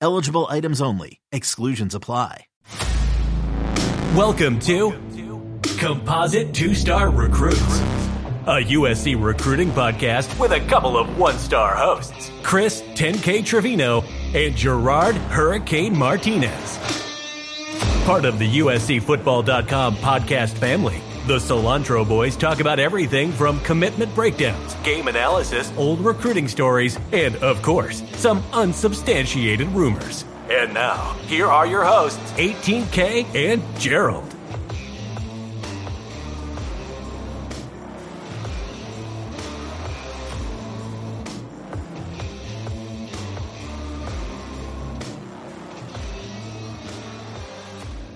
Eligible items only. Exclusions apply. Welcome to Composite Two-Star Recruits, a USC recruiting podcast with a couple of one-star hosts, Chris 10K Trevino and Gerard Hurricane Martinez. Part of the USCfootball.com podcast family, the Cilantro Boys talk about everything from commitment breakdowns, game analysis, old recruiting stories, and, of course, some unsubstantiated rumors. And now, here are your hosts, 18K and Gerald.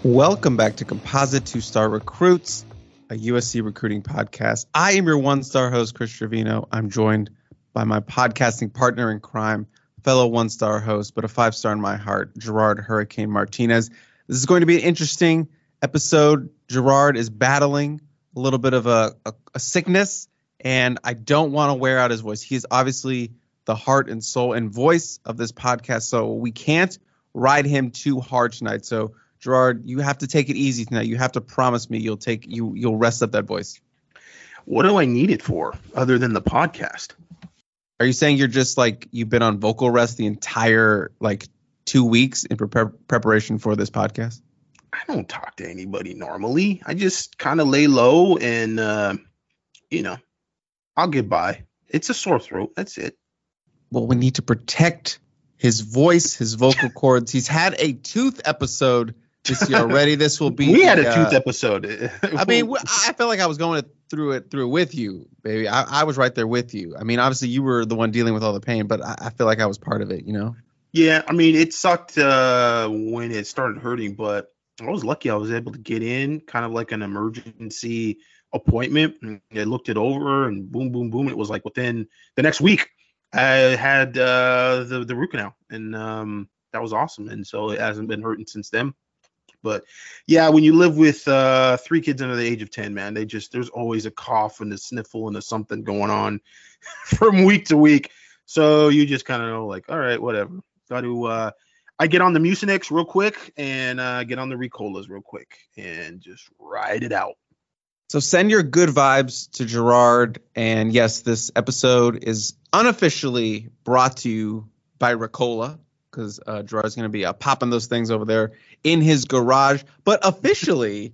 Welcome back to Composite Two-Star Recruits, a USC recruiting podcast. I am your one-star host, Chris Trevino. I'm joined by my podcasting partner in crime, fellow one-star host, but a five-star in my heart, Gerard Hurricane Martinez. This is going to be an interesting episode. Gerard is battling a little bit of a sickness, and I don't want to wear out his voice. He is obviously the heart and soul and voice of this podcast, so we can't ride him too hard tonight. So, Gerard, you have to take it easy tonight. You have to promise me you'll rest up that voice. What do I need it for other than the podcast? Are you saying you're just like you've been on vocal rest the entire 2 weeks in preparation for this podcast? I don't talk to anybody normally. I just kind of lay low and, I'll get by. It's a sore throat. That's it. Well, we need to protect his voice, his vocal cords. He's had a tooth episode this year already. This will be. We had a tooth episode. I mean, I felt like I was going through it with you, baby. I was right there with you. I mean, obviously you were the one dealing with all the pain, but I feel like I was part of it, you know? Yeah, I mean, it sucked when it started hurting, but I was lucky I was able to get in kind of like an emergency appointment. And I looked it over and boom, boom, boom. It was like within the next week I had the root canal, and that was awesome. And so it hasn't been hurting since then. But yeah, when you live with three kids under the age of 10, man, there's always a cough and a sniffle and a something going on from week to week. So you just kind of know, like, all right, whatever. I get on the Mucinex real quick and get on the Ricolas real quick and just ride it out. So send your good vibes to Gerard. And yes, this episode is unofficially brought to you by Ricola, because Gerard's going to be popping those things over there in his garage. But officially,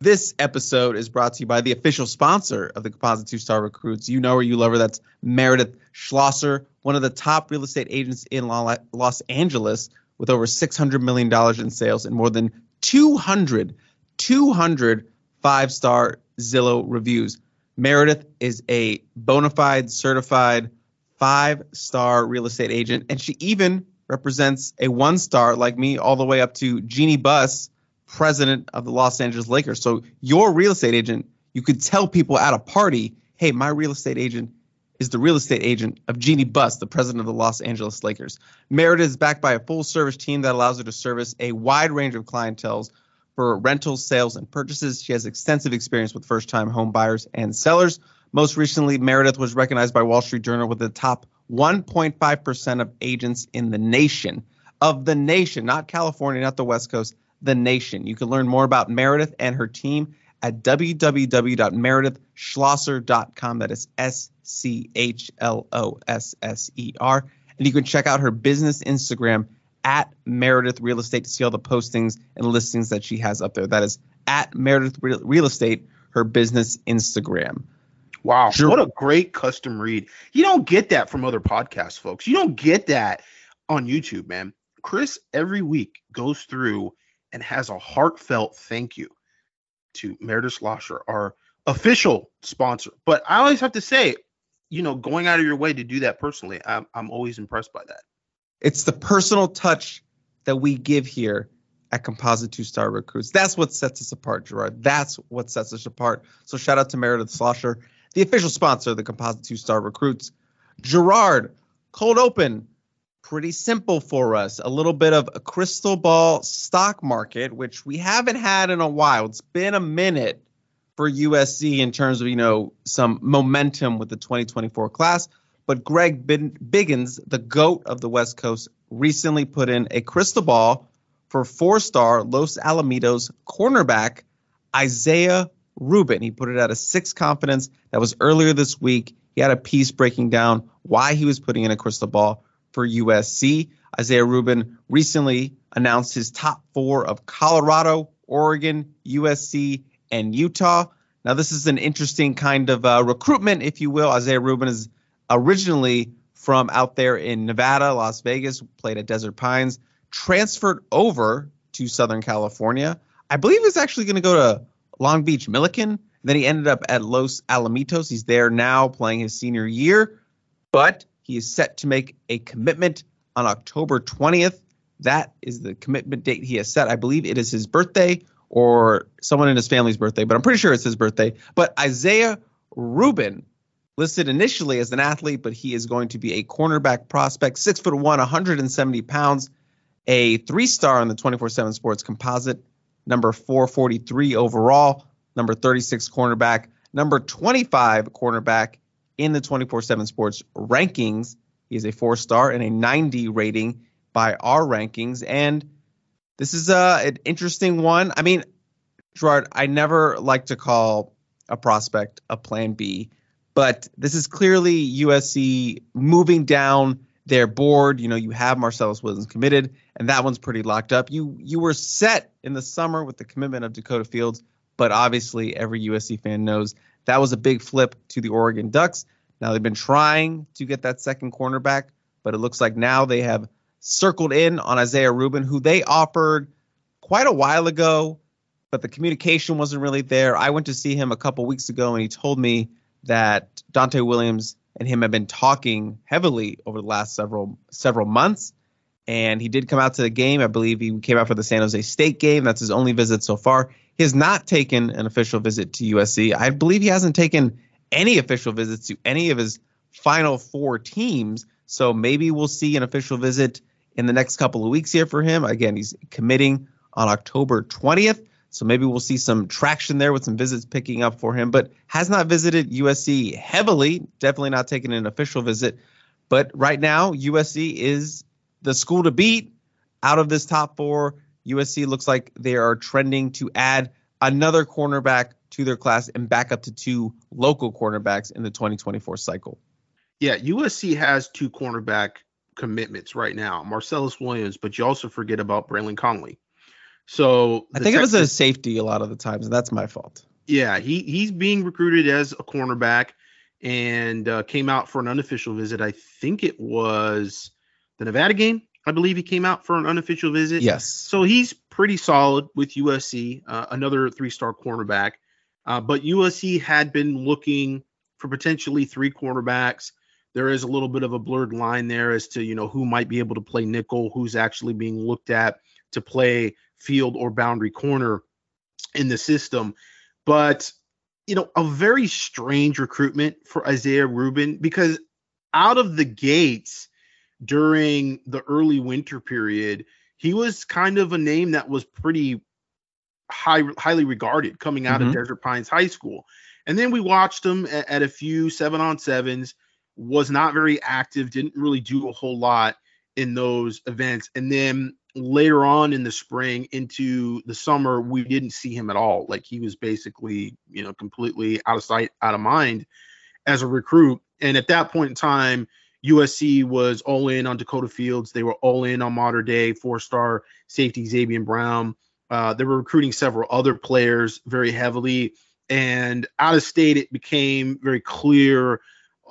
this episode is brought to you by the official sponsor of the Composite Two-Star Recruits. You know her, you love her. That's Meredith Schlosser, one of the top real estate agents in Los Angeles, with over $600 million in sales and more than 200 5-star Zillow reviews. Meredith is a bona fide, certified 5-star real estate agent, and she even represents a 1-star like me all the way up to Jeannie Buss, president of the Los Angeles Lakers. So your real estate agent, you could tell people at a party, hey, my real estate agent is the real estate agent of Jeannie Buss, the president of the Los Angeles Lakers. Meredith is backed by a full-service team that allows her to service a wide range of clienteles for rentals, sales, and purchases. She has extensive experience with first-time home buyers and sellers. Most recently, Meredith was recognized by Wall Street Journal with the top 1.5% of agents in the nation. Of the nation, not California, not the West Coast, the nation. You can learn more about Meredith and her team at www.meredithschlosser.com. That is SCHLOSSER. And you can check out her business Instagram at Meredith Real Estate to see all the postings and listings that she has up there. That is at Meredith Real Estate, her business Instagram. Wow. Sure. What a great custom read. You don't get that from other podcasts, folks. You don't get that on YouTube, man. Chris every week goes through and has a heartfelt thank you to Meredith Schlosser, our official sponsor. But I always have to say, you know, going out of your way to do that personally, I'm always impressed by that. It's the personal touch that we give here at Composite Two-Star Recruits. That's what sets us apart, Gerard. That's what sets us apart. So shout out to Meredith Schlosser, the official sponsor of the Composite Two-Star Recruits. Gerard, cold open, pretty simple for us. A little bit of a crystal ball stock market, which we haven't had in a while. It's been a minute for USC in terms of, you know, some momentum with the 2024 class. But Greg Biggins, the GOAT of the West Coast, recently put in a crystal ball for four-star Los Alamitos cornerback Isaiah Rubin. He put it at a 6 confidence. That was earlier this week. He had a piece breaking down why he was putting in a crystal ball for USC. Isaiah Rubin recently announced his top 4 of Colorado, Oregon, USC, and Utah. Now, this is an interesting kind of recruitment, if you will. Isaiah Rubin is originally from out there in Nevada, Las Vegas, played at Desert Pines, transferred over to Southern California. I believe he's actually going to go to Long Beach Millikan. And then he ended up at Los Alamitos. He's there now playing his senior year, but he is set to make a commitment on October 20th. That is the commitment date he has set. I believe it is his birthday or someone in his family's birthday, but I'm pretty sure it's his birthday. But Isaiah Rubin, listed initially as an athlete, but he is going to be a cornerback prospect, 6'1", 170 pounds, a 3-star on the 24/7 Sports Composite, number 443 overall, number 36 cornerback, number 25 cornerback in the 24/7 Sports rankings. He is a 4-star and a 90 rating by our rankings. And this is an interesting one. I mean, Gerard, I never like to call a prospect a plan B, but this is clearly USC moving down their board. You know, you have Marcellus Williams committed, and that one's pretty locked up. You were set in the summer with the commitment of Dakota Fields, but obviously every USC fan knows that was a big flip to the Oregon Ducks. Now they've been trying to get that second cornerback, but it looks like now they have circled in on Isaiah Rubin, who they offered quite a while ago, but the communication wasn't really there. I went to see him a couple weeks ago, and he told me that Dante Williams and him have been talking heavily over the last several months. And he did come out to the game. I believe he came out for the San Jose State game. That's his only visit so far. He has not taken an official visit to USC. I believe he hasn't taken any official visits to any of his final 4 teams. So maybe we'll see an official visit in the next couple of weeks here for him. Again, he's committing on October 20th. So maybe we'll see some traction there with some visits picking up for him, but has not visited USC heavily, definitely not taking an official visit. But right now, USC is the school to beat out of this top 4. USC looks like they are trending to add another cornerback to their class and back up to 2 local cornerbacks in the 2024 cycle. Yeah, USC has 2 cornerback commitments right now, Marcellus Williams, but you also forget about Braylon Conley. So I think it was a safety a lot of the times, and that's my fault. Yeah, he's being recruited as a cornerback and came out for an unofficial visit. I think it was the Nevada game. I believe he came out for an unofficial visit. Yes. So he's pretty solid with USC, another 3-star cornerback. But USC had been looking for potentially 3 cornerbacks. There is a little bit of a blurred line there as to, you know, who might be able to play nickel, who's actually being looked at to play field or boundary corner in the system. But, you know, a very strange recruitment for Isaiah Rubin, because out of the gates during the early winter period, he was kind of a name that was pretty highly regarded coming out of Desert Pines High School. And then we watched him at a few 7-on-7s, was not very active, didn't really do a whole lot in those events. And then later on in the spring into the summer, we didn't see him at all. Like, he was basically, you know, completely out of sight, out of mind as a recruit. And at that point in time, USC was all in on Dakota Fields. They were all in on modern day 4-star safety Zavian Brown. They were recruiting several other players very heavily. And out of state, it became very clear,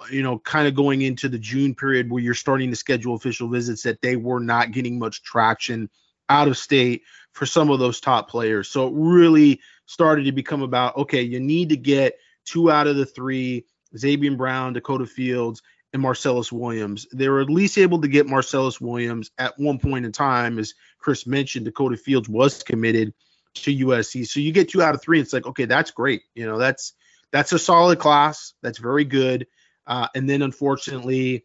you know, kind of going into the June period where you're starting to schedule official visits, that they were not getting much traction out of state for some of those top players. So it really started to become about, okay, you need to get two out of the three, Zavian Brown, Dakota Fields, and Marcellus Williams. They were at least able to get Marcellus Williams at one point in time. As Chris mentioned, Dakota Fields was committed to USC. So you get two out of three, and it's like, okay, that's great. You know, that's a solid class. That's very good. And then unfortunately,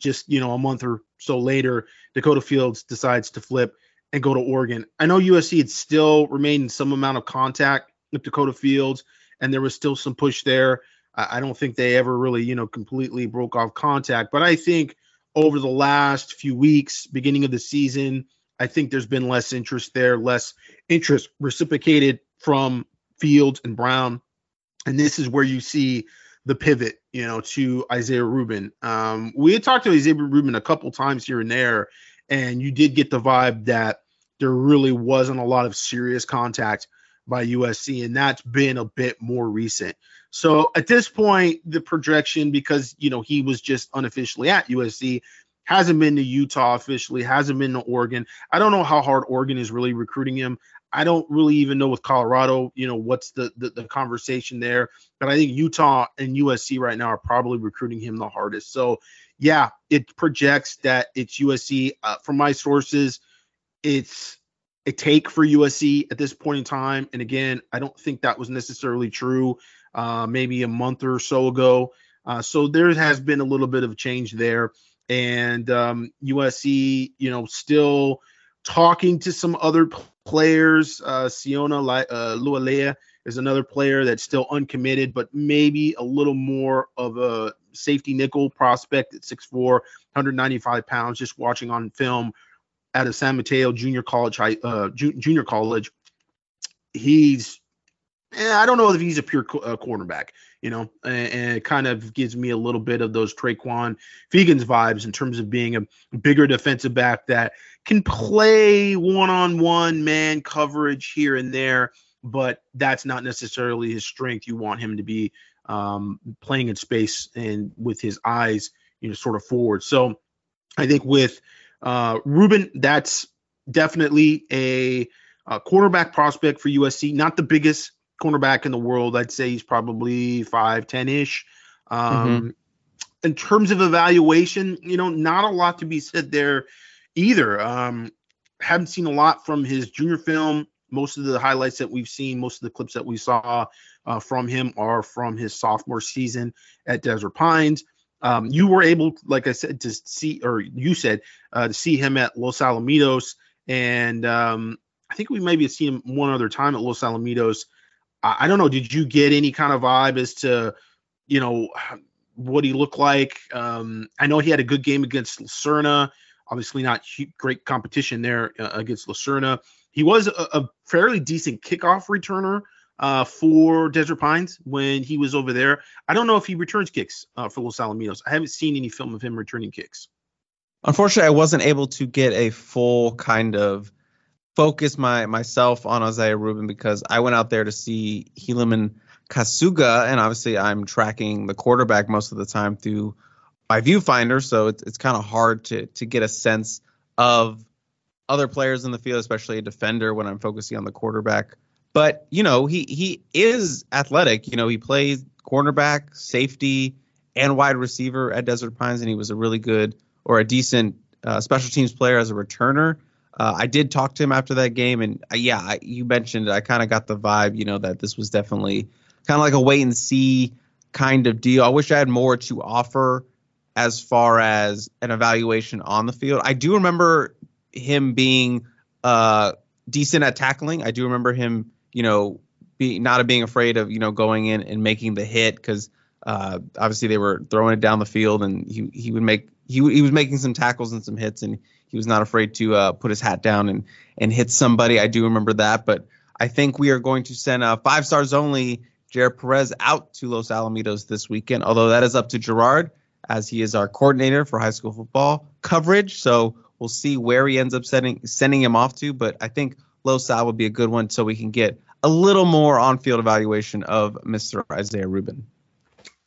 just, you know, a month or so later, Dakota Fields decides to flip and go to Oregon. I know USC had still remained in some amount of contact with Dakota Fields, and there was still some push there. I don't think they ever really, you know, completely broke off contact. But I think over the last few weeks, beginning of the season, I think there's been less interest there, less interest reciprocated from Fields and Brown. And this is where you see the pivot, you know, to Isaiah Rubin. We had talked to Isaiah Rubin a couple times here and there, and you did get the vibe that there really wasn't a lot of serious contact by USC, and that's been a bit more recent. So at this point, the projection, because, you know, he was just unofficially at USC, hasn't been to Utah officially, hasn't been to Oregon. I don't know how hard Oregon is really recruiting him. I don't really even know with Colorado, you know, what's the conversation there. But I think Utah and USC right now are probably recruiting him the hardest. So, yeah, it projects that it's USC. From my sources, it's a take for USC at this point in time. And again, I don't think that was necessarily true maybe a month or so ago. So there has been a little bit of a change there. And USC, you know, still talking to some other players. Siona Lualea is another player that's still uncommitted, but maybe a little more of a safety nickel prospect at 6'4", 195 pounds, just watching on film out of San Mateo Junior College. He's, I don't know if he's a pure cornerback, you know, and it kind of gives me a little bit of those Traquan Fegans vibes in terms of being a bigger defensive back that can play one-on-one man coverage here and there, but that's not necessarily his strength. You want him to be playing in space and with his eyes, you know, sort of forward. So I think with Rubin, that's definitely a cornerback prospect for USC. Not the biggest cornerback in the world. I'd say he's probably 5'10-ish. In terms of evaluation, you know, not a lot to be said there either. Haven't seen a lot from his junior film. Most of the highlights that we've seen, most of the clips that we saw from him are from his sophomore season at Desert Pines. You were able, like I said, to see, or you said, to see him at Los Alamitos. And I think we maybe seen him one other time at Los Alamitos. I don't know. Did you get any kind of vibe as to, you know, what he looked like? I know he had a good game against Lucerna. Obviously not great competition there against Lucerna. He was a fairly decent kickoff returner for Desert Pines when he was over there. I don't know if he returns kicks for Los Alamitos. I haven't seen any film of him returning kicks. Unfortunately, I wasn't able to get a full kind of focus myself on Isaiah Rubin because I went out there to see Helaman Kasuga, and obviously I'm tracking the quarterback most of the time through my viewfinder, so it's kind of hard to get a sense of other players in the field, especially a defender, when I'm focusing on the quarterback. But, you know, he is athletic. You know, he plays cornerback, safety, and wide receiver at Desert Pines, and he was a really good or a decent special teams player as a returner. I did talk to him after that game, and, you mentioned it. I kind of got the vibe, you know, that this was definitely kind of like a wait-and-see kind of deal. I wish I had more to offer as far as an evaluation on the field. I do remember him being decent at tackling. I do remember him, you know, being afraid of, you know, going in and making the hit because obviously they were throwing it down the field, and he was making some tackles and some hits, and he was not afraid to put his hat down and hit somebody. I do remember that, but I think we are going to send five stars only Jared Perez out to Los Alamitos this weekend, although that is up to Gerard as he is our coordinator for high school football coverage. So we'll see where he ends up sending him off to, but I think Los Al would be a good one so we can get a little more on-field evaluation of Mr. Isaiah Rubin.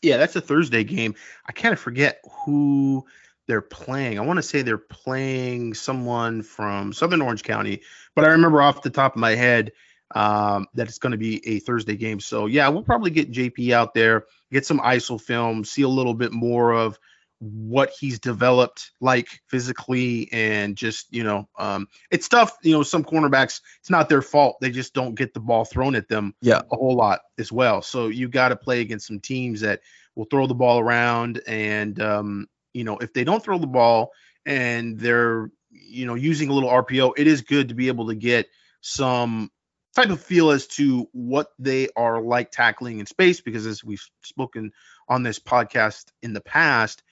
Yeah, that's a Thursday game. I kind of forget who they're playing. I want to say they're playing someone from Southern Orange County, but I remember off the top of my head that it's going to be a Thursday game. So, yeah, we'll probably get JP out there, get some ISO film, see a little bit more of what he's developed like physically and just, you know, it's tough. You know, some cornerbacks, it's not their fault. They just don't get the ball thrown at them a whole lot as well. So you got to play against some teams that will throw the ball around. And, you know, if they don't throw the ball and they're, you know, using a little RPO, it is good to be able to get some type of feel as to what they are like tackling in space, because as we've spoken on this podcast in the past,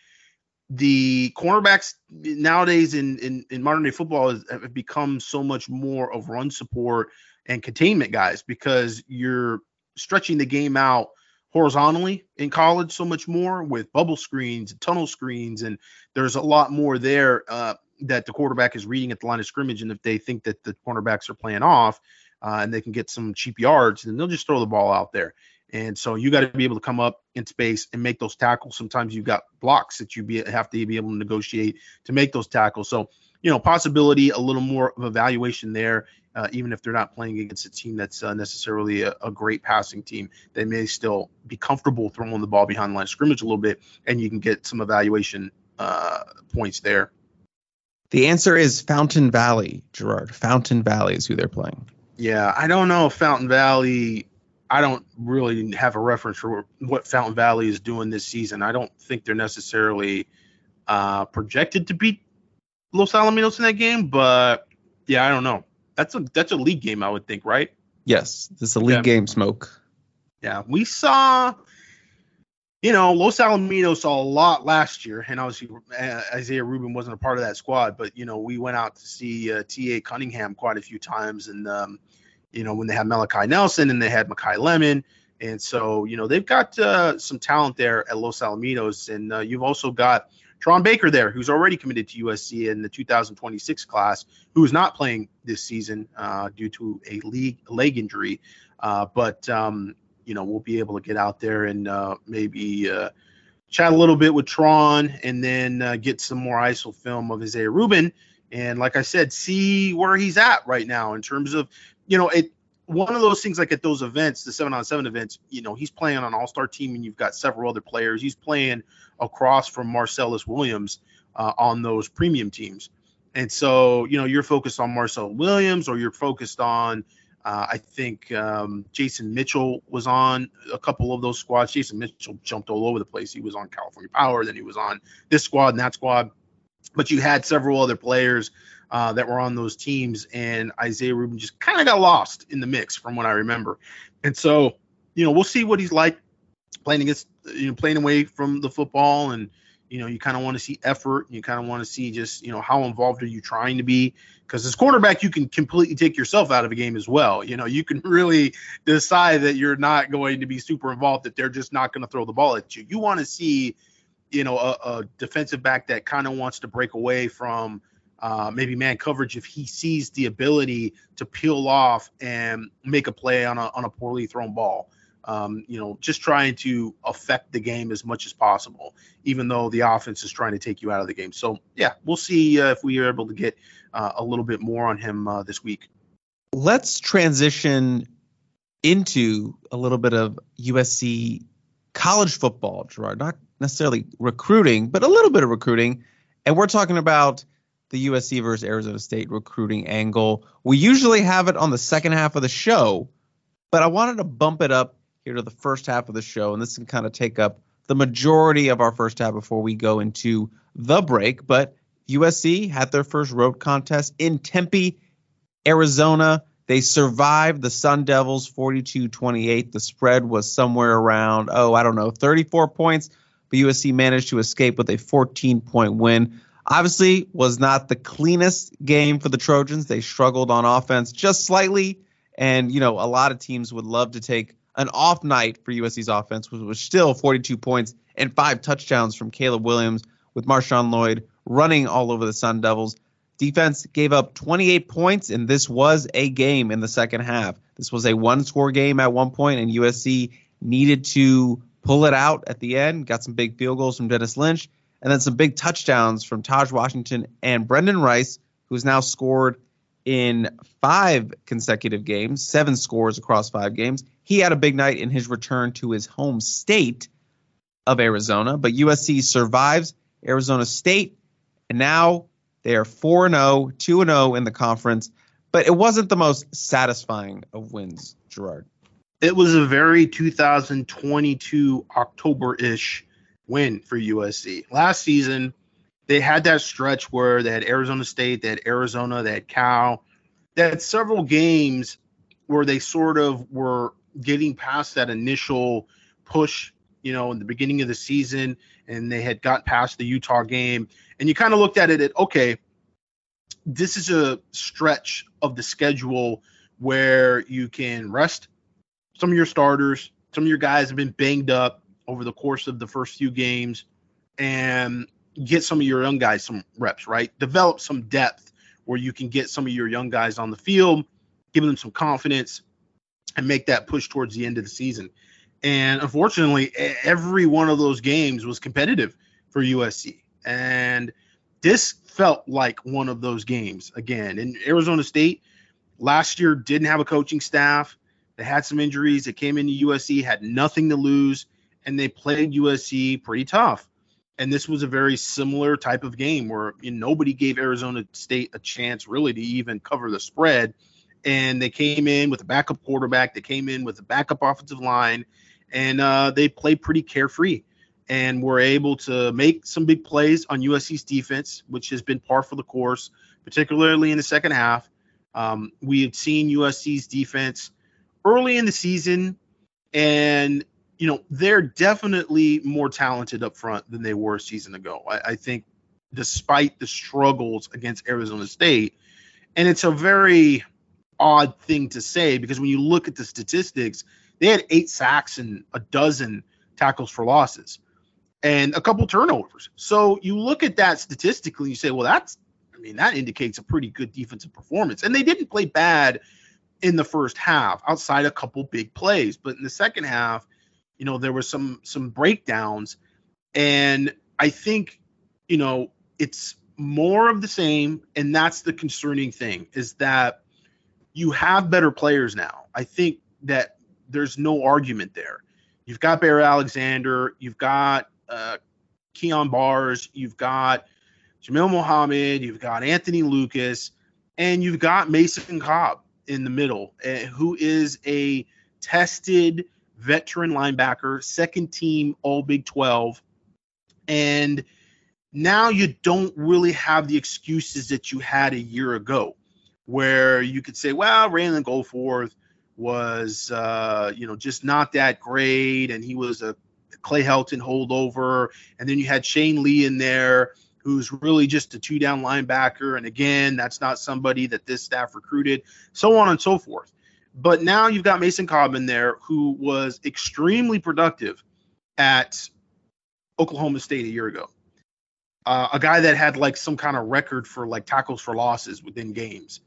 the cornerbacks nowadays in modern day football have become so much more of run support and containment guys, because you're stretching the game out horizontally in college so much more with bubble screens and tunnel screens. And there's a lot more there that the quarterback is reading at the line of scrimmage. And if they think that the cornerbacks are playing off and they can get some cheap yards, then they'll just throw the ball out there. And so you got to be able to come up in space and make those tackles. Sometimes you've got blocks that you have to be able to negotiate to make those tackles. So, you know, possibility, a little more of evaluation there, even if they're not playing against a team that's necessarily a great passing team. They may still be comfortable throwing the ball behind the line of scrimmage a little bit, and you can get some evaluation points there. The answer is Fountain Valley, Gerard. Fountain Valley is who they're playing. Yeah, I don't know if Fountain Valley – I don't really have a reference for what Fountain Valley is doing this season. I don't think they're necessarily projected to beat Los Alamitos in that game, but yeah, I don't know. That's a league game, I would think, right? Yes, it's a league game, Smoke. Yeah, we saw, you know, Los Alamitos saw a lot last year, and obviously Isaiah Rubin wasn't a part of that squad, but, you know, we went out to see T.A. Cunningham quite a few times, and you know, when they had Malachi Nelson and they had Makai Lemon. And so, you know, they've got some talent there at Los Alamitos. And you've also got Tron Baker there, who's already committed to USC in the 2026 class, who is not playing this season due to a leg injury. But, you know, we'll be able to get out there and maybe chat a little bit with Tron and then get some more ISO film of Isaiah Rubin. And like I said, see where he's at right now in terms of, you know, it one of those things like at those events, the 7-on-7 events, you know, he's playing on an all-star team and you've got several other players. He's playing across from Marcellus Williams on those premium teams. And so, you know, you're focused on Marcellus Williams or you're focused on, I think Jason Mitchell was on a couple of those squads. Jason Mitchell jumped all over the place. He was on California Power. Then he was on this squad and that squad. But you had several other players that were on those teams, and Isaiah Rubin just kind of got lost in the mix from what I remember. And so, you know, we'll see what he's like playing against, you know, playing away from the football. And, you know, you kind of want to see effort. And you kind of want to see just, you know, how involved are you trying to be? Because as quarterback, you can completely take yourself out of a game as well. You know, you can really decide that you're not going to be super involved, that they're just not going to throw the ball at you. You want to see, you know, a defensive back that kind of wants to break away from maybe man coverage if he sees the ability to peel off and make a play on a poorly thrown ball. You know, just trying to affect the game as much as possible, even though the offense is trying to take you out of the game. So, yeah, we'll see if we are able to get a little bit more on him this week. Let's transition into a little bit of USC college football, Gerard. Not necessarily recruiting, but a little bit of recruiting. And we're talking about the USC versus Arizona State recruiting angle. We usually have it on the second half of the show, but I wanted to bump it up here to the first half of the show. And this can kind of take up the majority of our first half before we go into the break. But USC had their first road contest in Tempe, Arizona. They survived the Sun Devils 42-28. The spread was somewhere around, 34 points. But USC managed to escape with a 14-point win. Obviously, was not the cleanest game for the Trojans. They struggled on offense just slightly. And, you know, a lot of teams would love to take an off night for USC's offense, which was still 42 points and 5 touchdowns from Caleb Williams, with Marshawn Lloyd running all over the Sun Devils. Defense gave up 28 points, and this was a game in the second half. This was a one-score game at one point, and USC needed to pull it out at the end. Got some big field goals from Dennis Lynch, and then some big touchdowns from Taj Washington and Brendan Rice, who's now scored in 5 consecutive games, 7 scores across 5 games. He had a big night in his return to his home state of Arizona, but USC survives Arizona State, and now they are 4-0, 2-0 in the conference. But it wasn't the most satisfying of wins, Gerard. It was a very 2022 October-ish win for USC. Last season, they had that stretch where they had Arizona State, they had Arizona, they had Cal. They had several games where they sort of were getting past that initial push, you know, in the beginning of the season, and they had got past the Utah game. And you kind of looked at it at, okay, this is a stretch of the schedule where you can rest some of your starters. Some of your guys have been banged up over the course of the first few games, and get some of your young guys some reps, right? Develop some depth where you can get some of your young guys on the field, give them some confidence, and make that push towards the end of the season. And unfortunately, every one of those games was competitive for USC. And this felt like one of those games again. And Arizona State last year didn't have a coaching staff. They had some injuries. They came into USC, had nothing to lose, and they played USC pretty tough. And this was a very similar type of game where nobody gave Arizona State a chance really to even cover the spread. And they came in with a backup quarterback. They came in with a backup offensive line. And they played pretty carefree and were able to make some big plays on USC's defense, which has been par for the course, particularly in the second half. We had seen USC's defense early in the season, and they're definitely more talented up front than they were a season ago. I think despite the struggles against Arizona State, and it's a very odd thing to say because when you look at the statistics, they had 8 sacks and a dozen tackles for losses and a couple turnovers. So you look at that statistically, you say, well, that indicates a pretty good defensive performance. And they didn't play bad in the first half outside a couple big plays. But in the second half, there were some breakdowns. And I think, it's more of the same. And that's the concerning thing, is that you have better players now. I think that there's no argument there. You've got Bear Alexander. You've got Keon Bars. You've got Jamil Muhammad. You've got Anthony Lucas. And you've got Mason Cobb in the middle, who is a tested veteran linebacker, second team All Big 12. And now you don't really have the excuses that you had a year ago where you could say, well, Raylan Goforth was, just not that great. And he was a Clay Helton holdover. And then you had Shane Lee in there, who's really just a 2-down linebacker. And again, that's not somebody that this staff recruited, so on and so forth. But now you've got Mason Cobb in there, who was extremely productive at Oklahoma State a year ago. A guy that had some kind of record for tackles for losses within games.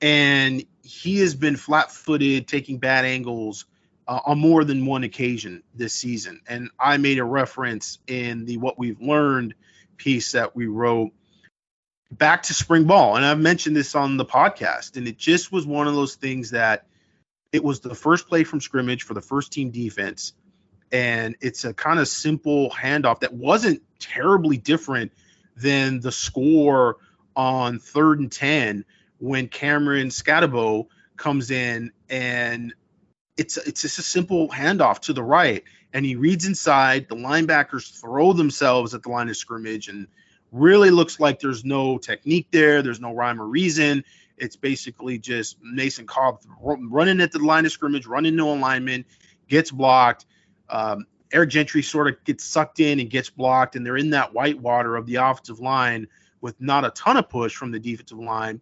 And he has been flat-footed, taking bad angles on more than one occasion this season. And I made a reference in the What We've Learned piece that we wrote back to spring ball. And I've mentioned this on the podcast. And it just was one of those things that it was the first play from scrimmage for the first team defense. And it's a kind of simple handoff that wasn't terribly different than the score on 3rd and 10 when Cameron Scadabo comes in, and it's just a simple handoff to the right. And he reads inside, the linebackers throw themselves at the line of scrimmage, and really looks like there's no technique there. There's no rhyme or reason. It's basically just Mason Cobb running at the line of scrimmage, running no alignment, gets blocked. Eric Gentry sort of gets sucked in and gets blocked, and they're in that white water of the offensive line with not a ton of push from the defensive line.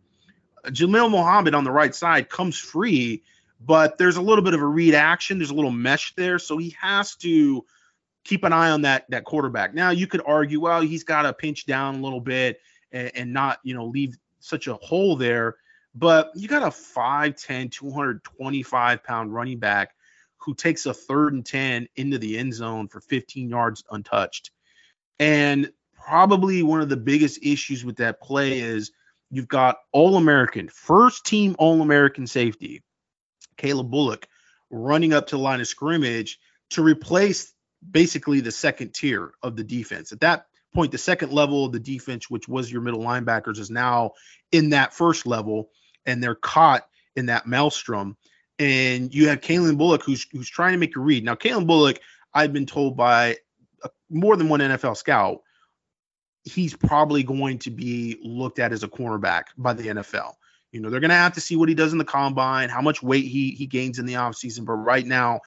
Jamil Muhammad on the right side comes free, but there's a little bit of a read action. There's a little mesh there, so he has to keep an eye on that quarterback. Now you could argue, well, he's got to pinch down a little bit and not leave such a hole there. But you got a 5'10", 225-pound running back who takes a 3rd and 10 into the end zone for 15 yards untouched. And probably one of the biggest issues with that play is you've got All-American, first-team All-American safety, Caleb Bullock, running up to the line of scrimmage to replace basically the second tier of the defense. At that point, the second level of the defense, which was your middle linebackers, is now in that first level, and they're caught in that maelstrom. And you have Kalen Bullock, who's trying to make a read. Now, Kalen Bullock, I've been told by more than one NFL scout, he's probably going to be looked at as a cornerback by the NFL. You know, they're going to have to see what he does in the combine, how much weight he gains in the offseason. But right now,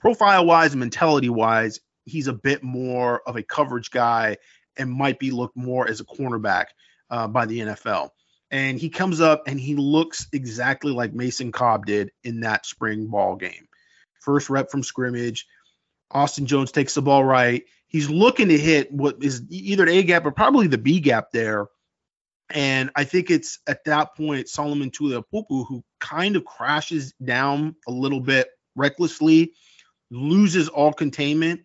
profile-wise and mentality-wise, he's a bit more of a coverage guy and might be looked more as a cornerback by the NFL. And he comes up and he looks exactly like Mason Cobb did in that spring ball game. First rep from scrimmage, Austin Jones takes the ball right. He's looking to hit what is either the A gap or probably the B gap there. And I think it's at that point, Solomon Tuilapopu, who kind of crashes down a little bit recklessly, loses all containment,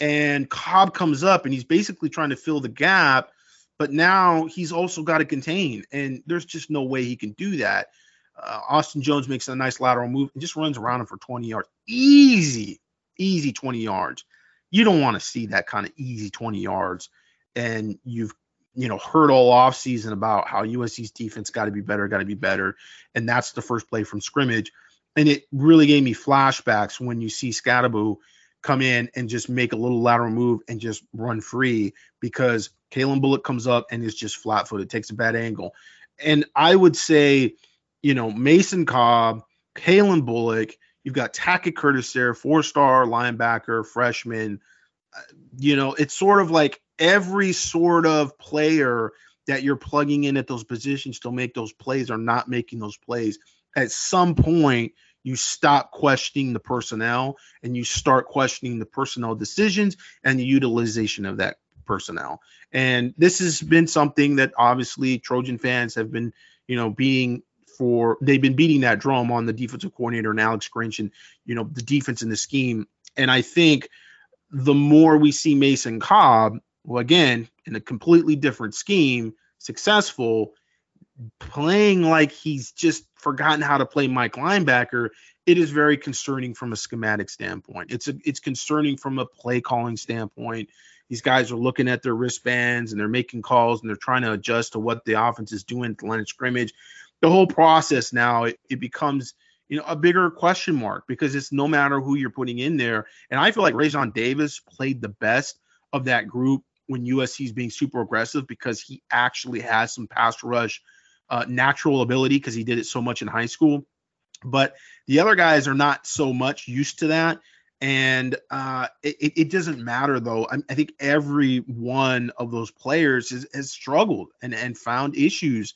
and Cobb comes up and he's basically trying to fill the gap, but now he's also got to contain, and there's just no way he can do that. Austin Jones makes a nice lateral move and just runs around him for 20 yards. Easy 20 yards. You don't want to see that kind of easy 20 yards. And you've, heard all offseason about how USC's defense got to be better. And that's the first play from scrimmage. And it really gave me flashbacks when you see Scadaboo come in and just make a little lateral move and just run free, because Kalen Bullock comes up and is just flat-footed, takes a bad angle. And I would say, Mason Cobb, Kalen Bullock, you've got Tackett Curtis there, 4-star linebacker, freshman. It's sort of like every sort of player that you're plugging in at those positions to make those plays are not making those plays. At some point, you stop questioning the personnel and you start questioning the personnel decisions and the utilization of that personnel. And this has been something that obviously Trojan fans have been, they've been beating that drum on the defensive coordinator and Alex Grinch and, the defense in the scheme. And I think the more we see Mason Cobb, well, again, in a completely different scheme, successful, playing like he's just forgotten how to play Mike linebacker, it is very concerning from a schematic standpoint. It's concerning from a play calling standpoint. These guys are looking at their wristbands and they're making calls and they're trying to adjust to what the offense is doing at the line of scrimmage. The whole process now, it becomes, a bigger question mark, because it's no matter who you're putting in there. And I feel like Rajon Davis played the best of that group when USC's being super aggressive, because he actually has some pass rush natural ability, because he did it so much in high school. But the other guys are not so much used to that. And it doesn't matter, though. I think every one of those players has struggled and found issues.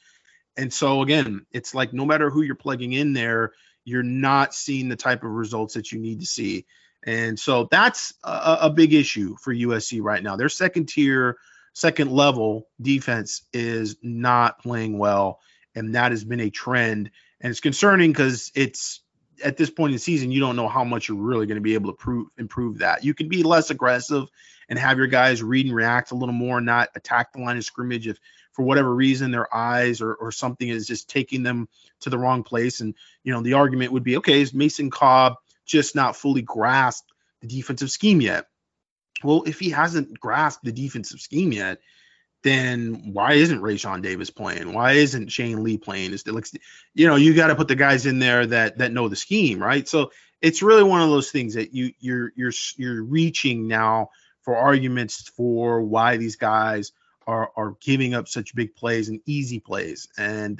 And so, again, it's like no matter who you're plugging in there, you're not seeing the type of results that you need to see. And so that's a big issue for USC right now. Their second tier, second level defense is not playing well, and that has been a trend. And it's concerning, because it's at this point in the season, you don't know how much you're really going to be able to improve that. You can be less aggressive and have your guys read and react a little more and not attack the line of scrimmage if, for whatever reason, their eyes or something is just taking them to the wrong place. And, the argument would be, okay, is Mason Cobb just not fully grasped the defensive scheme yet? Well, if he hasn't grasped the defensive scheme yet, then why isn't Rajon Davis playing? Why isn't Shane Lee playing? You got to put the guys in there that know the scheme, right? So it's really one of those things that you're reaching now for arguments for why these guys are giving up such big plays and easy plays. And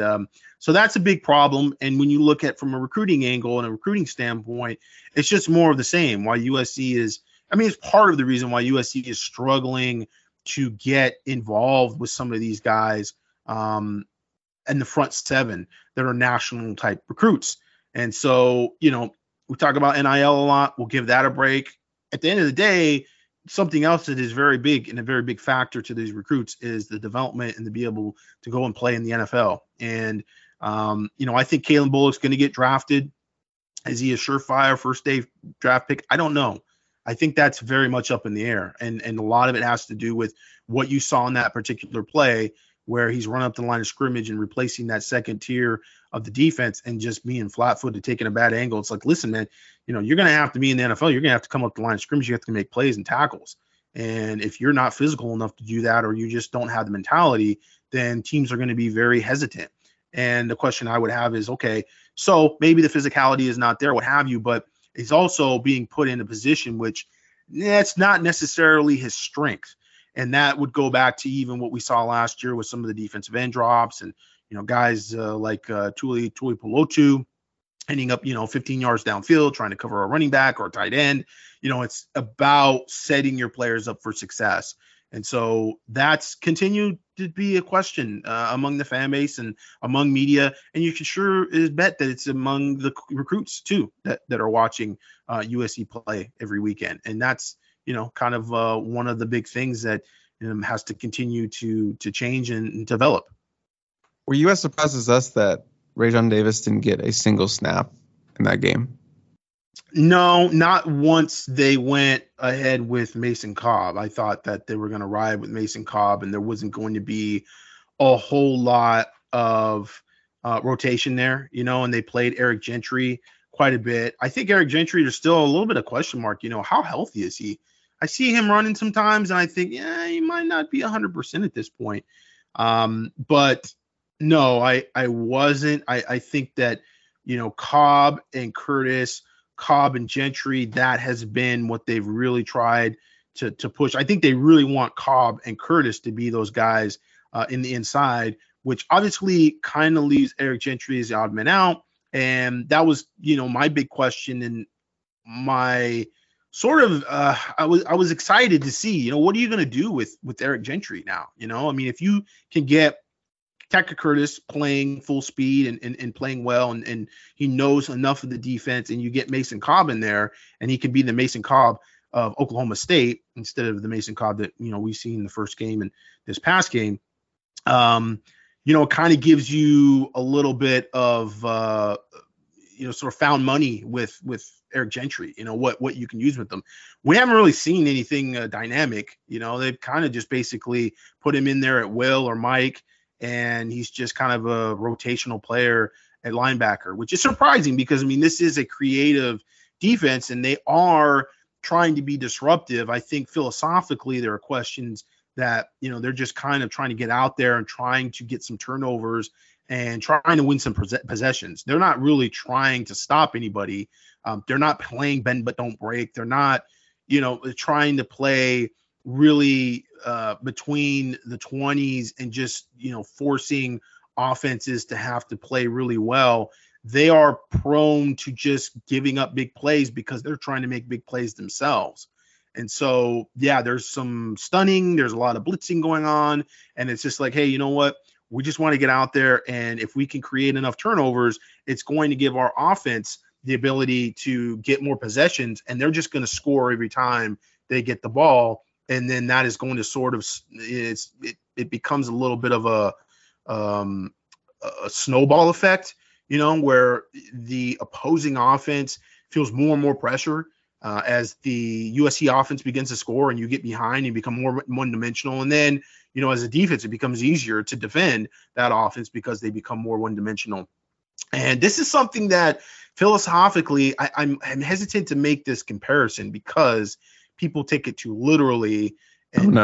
so that's a big problem. And when you look at from a recruiting angle and a recruiting standpoint, it's just more of the same. Why USC it's part of the reason why USC is struggling to get involved with some of these guys and the front seven that are national type recruits. And so, we talk about NIL a lot. We'll give that a break. At the end of the day, something else that is very big and a very big factor to these recruits is the development and to be able to go and play in the NFL. And, you know, I think Kalen Bullock's going to get drafted. Is he a surefire first day draft pick? I don't know. I think that's very much up in the air. And a lot of it has to do with what you saw in that particular play where he's run up the line of scrimmage and replacing that second tier of the defense and just being flat-footed, taking a bad angle. It's like, listen, man, you know, you're going to have to be in the NFL. You're going to have to come up the line of scrimmage. You have to make plays and tackles. And if you're not physical enough to do that or you just don't have the mentality, then teams are going to be very hesitant. And the question I would have is, okay, so maybe the physicality is not there, what have you, but he's also being put in a position which that's not necessarily his strength. And that would go back to even what we saw last year with some of the defensive end drops and, you know, guys like Tuli Polotu ending up, you know, 15 yards downfield trying to cover a running back or a tight end. You know, it's about setting your players up for success. And so that's continued to be a question among the fan base and among media. And you can sure is bet that it's among the recruits, too, that are watching USC play every weekend. And that's, you know, kind of one of the big things that has to continue to change and develop. Were you as surprised as us that Rajon Davis didn't get a single snap in that game? No, not once they went ahead with Mason Cobb. I thought that they were going to ride with Mason Cobb and there wasn't going to be a whole lot of rotation there, you know, and they played Eric Gentry quite a bit. I think Eric Gentry, there's still a little bit of question mark, you know, how healthy is he? I see him running sometimes and I think, yeah, he might not be 100% at this point. But no, I wasn't. I think that, you know, Cobb and Curtis, Cobb and Gentry, that has been what they've really tried to push. I think they really want Cobb and Curtis to be those guys in the inside, which obviously kind of leaves Eric Gentry as the odd man out. And that was, you know, my big question and my sort of I was excited to see, you know, what are you going to do with Eric Gentry now? You know, I mean, if you can get Tucker Curtis playing full speed and playing well, and he knows enough of the defense, and you get Mason Cobb in there, and he can be the Mason Cobb of Oklahoma State instead of the Mason Cobb that, you know, we've seen in the first game and this past game. You know, it kind of gives you a little bit of, you know, sort of found money with Eric Gentry, you know, what you can use with them. We haven't really seen anything dynamic. You know, they've kind of just basically put him in there at Will or Mike, and he's just kind of a rotational player at linebacker, which is surprising because, I mean, this is a creative defense and they are trying to be disruptive. I think philosophically there are questions that, you know, they're just kind of trying to get out there and trying to get some turnovers and trying to win some possessions. They're not really trying to stop anybody. They're not playing bend but don't break. They're not, you know, trying to play really between the 20s and just, you know, forcing offenses to have to play really well. They are prone to just giving up big plays because they're trying to make big plays themselves. And so, yeah, there's some stunning, there's a lot of blitzing going on, and it's just like, hey, you know what? We just want to get out there, and if we can create enough turnovers, it's going to give our offense the ability to get more possessions, and they're just going to score every time they get the ball. And then that is going to sort of it becomes a little bit of a snowball effect, you know, where the opposing offense feels more and more pressure as the USC offense begins to score and you get behind and become more one-dimensional. And then, you know, as a defense, it becomes easier to defend that offense because they become more one-dimensional. And this is something that philosophically I'm hesitant to make this comparison because – people take it too literally and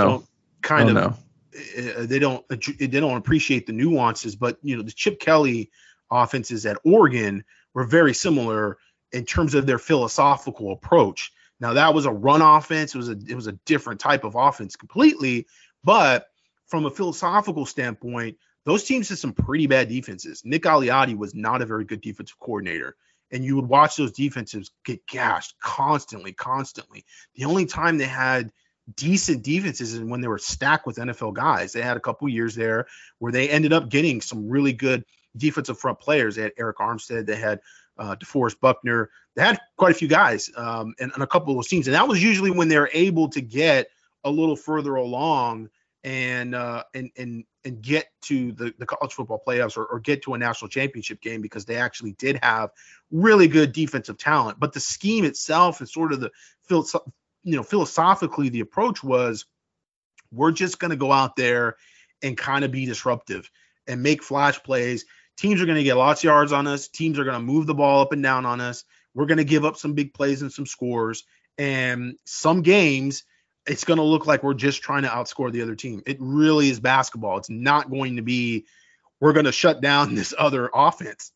they don't appreciate the nuances. But, you know, the Chip Kelly offenses at Oregon were very similar in terms of their philosophical approach. Now, that was a run offense. It was a different type of offense completely. But from a philosophical standpoint, those teams had some pretty bad defenses. Nick Aliotti was not a very good defensive coordinator. And you would watch those defenses get gashed constantly. The only time they had decent defenses is when they were stacked with NFL guys. They had a couple years there where they ended up getting some really good defensive front players. They had Eric Armstead. They had DeForest Buckner. They had quite a few guys and a couple of teams. And that was usually when they're able to get a little further along and get to the college football playoffs or get to a national championship game, because they actually did have really good defensive talent. But the scheme itself and sort of the philosophically the approach was, we're just going to go out there and kind of be disruptive and make flash plays. Teams are going to get lots of yards on us. Teams are going to move the ball up and down on us. We're going to give up some big plays and some scores. And some games, it's going to look like we're just trying to outscore the other team. It really is basketball. It's not going to be, we're going to shut down this other offense.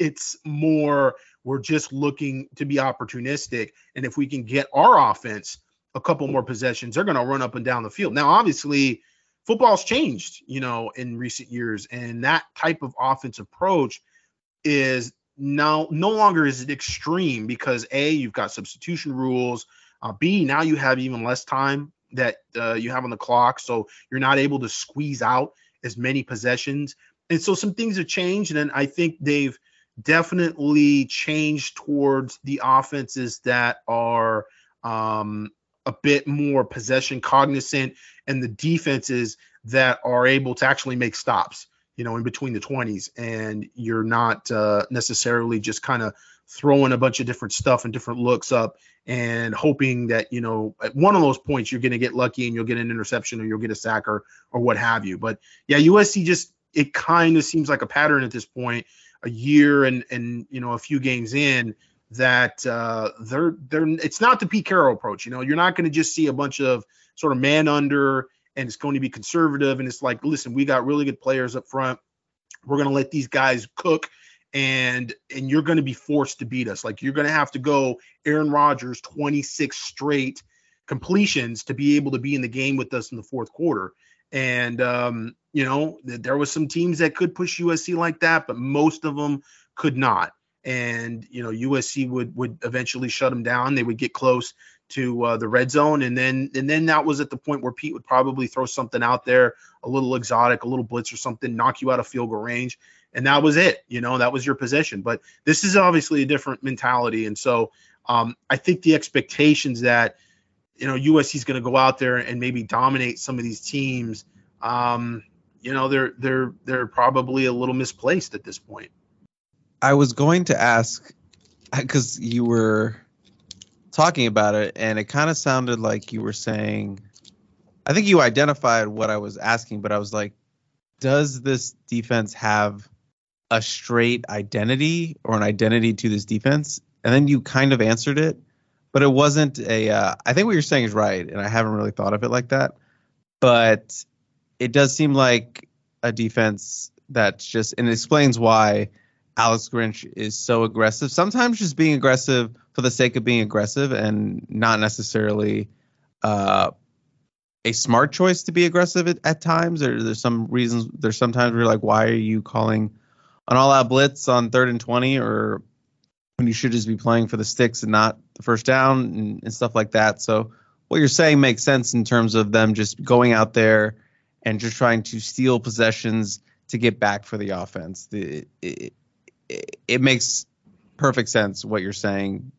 It's more, we're just looking to be opportunistic. And if we can get our offense a couple more possessions, they're going to run up and down the field. Now, obviously, football's changed, in recent years, and that type of offensive approach is now no longer is it extreme, because A, you've got substitution rules, B, now you have even less time that you have on the clock, so you're not able to squeeze out as many possessions. And so some things have changed, and I think they've definitely changed towards the offenses that are a bit more possession cognizant, and the defenses that are able to actually make stops, in between the 20s, and you're not necessarily just kind of throwing a bunch of different stuff and different looks up and hoping that, at one of those points you're going to get lucky and you'll get an interception or you'll get a sack or what have you. But yeah, USC it kind of seems like a pattern at this point, a year and a few games in, that it's not the Pete Carroll approach. You're not going to just see a bunch of sort of man under, and it's going to be conservative. And it's like, listen, we got really good players up front. We're going to let these guys cook, and you're going to be forced to beat us. Like, you're going to have to go Aaron Rodgers 26 straight completions to be able to be in the game with us in the fourth quarter. And, there was some teams that could push USC like that, but most of them could not. And, USC would eventually shut them down. They would get close to the red zone. And then that was at the point where Pete would probably throw something out there, a little exotic, a little blitz or something, knock you out of field goal range. And that was it. That was your possession. But this is obviously a different mentality. And so I think the expectations that, USC is going to go out there and maybe dominate some of these teams, they're probably a little misplaced at this point. I was going to ask, because you were talking about it, and it kind of sounded like you were saying, I think you identified what I was asking, but I was like, does this defense have a straight identity or an identity to this defense? And then you kind of answered it, but it wasn't I think what you're saying is right, and I haven't really thought of it like that, but it does seem like a defense that's just, and it explains why Alex Grinch is so aggressive, sometimes just being aggressive for the sake of being aggressive and not necessarily a smart choice to be aggressive at times. Or there's some reasons, there's sometimes where you're like, why are you calling an all-out blitz on 3rd and 20, or when you should just be playing for the sticks and not the first down and stuff like that. So what you're saying makes sense in terms of them just going out there and just trying to steal possessions to get back for the offense. It makes perfect sense what you're saying,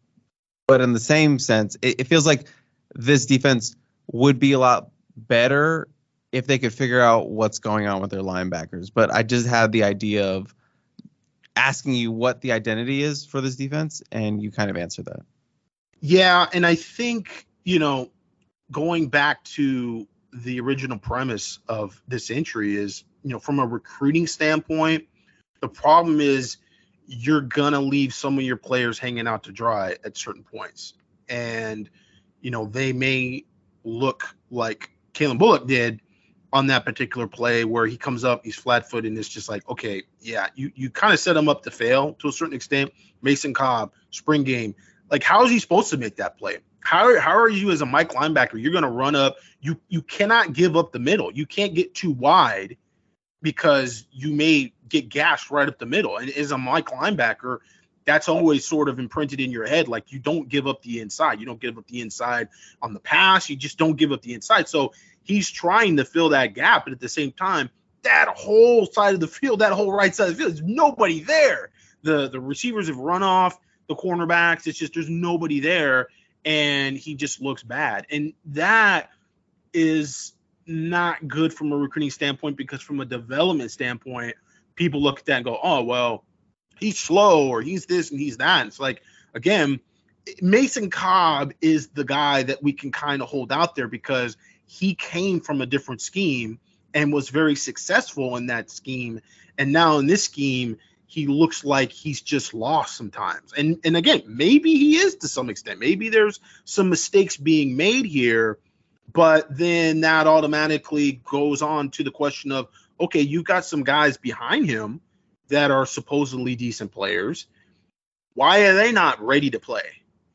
but in the same sense, it feels like this defense would be a lot better if they could figure out what's going on with their linebackers. But I just had the idea of asking you what the identity is for this defense, and you kind of answered that. Yeah, and I think, going back to the original premise of this entry is, from a recruiting standpoint, the problem is you're going to leave some of your players hanging out to dry at certain points. And, they may look like Kalen Bullock did on that particular play where he comes up, he's flat-footed, and it's just like, okay, yeah, you kind of set him up to fail to a certain extent. Mason Cobb, spring game. Like, how is he supposed to make that play? How are you as a Mike linebacker? You're going to run up. You cannot give up the middle. You can't get too wide, because you may get gashed right up the middle. And as a Mike linebacker, that's always sort of imprinted in your head. Like, you don't give up the inside. You don't give up the inside on the pass. You just don't give up the inside. So he's trying to fill that gap. But at the same time, that whole right side of the field, there's nobody there. The receivers have run off the cornerbacks. It's just there's nobody there, and he just looks bad. And that is not good from a recruiting standpoint, because from a development standpoint, people look at that and go, oh, well, he's slow or he's this and he's that. And it's like, again, Mason Cobb is the guy that we can kind of hold out there because he came from a different scheme and was very successful in that scheme. And now in this scheme, he looks like he's just lost sometimes. And again, maybe he is to some extent. Maybe there's some mistakes being made here, but then that automatically goes on to the question of, okay, you've got some guys behind him that are supposedly decent players. Why are they not ready to play?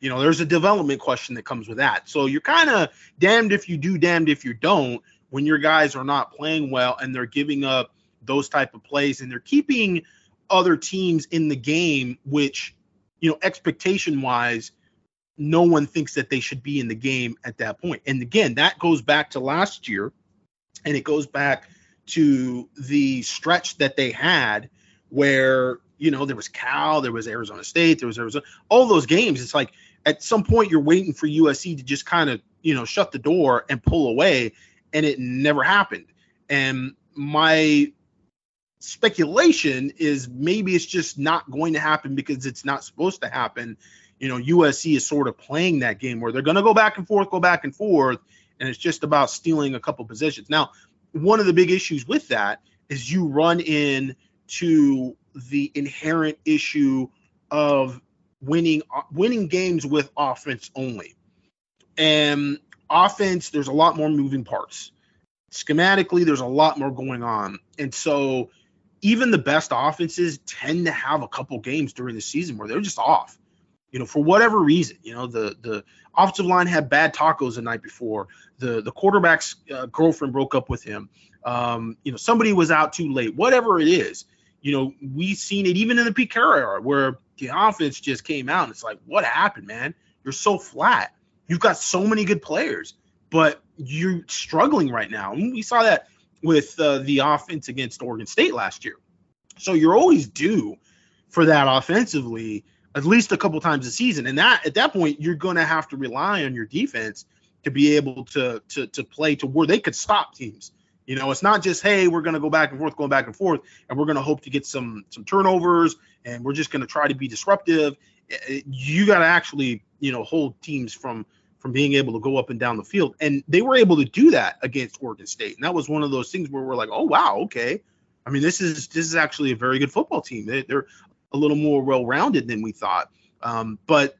You know, there's a development question that comes with that. So you're kind of damned if you do, damned if you don't, when your guys are not playing well and they're giving up those type of plays and they're keeping other teams in the game, which, you know, expectation-wise, no one thinks that they should be in the game at that point. And again, that goes back to last year, and it goes back to the stretch that they had where, you know, there was Cal, there was Arizona State, there was Arizona, all those games. It's like at some point you're waiting for USC to just kind of, you know, shut the door and pull away, and it never happened. And my speculation is maybe it's just not going to happen because it's not supposed to happen. You know, USC is sort of playing that game where they're going to go back and forth, and it's just about stealing a couple positions. Now, one of the big issues with that is you run into the inherent issue of winning games with offense only. And offense, there's a lot more moving parts. Schematically, there's a lot more going on. And so even the best offenses tend to have a couple games during the season where they're just off, you know, for whatever reason. You know, the offensive line had bad tacos the night before. The quarterback's girlfriend broke up with him. You know, somebody was out too late, whatever it is. You know, we've seen it even in the Pete Carroll era where the offense just came out and it's like, what happened, man? You're so flat. You've got so many good players, but you're struggling right now. And we saw that with the offense against Oregon State last year. So you're always due for that offensively at least a couple times a season. And that at that point, you're going to have to rely on your defense to be able to play to where they could stop teams. You know, it's not just, hey, we're going to go back and forth, and we're going to hope to get some turnovers, and we're just going to try to be disruptive. You got to actually, you know, hold teams from being able to go up and down the field. And they were able to do that against Oregon State. And that was one of those things where we're like, oh, wow, okay. I mean, this is actually a very good football team. They're a little more well-rounded than we thought. But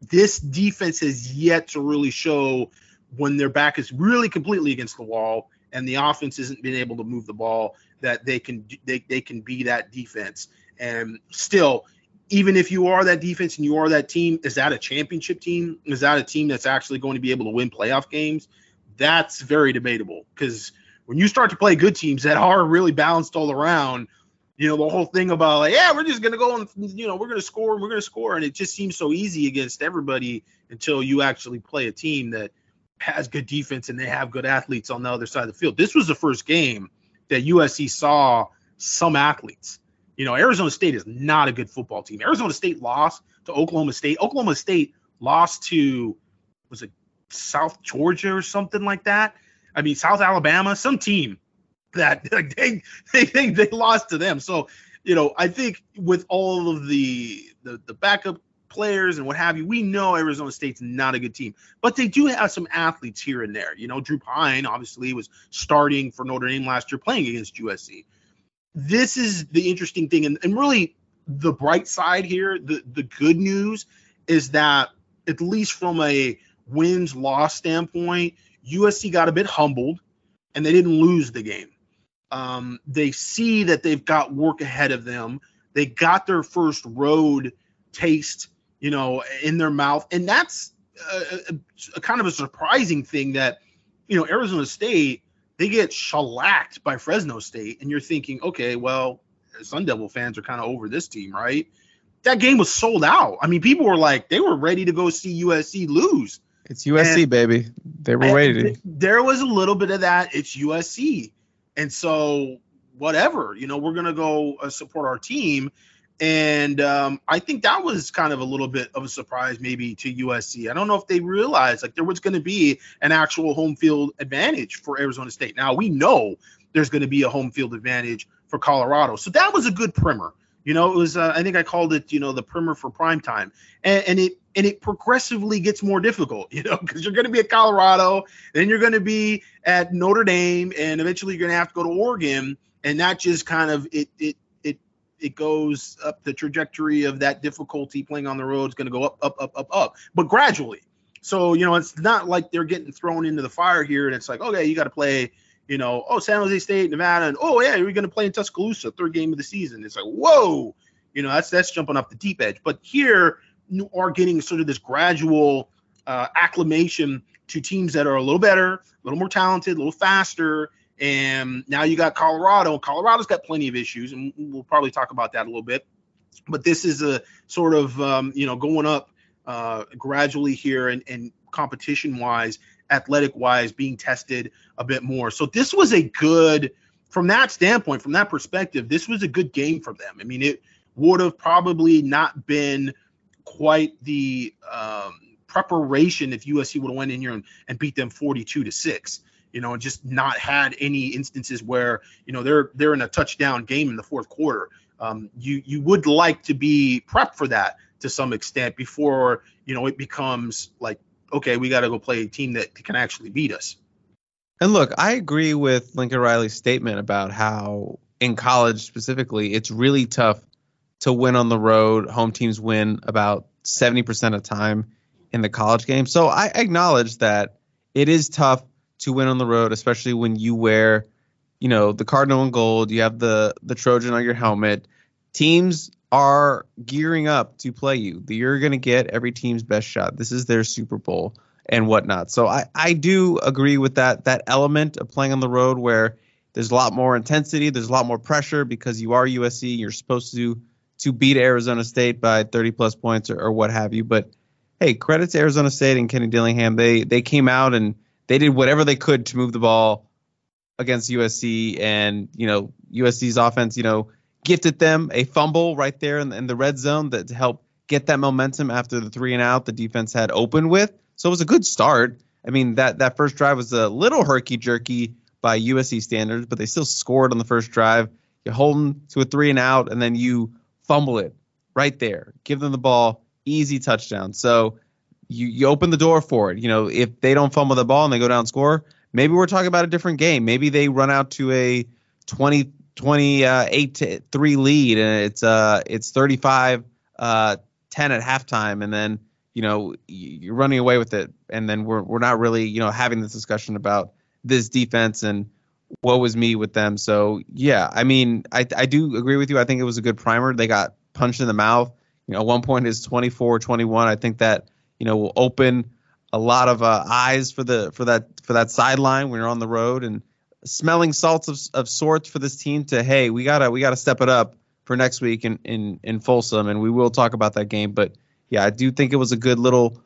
this defense has yet to really show when their back is really completely against the wall and the offense hasn't been able to move the ball that they can be that defense. And still, even if you are that defense and you are that team, is that a championship team? Is that a team that's actually going to be able to win playoff games? That's very debatable, because when you start to play good teams that are really balanced all around, you know, the whole thing about like, yeah, we're just going to go and, you know, we're going to score. And it just seems so easy against everybody until you actually play a team that has good defense and they have good athletes on the other side of the field. This was the first game that USC saw some athletes. You know, Arizona State is not a good football team. Arizona State lost to Oklahoma State. Oklahoma State lost to, was it South Georgia or something like that? I mean, South Alabama, some team that like, they lost to them. So, you know, I think with all of the backup players and what have you, we know Arizona State's not a good team. But they do have some athletes here and there. You know, Drew Pine obviously was starting for Notre Dame last year playing against USC. This is the interesting thing, and really the bright side here, the good news is that at least from a wins-loss standpoint, USC got a bit humbled, and they didn't lose the game. They see that they've got work ahead of them. They got their first road taste, you know, in their mouth, and that's a kind of a surprising thing that, you know, Arizona State, they get shellacked by Fresno State, and you're thinking, okay, well, Sun Devil fans are kind of over this team, right? That game was sold out. I mean, people were like, they were ready to go see USC lose. It's USC, and, baby. They were waiting. There was a little bit of that. It's USC. And so whatever, you know, we're going to go support our team. And I think that was kind of a little bit of a surprise maybe to USC. I don't know if they realized like there was going to be an actual home field advantage for Arizona State. Now we know there's going to be a home field advantage for Colorado. So that was a good primer. You know, it was I think I called it, you know, the primer for primetime. And it progressively gets more difficult, you know, because you're going to be at Colorado, then you're going to be at Notre Dame, and eventually you're going to have to go to Oregon. And that just kind of it goes up the trajectory of that difficulty. Playing on the road is going to go up, but gradually. So, you know, it's not like they're getting thrown into the fire here. And it's like, okay, you got to play, you know, San Jose State, Nevada. And, oh, yeah, you're going to play in Tuscaloosa, third game of the season. It's like, whoa, you know, that's jumping up the deep edge. But here you are getting sort of this gradual acclimation to teams that are a little better, a little more talented, a little faster. And now you got Colorado. Colorado's got plenty of issues, and we'll probably talk about that a little bit. But this is a sort of, you know, going up gradually here and competition-wise, athletic-wise, being tested a bit more. So this was a good, from that standpoint, from that perspective, this was a good game for them. I mean, it would have probably not been quite the preparation if USC would have went in here and beat them 42-6. You know, just not had any instances where, you know, they're in a touchdown game in the fourth quarter. You would like to be prepped for that to some extent before, you know, it becomes like, okay, we got to go play a team that can actually beat us. And look, I agree with Lincoln Riley's statement about how in college specifically, it's really tough to win on the road. Home teams win about 70% of the time in the college game. So I acknowledge that it is tough to win on the road, especially when you wear, you know, the cardinal and gold, you have the Trojan on your helmet. Teams are gearing up to play you. You're going to get every team's best shot. This is their Super Bowl and whatnot. So I do agree with that element of playing on the road where there's a lot more intensity, there's a lot more pressure because you are USC, you're supposed to beat Arizona State by 30-plus points or what have you. But, hey, credit to Arizona State and Kenny Dillingham. They came out and they did whatever they could to move the ball against USC, and, you know, USC's offense, you know, gifted them a fumble right there in the red zone that to help get that momentum after the 3-and-out the defense had opened with. So it was a good start. I mean, that first drive was a little herky-jerky by USC standards, but they still scored on the first drive. You hold them to a 3-and-out, and then you fumble it right there. Give them the ball, easy touchdown. So You open the door for it. You know, if they don't fumble the ball and they go down and score, maybe we're talking about a different game. Maybe they run out to a 8-3 lead, and it's 35-10 at halftime, and then, you know, you're running away with it, and then we're not really, you know, having this discussion about this defense and woe is me with them. So yeah, I mean, I do agree with you. I think it was a good primer. They got punched in the mouth. You know, at one point it's 24-21. I think that, you know, will open a lot of eyes for that sideline when you're on the road, and smelling salts of sorts for this team to, hey, we gotta step it up for next week in Folsom, and we will talk about that game. But yeah, I do think it was a good little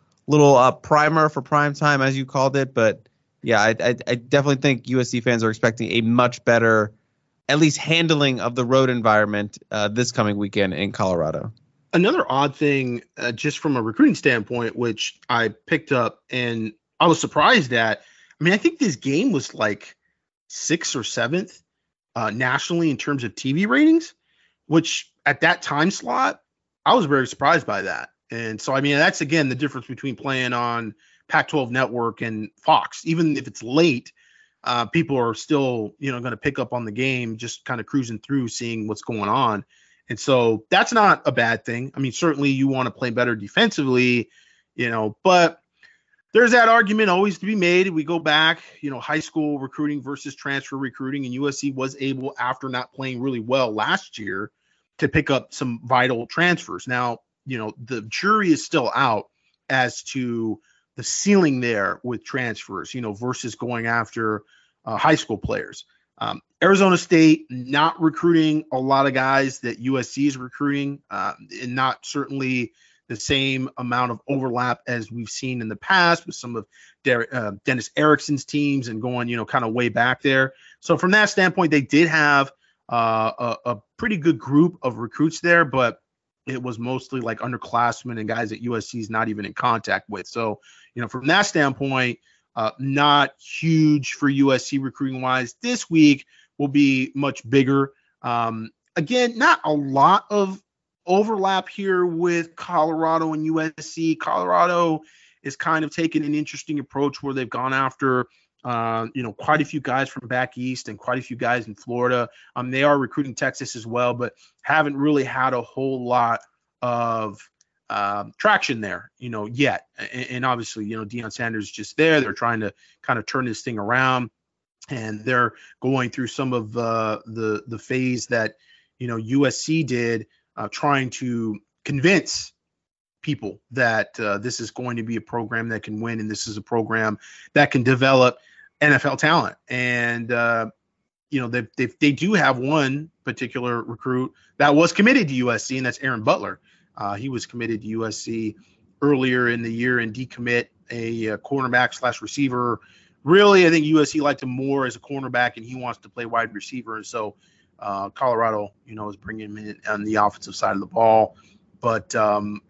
primer for primetime, as you called it. But yeah, I definitely think USC fans are expecting a much better, at least handling of the road environment this coming weekend in Colorado. Another odd thing, just from a recruiting standpoint, which I picked up and I was surprised at. I mean, I think this game was like 6th or 7th nationally in terms of TV ratings, which at that time slot, I was very surprised by that. And so, I mean, that's, again, the difference between playing on Pac-12 Network and Fox. Even if it's late, people are still, you know, going to pick up on the game, just kind of cruising through, seeing what's going on. And so that's not a bad thing. I mean, certainly you want to play better defensively, you know, but there's that argument always to be made. We go back, you know, high school recruiting versus transfer recruiting, and USC was able, after not playing really well last year, to pick up some vital transfers. Now, you know, the jury is still out as to the ceiling there with transfers, you know, versus going after high school players. Arizona State not recruiting a lot of guys that USC is recruiting, and not certainly the same amount of overlap as we've seen in the past with some of Dennis Erickson's teams and going, you know, kind of way back there. So from that standpoint, they did have a pretty good group of recruits there, but it was mostly like underclassmen and guys that USC is not even in contact with. So, you know, from that standpoint, not huge for USC recruiting wise. This week will be much bigger. Again, not a lot of overlap here with Colorado and USC. Colorado is kind of taking an interesting approach where they've gone after, quite a few guys from back east and quite a few guys in Florida. They are recruiting Texas as well, but haven't really had a whole lot of traction there, yet. And obviously, Deion Sanders is just there. They're trying to kind of turn this thing around, and they're going through some of the phase that, USC did, trying to convince people that this is going to be a program that can win, and this is a program that can develop NFL talent. And, they do have one particular recruit that was committed to USC, and that's Aaron Butler. He was committed to USC earlier in the year and decommit a cornerback/receiver. Really, I think USC liked him more as a cornerback, and he wants to play wide receiver. And so Colorado, is bringing him in on the offensive side of the ball. But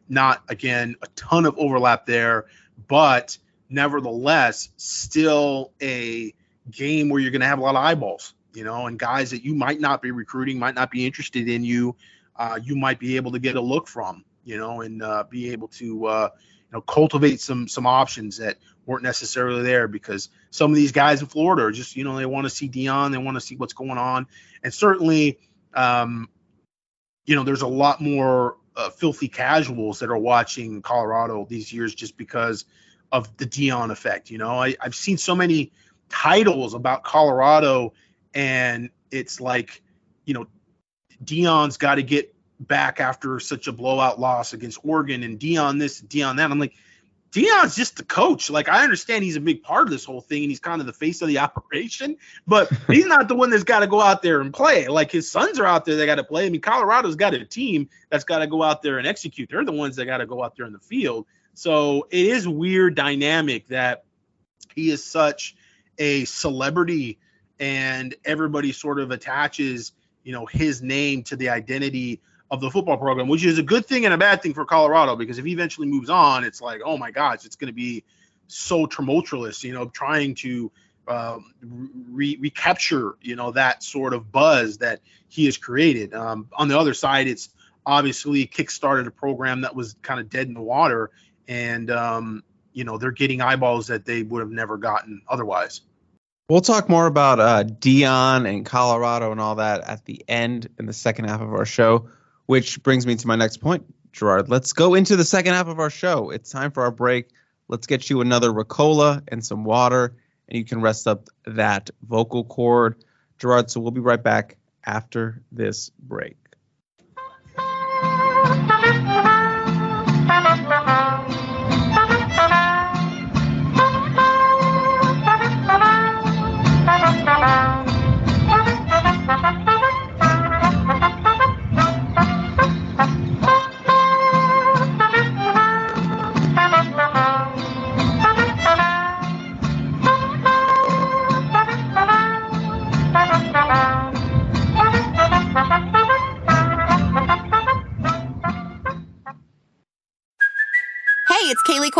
not, again, a ton of overlap there, but nevertheless, still a game where you're going to have a lot of eyeballs, and guys that you might not be recruiting, might not be interested in you. You might be able to get a look from, and be able to, cultivate some options that weren't necessarily there, because some of these guys in Florida are just, they want to see Deion, they want to see what's going on. And certainly, there's a lot more filthy casuals that are watching Colorado these years just because of the Deion effect. I've seen so many titles about Colorado, and it's like, Deion's got to get back after such a blowout loss against Oregon, and Deion this, Deion that. I'm like, Deion's just the coach. Like, I understand he's a big part of this whole thing, and he's kind of the face of the operation, but he's not the one that's got to go out there and play. Like, his sons are out there, they got to play. I mean, Colorado's got a team that's got to go out there and execute. They're the ones that got to go out there in the field. So it is weird dynamic that he is such a celebrity, and everybody sort of attaches, his name to the identity of the football program, which is a good thing and a bad thing for Colorado, because if he eventually moves on, it's like, oh my gosh, it's going to be so tumultuous, trying to recapture, that sort of buzz that he has created. On the other side, it's obviously kickstarted a program that was kind of dead in the water, and, they're getting eyeballs that they would have never gotten otherwise. We'll talk more about Deion and Colorado and all that at the end in the second half of our show. Which brings me to my next point, Gerard. Let's go into the second half of our show. It's time for our break. Let's get you another Ricola and some water, and you can rest up that vocal cord, Gerard. So we'll be right back after this break.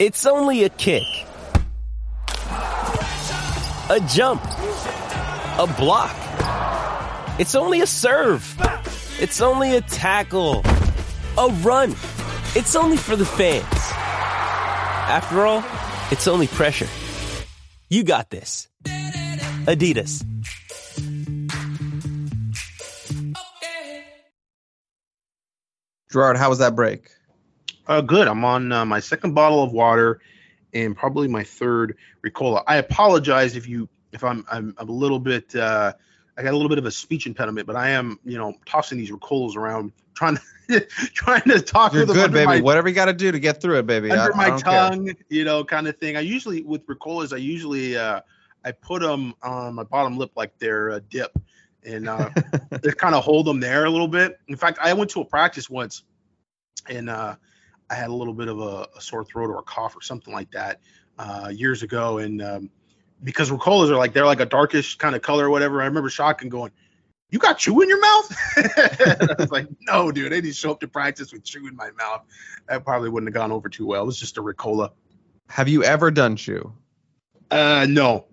It's only a kick, a jump, a block. It's only a serve. It's only a tackle, a run. It's only for the fans. After all, it's only pressure. You got this. Adidas. Gerard, how was that break? Good. I'm on my second bottle of water and probably my third Ricola. I apologize if I'm a little bit I got a little bit of a speech impediment, but I am, you know, tossing these Ricolas around, trying to talk. You're good, baby. Whatever you got to do to get through it, baby. Under my tongue, you know, kind of thing. I usually, with Ricolas, I put them on my bottom lip like they're a dip, and they kind of hold them there a little bit. In fact, I went to a practice once, and I had a little bit of a sore throat or a cough or something like that years ago, and because Ricolas are like, they're like a darkish kind of color or whatever. I remember Shotgun going, "You got chew in your mouth?" I was like, "No, dude, I didn't show up to practice with chew in my mouth. That probably wouldn't have gone over too well. It was just a Ricola." Have you ever done chew? No.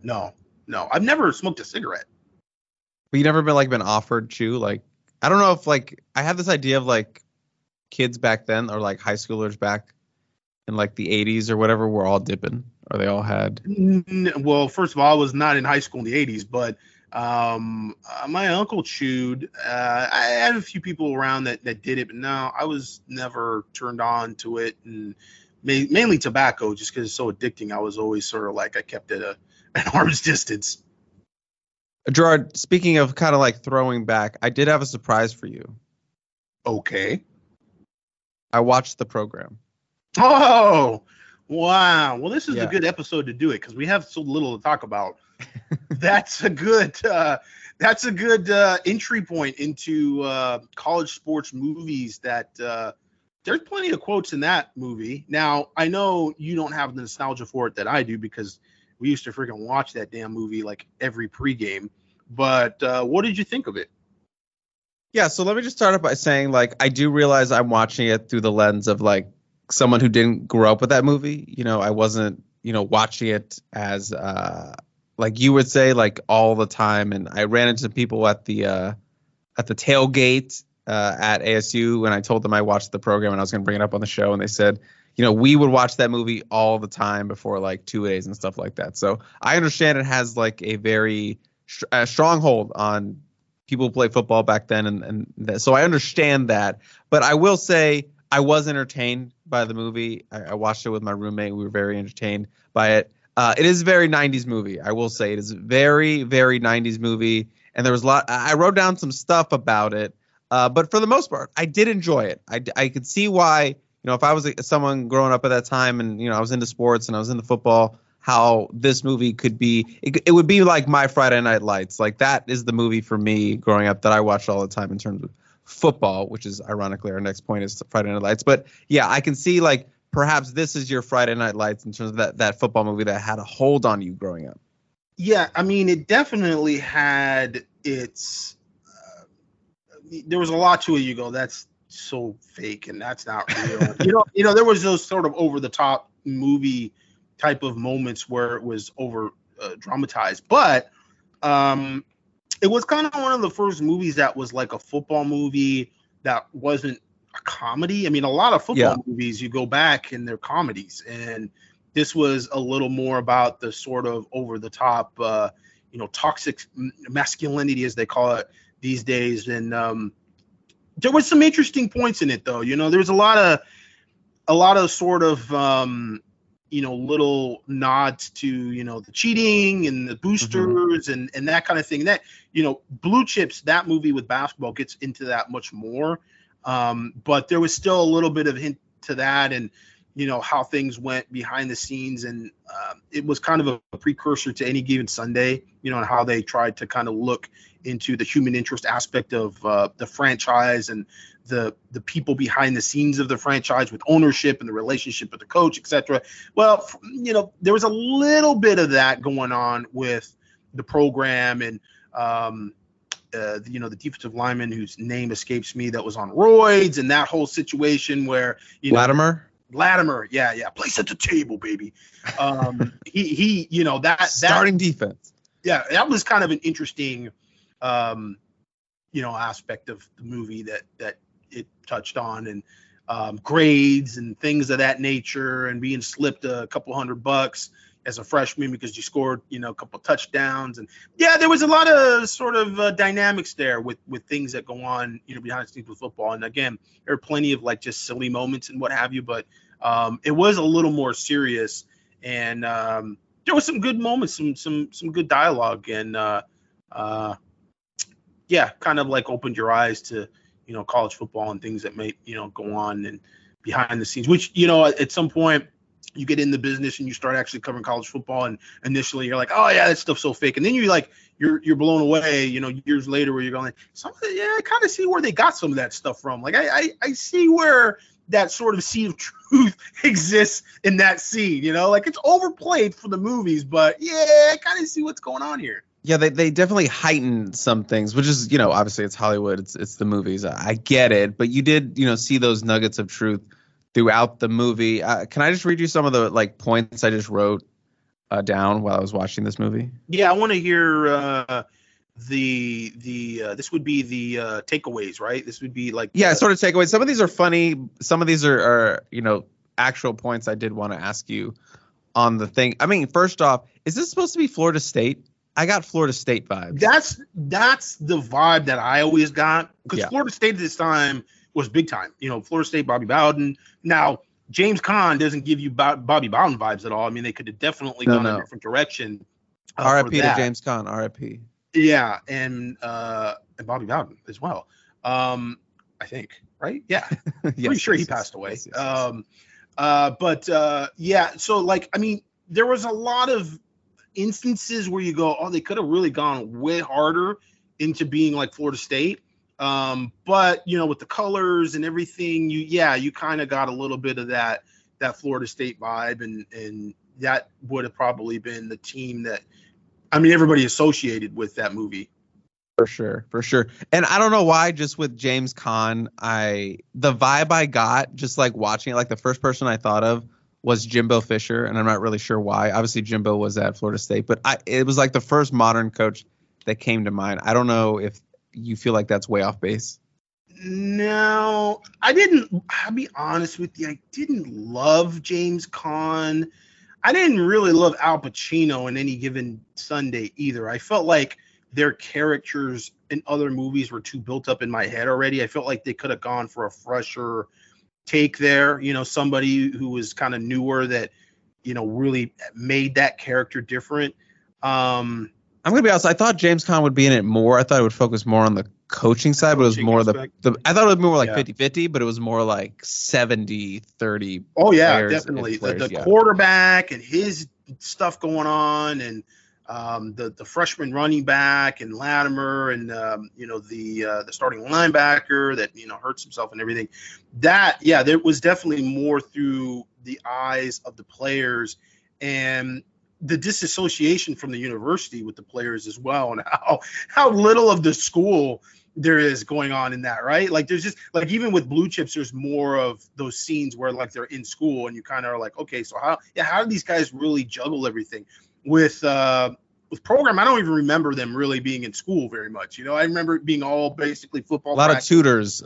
I've never smoked a cigarette. But you never been offered chew? Like, I don't know if, like, I had this idea of, like, kids back then, or like high schoolers back in like the 80s or whatever, were all dipping. Or they all had? Well, first of all, I was not in high school in the 80s, but my uncle chewed. I had a few people around that did it, but no, I was never turned on to it. And mainly tobacco, just because it's so addicting. I was always sort of like, I kept it an arm's distance. Gerard, speaking of kind of like throwing back, I did have a surprise for you. Okay. I watched the program. Oh, wow. Well, this is a good episode to do it, because we have so little to talk about. That's a good entry point into college sports movies. That there's plenty of quotes in that movie. Now, I know you don't have the nostalgia for it that I do, because we used to freaking watch that damn movie like every pregame. But what did you think of it? Yeah, so let me just start off by saying, like, I do realize I'm watching it through the lens of, like, someone who didn't grow up with that movie. You know, I wasn't, you know, watching it as, like you would say, like, all the time. And I ran into people at the tailgate at ASU, and I told them I watched the program and I was going to bring it up on the show. And they said, you know, we would watch that movie all the time before, like, 2A's and stuff like that. So I understand it has, like, a very stronghold on people who play football back then. And so I understand that. But I will say, I was entertained by the movie. I watched it with my roommate. We were very entertained by it. It is a very 90s movie. I will say it is a very, very 90s movie. And there was a lot. I wrote down some stuff about it. But for the most part, I did enjoy it. I could see why, you know, if I was someone growing up at that time and, you know, I was into sports and I was into football, how this movie could be. It would be like my Friday Night Lights. Like, that is the movie for me growing up that I watched all the time in terms of football, which is ironically our next point is Friday Night Lights. But yeah, I can see, like, perhaps this is your Friday Night Lights in terms of that football movie that had a hold on you growing up. Yeah, I mean, it definitely had its there was a lot to it. You go, that's so fake and that's not real. you know, there was those sort of over the top movie type of moments where it was over dramatized, but it was kind of one of the first movies that was like a football movie that wasn't a comedy. I mean, a lot of football movies, you go back and they're comedies. And this was a little more about the sort of over-the-top, you know, toxic masculinity, as they call it these days. And there was some interesting points in it, though. You know, there's a lot of sort of you know, little nods to, you know, the cheating and the boosters and that kind of thing. That, you know, Blue Chips, that movie with basketball, gets into that much more. But there was still a little bit of hint to that and, you know, how things went behind the scenes. And it was kind of a precursor to Any Given Sunday, you know, and how they tried to kind of look into the human interest aspect of the franchise and the people behind the scenes of the franchise with ownership and the relationship with the coach, et cetera. Well, you know, there was a little bit of that going on with the program and, you know, the defensive lineman whose name escapes me that was on roids and that whole situation where, you know, Latimer. Yeah. Place at the table, baby. He you know, that starting defense. Yeah, that was kind of an interesting, you know, aspect of the movie that it touched on, and grades and things of that nature, and being slipped a couple $100 as a freshman because you scored, you know, a couple touchdowns. And yeah, there was a lot of sort of dynamics there with things that go on, you know, behind the scenes with football. And again, there are plenty of like just silly moments and what have you, but it was a little more serious, and there was some good moments, some good dialogue, and yeah, kind of like opened your eyes to, you know, college football and things that may, you know, go on and behind the scenes, which, you know, at some point you get in the business and you start actually covering college football. And initially you're like, oh yeah, that stuff's so fake. And then you're like, you're blown away, you know, years later where you're going, some of the, yeah, I kind of see where they got some of that stuff from. Like I see where that sort of seed of truth exists in that scene, you know, like it's overplayed for the movies, but yeah, I kind of see what's going on here. Yeah, they definitely heightened some things, which is, you know, obviously it's Hollywood, it's the movies. I get it, but you did, you know, see those nuggets of truth throughout the movie. Can I just read you some of the like points I just wrote down while I was watching this movie? Yeah, I want to hear this would be the takeaways, right? This would be like sort of takeaways. Some of these are funny. Some of these are you know, actual points I did want to ask you on the thing. I mean, first off, is this supposed to be Florida State? I got Florida State vibes. That's the vibe that I always got, because Florida State at this time was big time. You know, Florida State, Bobby Bowden. Now, James Conn doesn't give you Bobby Bowden vibes at all. I mean, they could have definitely gone a different direction. R.I.P. to James Conn, R.I.P. Yeah, and Bobby Bowden as well. I think, right? Yeah. Pretty sure he passed away. Yes. So, like, I mean, there was a lot of instances where you go, oh, they could have really gone way harder into being like Florida State, but you know, with the colors and everything, you kind of got a little bit of that Florida State vibe, and that would have probably been the team that, I mean, everybody associated with that movie. For sure. And I don't know why, just with James Conn, the vibe I got just like watching it, like the first person I thought of was Jimbo Fisher, and I'm not really sure why. Obviously, Jimbo was at Florida State, but it was like the first modern coach that came to mind. I don't know if you feel like that's way off base. No, I didn't. I'll be honest with you. I didn't love James Conn. I didn't really love Al Pacino in Any Given Sunday either. I felt like their characters in other movies were too built up in my head already. I felt like they could have gone for a fresher take there, you know, somebody who was kind of newer that, you know, really made that character different. I'm gonna be honest, I thought James Conn would be in it more. I thought it would focus more on the coaching side, but it was more the I thought it would be more like 50-50, but it was more like 70-30. Oh yeah, definitely. The quarterback and his stuff going on, and the freshman running back and Latimer, and you know, the starting linebacker that, you know, hurts himself and everything. That, yeah, there was definitely more through the eyes of the players, and the disassociation from the university with the players as well, and how little of the school there is going on in that, right? Like there's just like, even with Blue Chips, there's more of those scenes where like they're in school and you kind of are like, okay, so how do these guys really juggle everything? With program, I don't even remember them really being in school very much. You know, I remember it being all basically football. A lot of tutors.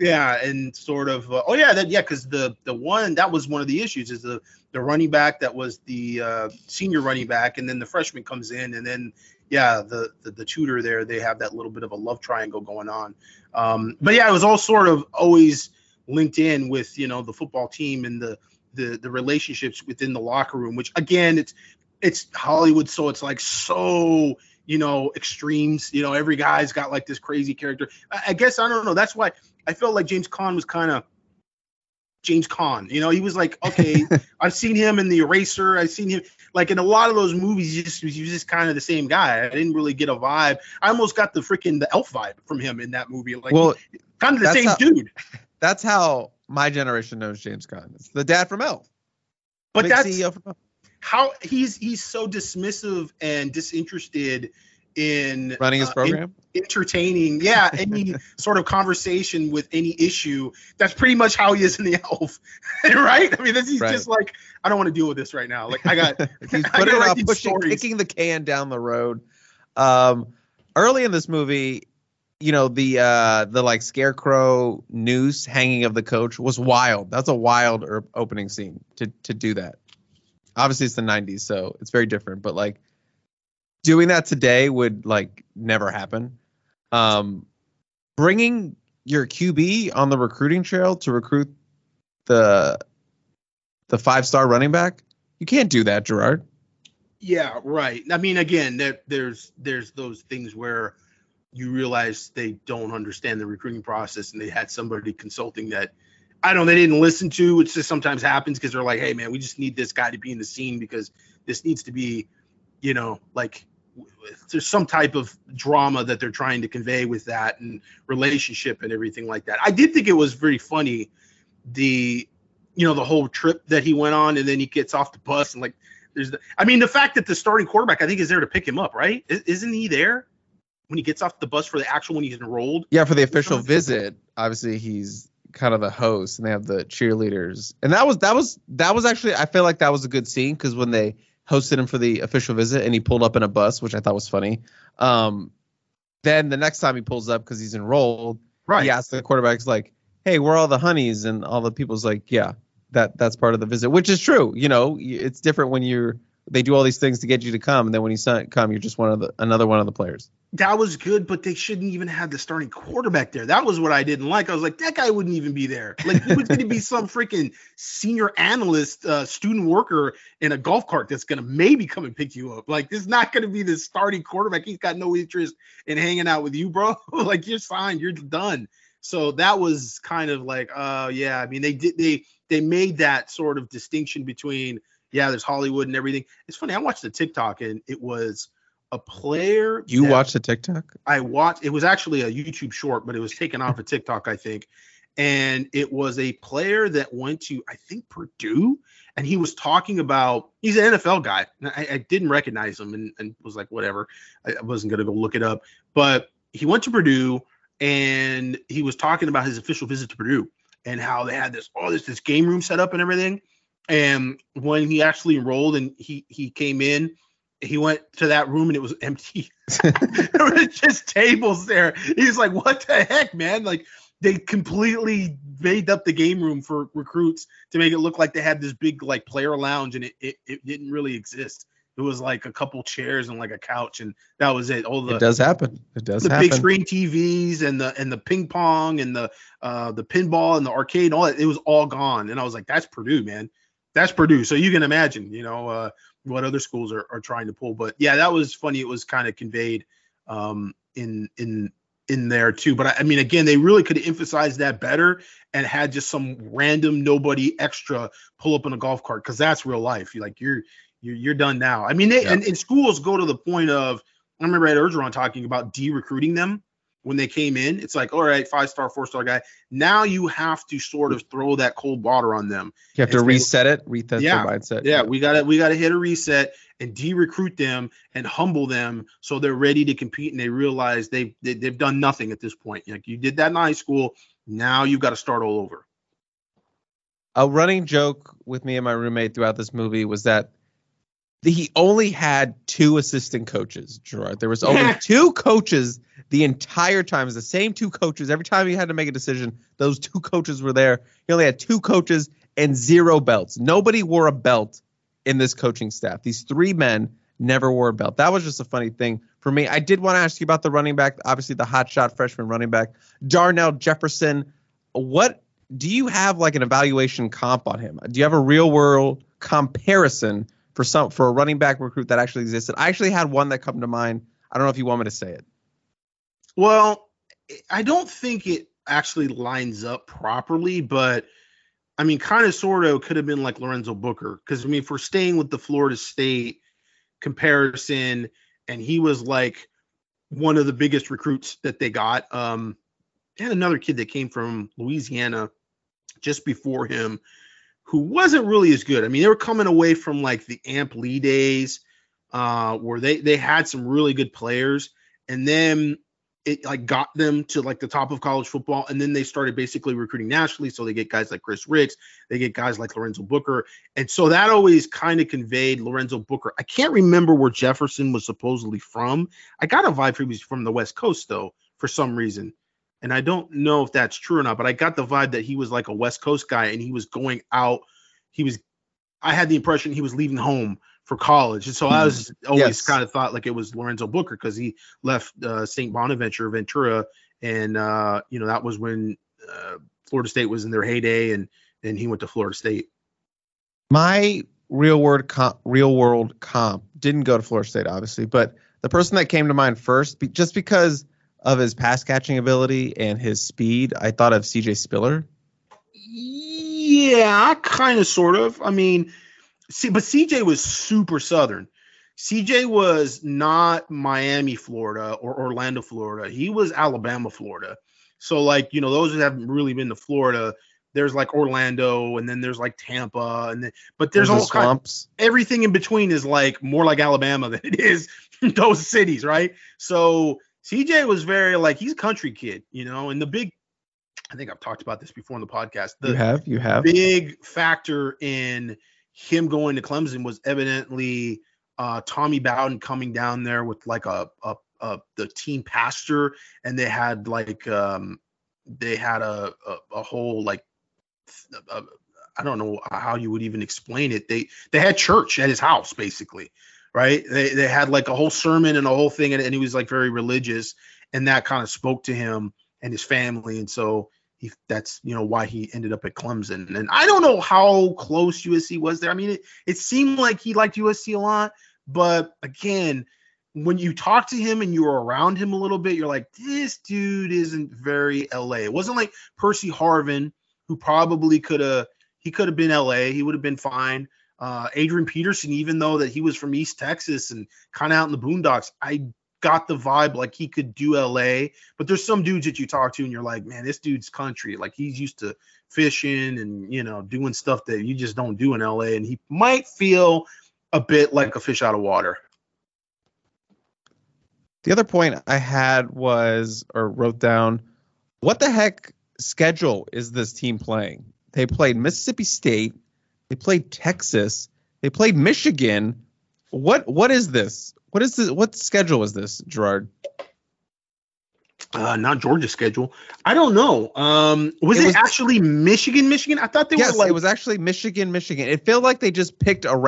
Yeah, and sort of. Because the one that was one of the issues is the running back that was the senior running back, and then the freshman comes in, and then the tutor there. They have that little bit of a love triangle going on. But yeah, it was all sort of always linked in with, you know, the football team and the relationships within the locker room, which again, it's Hollywood. So it's like, so, you know, extremes, you know, every guy's got like this crazy character. I guess, I don't know. That's why I felt like James Conn was kind of James Conn, you know, he was like, okay, I've seen him in The Eraser. I've seen him like in a lot of those movies. He was just kind of the same guy. I didn't really get a vibe. I almost got the elf vibe from him in that movie. Like, well, kind of the same dude. That's how my generation knows James Conn. It's the dad from Elf. But how he's so dismissive and disinterested in running his program, entertaining any sort of conversation with any issue. That's pretty much how he is in The Elf, right? I mean, he's just like, I don't want to deal with this right now. Like, I got he's putting it off, kicking the can down the road. Early in this movie, you know, the like scarecrow noose hanging of the coach was wild. That's a wild opening scene to do that. Obviously, it's the 90s, so it's very different. But like doing that today would like never happen. Bringing your QB on the recruiting trail to recruit the 5-star running back, you can't do that, Gerard. Yeah, right. I mean, again, there's those things where you realize they don't understand the recruiting process, and they had somebody consulting that they didn't listen to, which just sometimes happens because they're like, hey, man, we just need this guy to be in the scene because this needs to be, you know, like there's some type of drama that they're trying to convey with that and relationship and everything like that. I did think it was very funny, the, you know, the whole trip that he went on, and then he gets off the bus and like there's the, I mean, the fact that the starting quarterback, I think, is there to pick him up, right? Isn't he there when he gets off the bus for the actual, when he's enrolled? Yeah, for the official visit. Obviously, he's kind of the host, and they have the cheerleaders, and that was actually, I feel like that was a good scene, because when they hosted him for the official visit and he pulled up in a bus, which I thought was funny, then the next time he pulls up, because he's enrolled, right, he asks the quarterback's like, hey, where are all the honeys? And all the people's like, yeah, that's part of the visit, which is true. You know, it's different when they do all these things to get you to come, and then when you come, you're just another one of the players. That was good, but they shouldn't even have the starting quarterback there. That was what I didn't like. I was like, that guy wouldn't even be there. Like, he was going to be some freaking senior analyst, student worker in a golf cart that's going to maybe come and pick you up. Like, this is not going to be the starting quarterback. He's got no interest in hanging out with you, bro. Like, you're signed. You're done. So that was kind of like, yeah. I mean, they made that sort of distinction between, yeah, there's Hollywood and everything. It's funny. I watched the TikTok, and it was a player. You watched the TikTok? I watched. It was actually a YouTube short, but it was taken off of TikTok, I think. And it was a player that went to, I think, Purdue. And he was talking about, he's an NFL guy. I didn't recognize him, and was like, whatever. I wasn't going to go look it up. But he went to Purdue, and he was talking about his official visit to Purdue and how they had this game room set up and everything. And when he actually enrolled and he came in, he went to that room and it was empty. There were just tables there. He's like, what the heck, man? Like, they completely made up the game room for recruits to make it look like they had this big, like, player lounge, and it didn't really exist. It was like a couple chairs and like a couch, and that was it. It does happen. It does happen. The big screen TVs and the ping pong and the pinball and the arcade and all that, it was all gone. And I was like, that's Purdue, man. That's Purdue. So you can imagine, you know, what other schools are trying to pull. But yeah, that was funny. It was kind of conveyed in there too. But I mean, again, they really could have emphasized that better and had just some random nobody extra pull up in a golf cart, because that's real life. You're like, you're done now. I mean, and schools go to the point of, I remember Ed Orgeron talking about de-recruiting them when they came in. It's like, all right, 5-star, 4-star guy. Now you have to sort of throw that cold water on them. You have to reset the mindset. Yeah, we gotta hit a reset and de-recruit them and humble them so they're ready to compete, and they realize they've done nothing at this point. Like, you did that in high school, now you've got to start all over. A running joke with me and my roommate throughout this movie was that he only had 2 assistant coaches, Gerard. There was only 2 coaches the entire time. It was the same 2 coaches. Every time he had to make a decision, those 2 coaches were there. He only had 2 coaches and 0 belts. Nobody wore a belt in this coaching staff. These 3 men never wore a belt. That was just a funny thing for me. I did want to ask you about the running back, obviously the hotshot freshman running back, Darnell Jefferson. What do you have, like, an evaluation comp on him? Do you have a real-world comparison for a running back recruit that actually existed? I actually had one that come to mind. I don't know if you want me to say it. Well, I don't think it actually lines up properly, but I mean, kind of sort of could have been like Lorenzo Booker, because I mean, if we're staying with the Florida State comparison, and he was like one of the biggest recruits that they got. And another kid that came from Louisiana just before him, who wasn't really as good. I mean, they were coming away from like the Amp Lee days, where they had some really good players, and then it like got them to like the top of college football. And then they started basically recruiting nationally. So they get guys like Chris Ricks, they get guys like Lorenzo Booker. And so that always kind of conveyed Lorenzo Booker. I can't remember where Jefferson was supposedly from. I got a vibe he was from the West Coast though, for some reason. And I don't know if that's true or not, but I got the vibe that he was like a West Coast guy, and he was going out. I had the impression he was leaving home for college. And so I was always kind of thought like it was Lorenzo Booker, because he left St. Bonaventure, Ventura. And, you know, that was when Florida State was in their heyday, and he went to Florida State. My real world comp didn't go to Florida State, obviously, but the person that came to mind first, just because of his pass catching ability and his speed, I thought of C.J. Spiller. Yeah, kind of, sort of. I mean, but C.J. was super Southern. C.J. was not Miami, Florida, or Orlando, Florida. He was Alabama, Florida. So, like, you know, those who haven't really been to Florida, there's like Orlando, and then there's like Tampa, and then, but there's all swamps. Everything in between is like more like Alabama than it is those cities, right? So CJ was very like, he's a country kid, you know. And the big, I think I've talked about this before on the podcast. You have big factor in him going to Clemson was evidently Tommy Bowden coming down there with like the team pastor, and they had like they had a whole like I don't know how you would even explain it. They had church at his house basically, right? They had like a whole sermon and a whole thing, and he was like very religious, and that kind of spoke to him and his family, and so that's you know why he ended up at Clemson. And I don't know how close USC was there. I mean, it seemed like he liked USC a lot, but again, when you talk to him and you were around him a little bit, you're like, this dude isn't very LA. It wasn't like Percy Harvin, who probably could have been LA. He would have been fine. Adrian Peterson, even though that he was from East Texas and kind of out in the boondocks, I got the vibe like he could do LA. But there's some dudes that you talk to and you're like, man, this dude's country. Like he's used to fishing and, you know, doing stuff that you just don't do in LA. And he might feel a bit like a fish out of water. The other point I had was, or wrote down, what the heck schedule is this team playing? They played Mississippi State. They played Texas. They played Michigan. What is this? What is this? What schedule is this, Gerard? Not Georgia's schedule. I don't know. Was it actually Michigan? I thought they were like. It was actually Michigan. It felt like they just picked a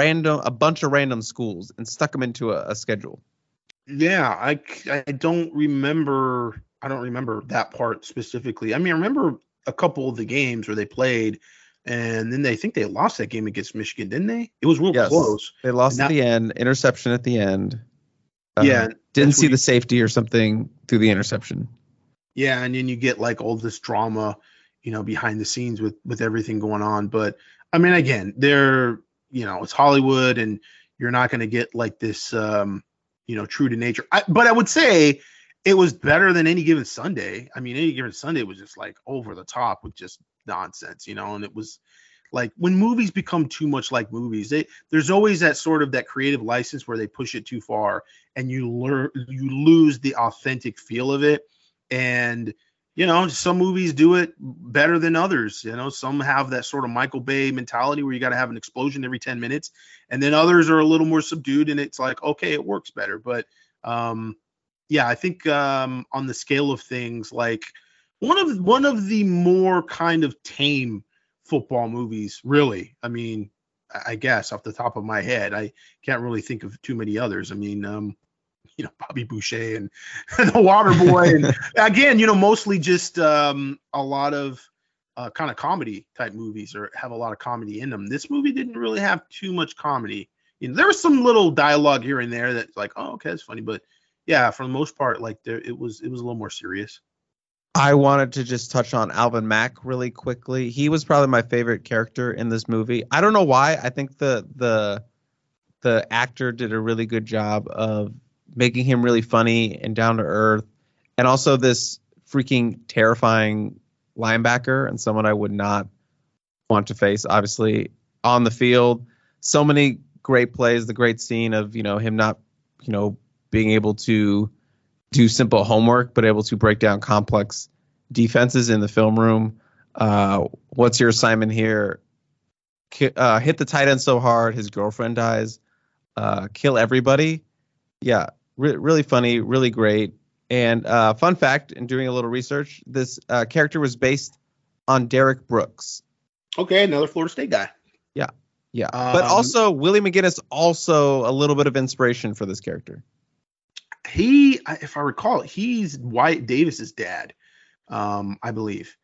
bunch of random schools and stuck them into a schedule. Yeah, I don't remember that part specifically. I mean, I remember a couple of the games where they played, and then they think they lost that game against Michigan, didn't they? It was real close. They lost at the end, interception at the end. Yeah. Didn't see the safety or something through the interception. Yeah, and then you get like all this drama, you know, behind the scenes with everything going on. But, I mean, again, they're, you know, it's Hollywood, and you're not going to get like this – you know, true to nature. But I would say it was better than any given Sunday. I mean, any given Sunday was just like over the top with just nonsense, you know, and it was like when movies become too much like movies, there's always that sort of that creative license where they push it too far and you lose the authentic feel of it. And, you know, some movies do it better than others. You know, some have that sort of Michael Bay mentality where you got to have an explosion every 10 minutes. And then others are a little more subdued and it's like, okay, it works better. But yeah, I think on the scale of things, like one of the more kind of tame football movies, really. I mean, I guess off the top of my head, I can't really think of too many others. I mean, you know, Bobby Boucher and The Waterboy, and again, you know, mostly just a lot of kind of comedy type movies or have a lot of comedy in them. This movie didn't really have too much comedy. You know, there was some little dialogue here and there that's like, oh, okay, that's funny, but yeah, for the most part, like there, it was a little more serious. I wanted to just touch on Alvin Mack really quickly. He was probably my favorite character in this movie. I don't know why. I think the actor did a really good job of making him really funny and down to earth, and also this freaking terrifying linebacker and someone I would not want to face, obviously, on the field. So many great plays, the great scene of, you know, him not, you know, being able to do simple homework, but able to break down complex defenses in the film room. What's your assignment here? Hit the tight end so hard, his girlfriend dies. Kill everybody. Yeah, really funny, really great. And fun fact, in doing a little research, this character was based on Derek Brooks. Okay, another Florida State guy. Yeah. But also, Willie McGinnis, also a little bit of inspiration for this character. He, if I recall, he's Wyatt Davis's dad, I believe.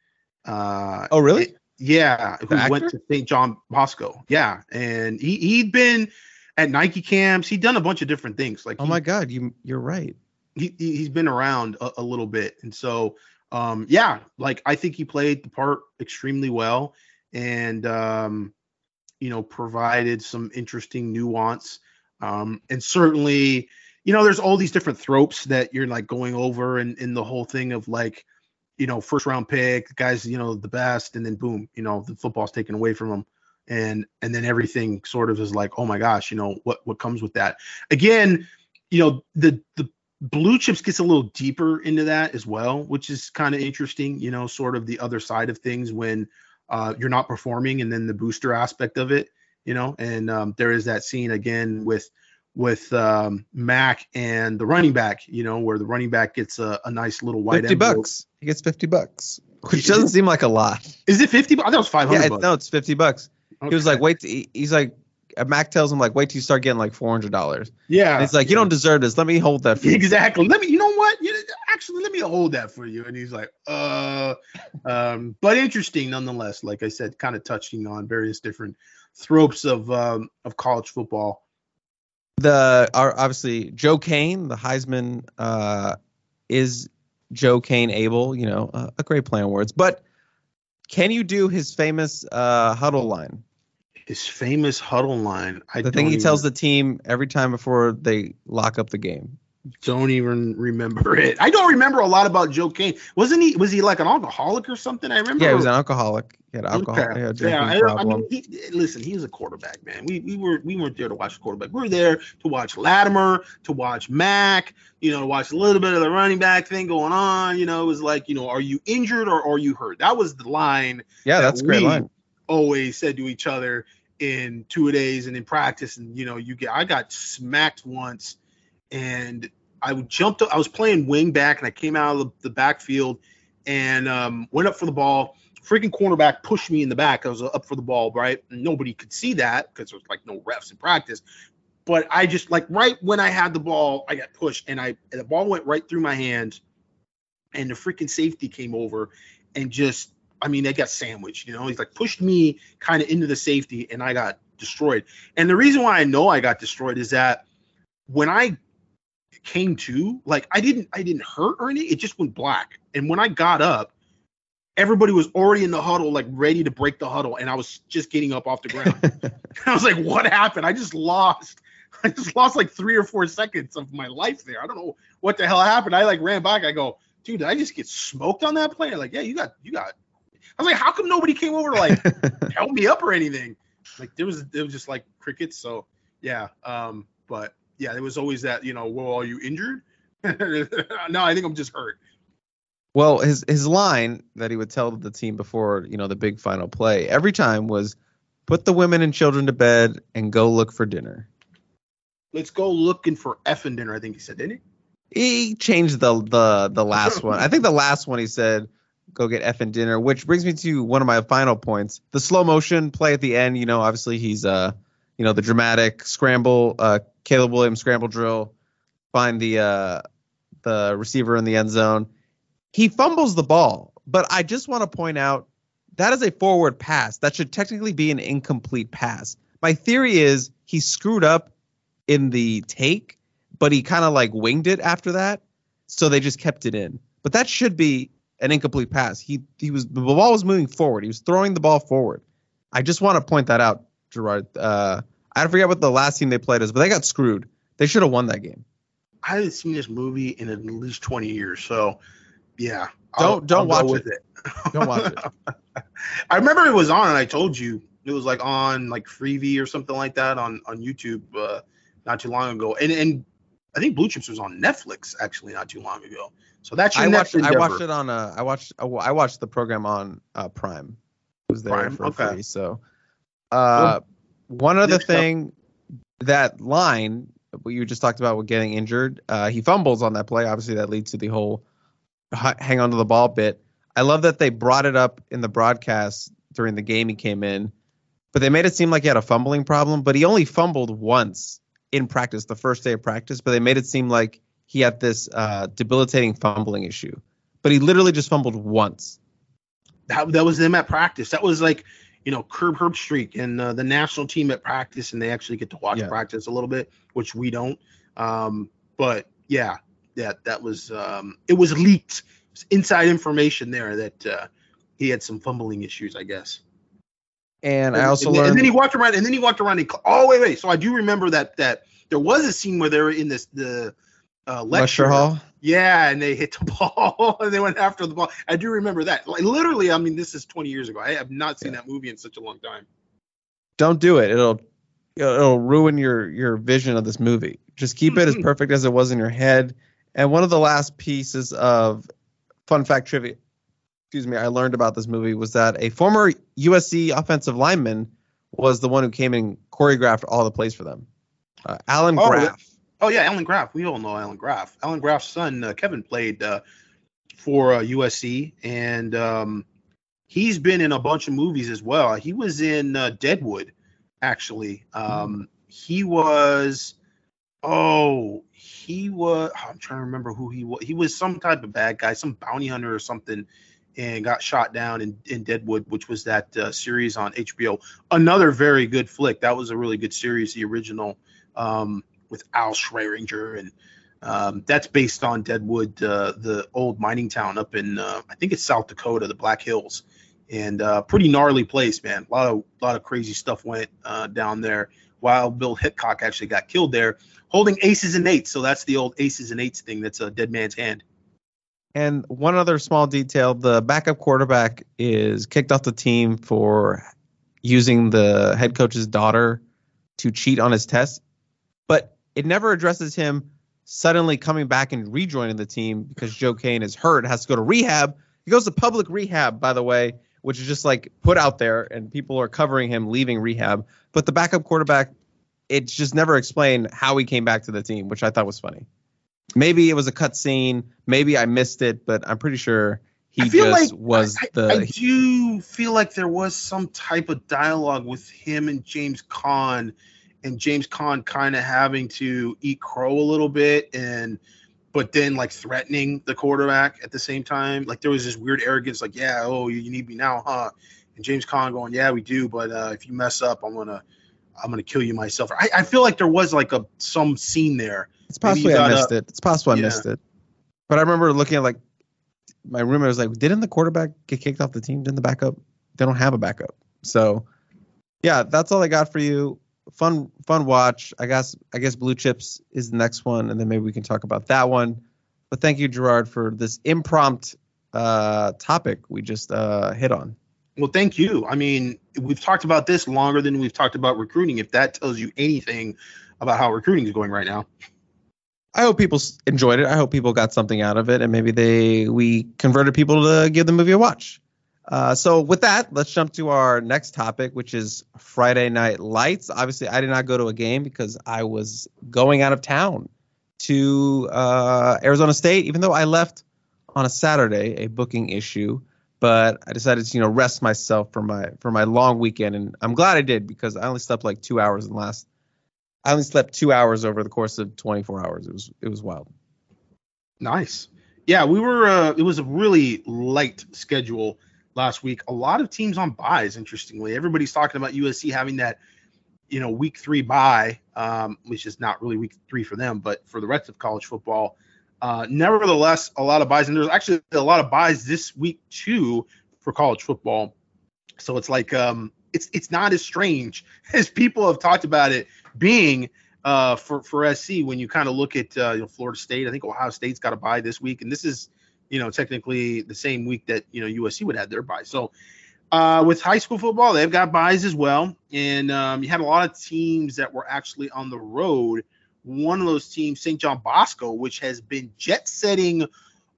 Oh, really? Yeah, who went to St. John Bosco. Yeah, and he'd been at Nike camps. He'd done a bunch of different things. Like, oh my God, you're right. he's been around a little bit. And so, yeah, like I think he played the part extremely well and, you know, provided some interesting nuance. And certainly, you know, there's all these different tropes that you're like going over and the whole thing of like, you know, first round pick, guys, you know, the best, and then boom, you know, the football's taken away from them. And then everything sort of is like, oh my gosh, you know, what comes with that? Again, you know, the blue chips gets a little deeper into that as well, which is kind of interesting, you know, sort of the other side of things when you're not performing, and then the booster aspect of it, you know, and there is that scene again with Mac and the running back, you know, where the running back gets a nice little white $50. He gets $50, which doesn't seem like a lot. Is it 50? I thought it was 500. Yeah, no, it's $50. Okay. He was like, wait, he's like, Mac tells him like, wait till you start getting like $400. Yeah. And he's like, you don't deserve this. Let me hold that for you. Exactly. Let me, you know what? Actually, let me hold that for you. And he's like, but interesting nonetheless. Like I said, kind of touching on various different tropes of college football. Obviously Joe Kane, the Heisman, is Joe Kane able, you know, a great play on words, but can you do his famous huddle line? His famous huddle line. The thing he tells the team every time before they lock up the game. Don't even remember it. I don't remember a lot about Joe Kane. Was he like an alcoholic or something? I remember. Yeah, he was an alcoholic. He had alcohol. Okay. He had problem. I mean, he was a quarterback, man. We weren't there to watch the quarterback. We were there to watch Latimer, to watch Mack, you know, to watch a little bit of the running back thing going on. You know, it was like, you know, are you injured or are you hurt? That was the line. Yeah, that's a great line. Always said to each other in two-a-days and in practice, and you know, I got smacked once. And I was playing wing back, and I came out of the backfield and went up for the ball. Freaking cornerback pushed me in the back. I was up for the ball, right? And nobody could see that because there was like no refs in practice. But I just like right when I had the ball, I got pushed, and the ball went right through my hands. And the freaking safety came over and just, I mean, they got sandwiched. You know, he's like pushed me kind of into the safety, and I got destroyed. And the reason why I know I got destroyed is that when I came to, like, I didn't hurt or anything. It just went black. And when I got up, everybody was already in the huddle, like ready to break the huddle. And I was just getting up off the ground. I was like, what happened? I just lost like 3 or 4 seconds of my life there. I don't know what the hell happened. I like ran back. I go, dude, did I just get smoked on that play? Like, yeah, you got, I was like, how come nobody came over to like help me up or anything? Like there was just like crickets. So yeah. But yeah, there was always that, you know, well, are you injured? No, I think I'm just hurt. Well, his line that he would tell the team before, you know, the big final play every time was, put the women and children to bed and go look for dinner. Let's go looking for effing dinner, I think he said, didn't he? He changed the last one. I think the last one he said, go get effing dinner, which brings me to one of my final points. The slow motion play at the end, you know, obviously he's you know, the dramatic scramble, Caleb Williams scramble drill, find the receiver in the end zone. He fumbles the ball, but I just want to point out that is a forward pass. That should technically be an incomplete pass. My theory is he screwed up in the take, but he kind of like winged it after that, so they just kept it in. But that should be an incomplete pass. The ball was moving forward. He was throwing the ball forward. I just want to point that out. Gerard, I forget what the last team they played is, but they got screwed. They should have won that game. I haven't seen this movie in at least 20 years, so yeah. Don't watch it. Don't watch it. I remember it was on, and I told you it was like on like Freevee or something like that on YouTube not too long ago, and I think Blue Chips was on Netflix actually not too long ago. So that's your next endeavor. I watched the program on Prime. It was there Prime? For free, so. One other thing, that line what you just talked about with getting injured, he fumbles on that play. Obviously, that leads to the whole hang on to the ball bit. I love that they brought it up in the broadcast during the game he came in, but they made it seem like he had a fumbling problem, but he only fumbled once in practice, the first day of practice, but they made it seem like he had this debilitating fumbling issue. But he literally just fumbled once. That was them at practice. That was like, you know, Curb Herbstreit and the national team at practice, and they actually get to watch practice a little bit, which we don't. But yeah, that was it was leaked. It was inside information there that he had some fumbling issues, I guess. And I also learned. And then he walked around. Oh wait. So I do remember that there was a scene where they were in the lecture hall. Yeah, and they hit the ball and they went after the ball. I do remember that. Like, literally, I mean, this is 20 years ago. I have not seen that movie in such a long time. Don't do it. It'll ruin your vision of this movie. Just keep it as perfect as it was in your head. And one of the last pieces of fun fact trivia, I learned about this movie was that a former USC offensive lineman was the one who came and choreographed all the plays for them. Alan Graff. Oh, yeah, Alan Graff. We all know Alan Graff. Alan Graff's son, Kevin, played for USC, and he's been in a bunch of movies as well. He was in Deadwood, actually. He was – I'm trying to remember who he was. He was some type of bad guy, some bounty hunter or something, and got shot down in Deadwood, which was that series on HBO. Another very good flick. That was a really good series, the original with Al Schraeringer, and that's based on Deadwood, the old mining town up in I think it's South Dakota, the Black Hills, and pretty gnarly place, man. A lot of crazy stuff went down there. Wild Bill Hickok actually got killed there, holding aces and eights. So that's the old aces and eights thing. That's a dead man's hand. And one other small detail: the backup quarterback is kicked off the team for using the head coach's daughter to cheat on his test, but it never addresses him suddenly coming back and rejoining the team because Joe Kane is hurt, has to go to rehab. He goes to public rehab, by the way, which is just like put out there, and people are covering him leaving rehab. But the backup quarterback, it's just never explained how he came back to the team, which I thought was funny. Maybe it was a cut scene. Maybe I missed it, but I'm pretty sure he just was the. I do feel like there was some type of dialogue with him and James Caan, and James Caan kind of having to eat crow a little bit, but then like threatening the quarterback at the same time. Like there was this weird arrogance, like, yeah, oh, you need me now, huh? And James Caan going, yeah, we do, but if you mess up, I'm gonna kill you myself. I feel like there was like some scene there. It's possible I missed it. But I remember looking at like my roommate was like, didn't the quarterback get kicked off the team? Didn't the backup? They don't have a backup. So yeah, that's all I got for you. Fun watch. I guess Blue Chips is the next one, and then maybe we can talk about that one. But thank you, Gerard, for this impromptu topic we just hit on. Well, thank you. I mean, we've talked about this longer than we've talked about recruiting, if that tells you anything about how recruiting is going right now. I hope people enjoyed it. I hope people got something out of it, and maybe we converted people to give the movie a watch. So with that, let's jump to our next topic, which is Friday Night Lights. Obviously, I did not go to a game because I was going out of town to Arizona State, even though I left on a Saturday, a booking issue. But I decided to, rest myself for my long weekend, and I'm glad I did because I only slept like 2 hours I only slept 2 hours over the course of 24 hours. It was wild. Nice. Yeah, we were. It was a really light schedule last week. A lot of teams on buys. Interestingly, everybody's talking about USC having that, week three bye, which is not really week three for them, but for the rest of college football. Nevertheless, a lot of buys, and there's actually a lot of buys this week too for college football. So it's like it's not as strange as people have talked about it being for SC when you kind of look at Florida State. I think Ohio State's got a bye this week, and this is technically the same week that USC would have their bye. So with high school football, they've got buys as well, and you had a lot of teams that were actually on the road. One of those teams, St. John Bosco, which has been jet setting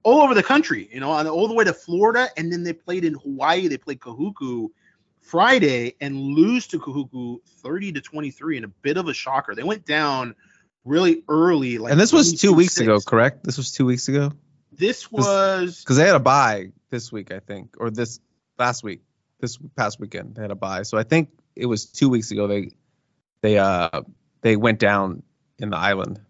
all over the country, all the way to Florida. And then they played in Hawaii. They played Kahuku Friday and lose to Kahuku 30-23 in a bit of a shocker. They went down really early. Like, and this was 2 weeks ago, correct? This was 2 weeks ago. This was because they had a bye this week, I think, or this last week, this past weekend, they had a bye. So I think it was 2 weeks ago. They went down in the island.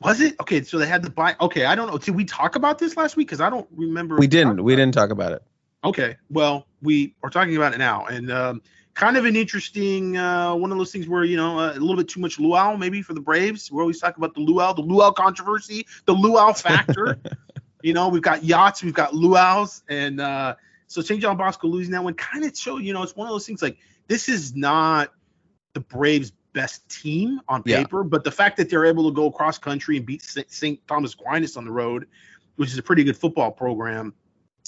Was it? Okay, so they had the bye. Okay, I don't know. Did we talk about this last week? Because I don't remember. We didn't. We didn't talk about it. Okay, well, we are talking about it now. And kind of an interesting one of those things where, you know, a little bit too much luau maybe for the Braves. We're always talking about the luau controversy, the luau factor. You know, we've got yachts, we've got luau's, and so St. John Bosco losing that one kind of showed, you know, it's one of those things like this is not the Braves' best team on paper, but the fact that they're able to go across country and beat St. Thomas Aquinas on the road, which is a pretty good football program,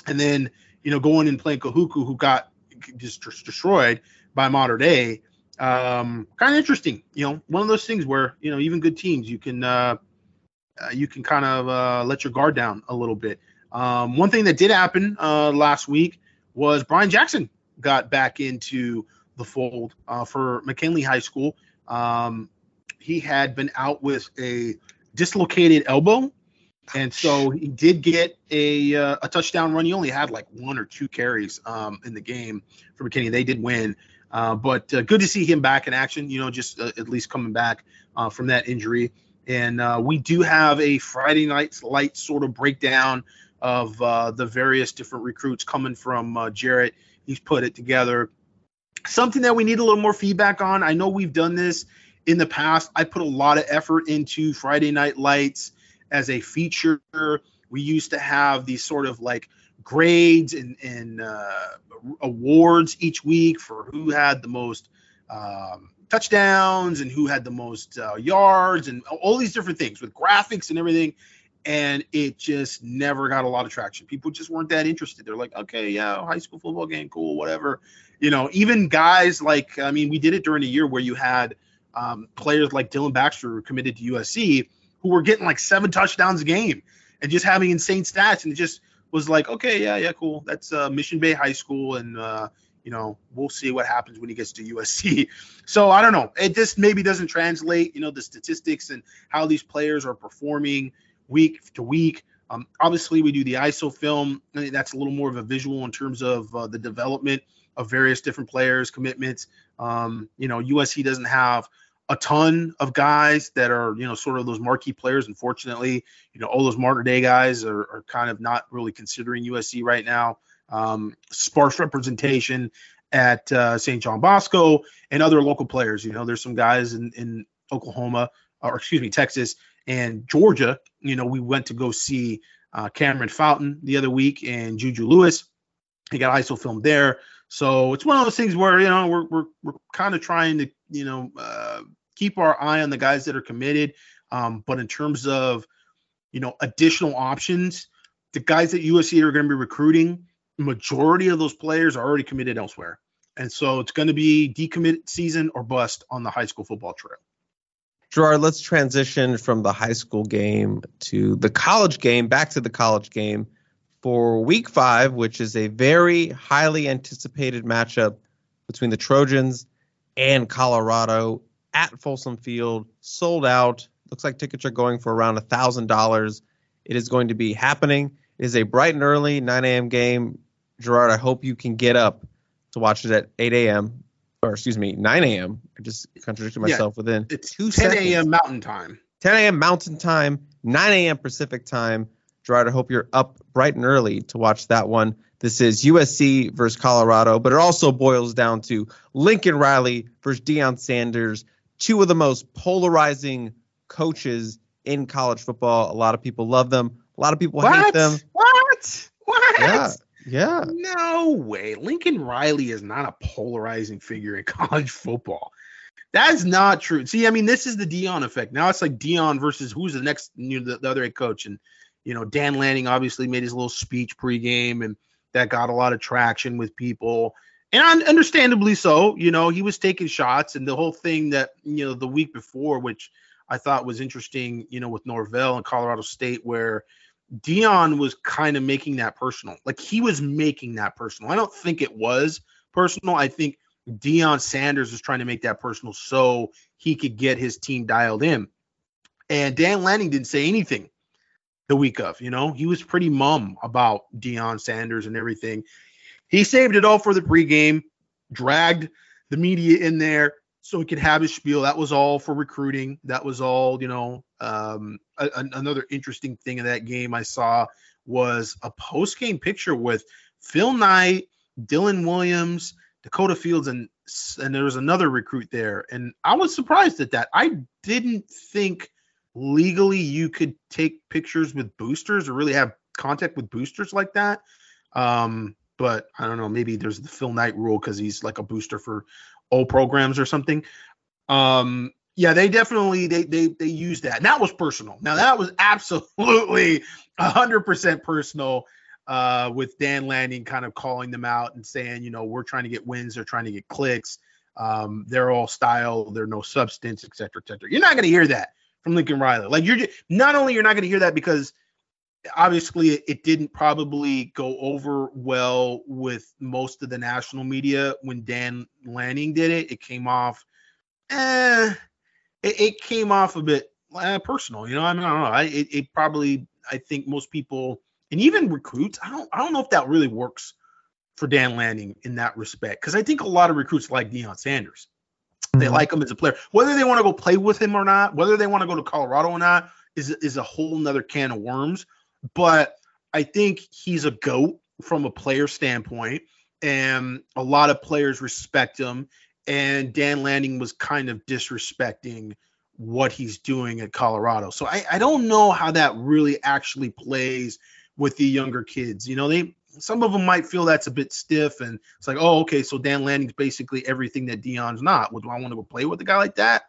and then, you know, going and playing Kahuku, who got just destroyed by Modern Day, kind of interesting. You know, one of those things where, you know, even good teams, you can kind of let your guard down a little bit. One thing that did happen last week was Brian Jackson got back into the fold for McKinley High School. He had been out with a dislocated elbow, and so he did get a touchdown run. He only had like one or two carries in the game for McKinney. They did win, but good to see him back in action, you know, just at least coming back from that injury. And we do have a Friday night's light sort of breakdown of the various different recruits coming from Jarrett. He's put it together. Something that we need a little more feedback on. I know we've done this in the past. I put a lot of effort into Friday Night Lights as a feature. We used to have these sort of like grades and awards each week for who had the most touchdowns and who had the most yards and all these different things with graphics and everything. And it just never got a lot of traction. People just weren't that interested. They're like, okay, yeah, high school football game, cool, whatever. You know, even guys like, I mean, we did it during a year where you had players like Dylan Baxter who committed to USC who were getting like 7 touchdowns a game and just having insane stats. And it just was like, okay, yeah, cool. That's Mission Bay High School. And, you know, we'll see what happens when he gets to USC. So I don't know. It just maybe doesn't translate, you know, the statistics and how these players are performing week to week. Obviously, we do the ISO film. I mean, that's a little more of a visual in terms of the development of various different players, commitments. You know, USC doesn't have a ton of guys that are, you know, sort of those marquee players. Unfortunately, you know, all those Martyr Day guys are kind of not really considering USC right now. Sparse representation at St. John Bosco and other local players. You know, there's some guys in Oklahoma, or excuse me, Texas and Georgia. You know, we went to go see Cameron Fountain the other week and Juju Lewis. He got ISO filmed there. So it's one of those things where, you know, we're kind of trying to, you know, keep our eye on the guys that are committed. But in terms of, you know, additional options, the guys that USC are going to be recruiting, majority of those players are already committed elsewhere. And so it's going to be decommit season or bust on the high school football trail. Gerard, let's transition from the high school game to the college game, back to the college game for week 5, which is a very highly anticipated matchup between the Trojans and Colorado at Folsom Field, sold out. Looks like tickets are going for around $1,000. It is going to be happening. It is a bright and early 9 a.m. game. Gerard, I hope you can get up to watch it at 8 a.m. or excuse me, 9 a.m. I just contradicted myself within 2 seconds. 10 a.m. Mountain Time. 10 a.m. Mountain Time, 9 a.m. Pacific Time. Gerard, I hope you're up bright and early to watch that one. This is USC versus Colorado, but it also boils down to Lincoln Riley versus Deion Sanders, two of the most polarizing coaches in college football. A lot of people love them. A lot of people hate them. What? Yeah. No way. Lincoln Riley is not a polarizing figure in college football. That's not true. See, I mean, this is the Deion effect. Now it's like Deion versus who's the next, you know, the other head coach. And, you know, Dan Lanning obviously made his little speech pregame, and that got a lot of traction with people, and understandably so. You know, he was taking shots, and the whole thing that, you know, the week before, which I thought was interesting, you know, with Norvell and Colorado State, where Deion was kind of making that personal. Like, he was making that personal. I don't think it was personal. I think Deion Sanders was trying to make that personal so he could get his team dialed in. And Dan Lanning didn't say anything the week of, you know, he was pretty mum about Deion Sanders and everything. He saved it all for the pregame, dragged the media in there so he could have his spiel. That was all for recruiting. That was all, you know. Another interesting thing in that game I saw was a post-game picture with Phil Knight, Dylan Williams, Dakota Fields, and and there was another recruit there. And I was surprised at that. I didn't think legally you could take pictures with boosters or really have contact with boosters like that. But I don't know, maybe there's the Phil Knight rule because he's like a booster for all programs or something. Yeah, they definitely, they used that. And that was personal. Now that was absolutely 100% personal, with Dan Lanning kind of calling them out and saying, you know, we're trying to get wins. They're trying to get clicks. They're all style. They're no substance, et cetera, et cetera. You're not going to hear that from Lincoln Riley. Like you're just, not only you're not going to hear that because obviously it didn't probably go over well with most of the national media when Dan Lanning did it. It came off, it came off a bit personal, you know. I mean, I don't know. It probably, I think most people and even recruits, I don't know if that really works for Dan Lanning in that respect, because I think a lot of recruits like Deion Sanders. They like him as a player, whether they want to go play with him or not, whether they want to go to Colorado or not is a whole nother can of worms. But I think he's a GOAT from a player standpoint, and a lot of players respect him. And Dan Lanning was kind of disrespecting what he's doing at Colorado. So I don't know how that really actually plays with the younger kids. You know, some of them might feel that's a bit stiff, and it's like, oh, okay, so Dan Lanning's basically everything that Deion's not. Well, do I want to go play with a guy like that?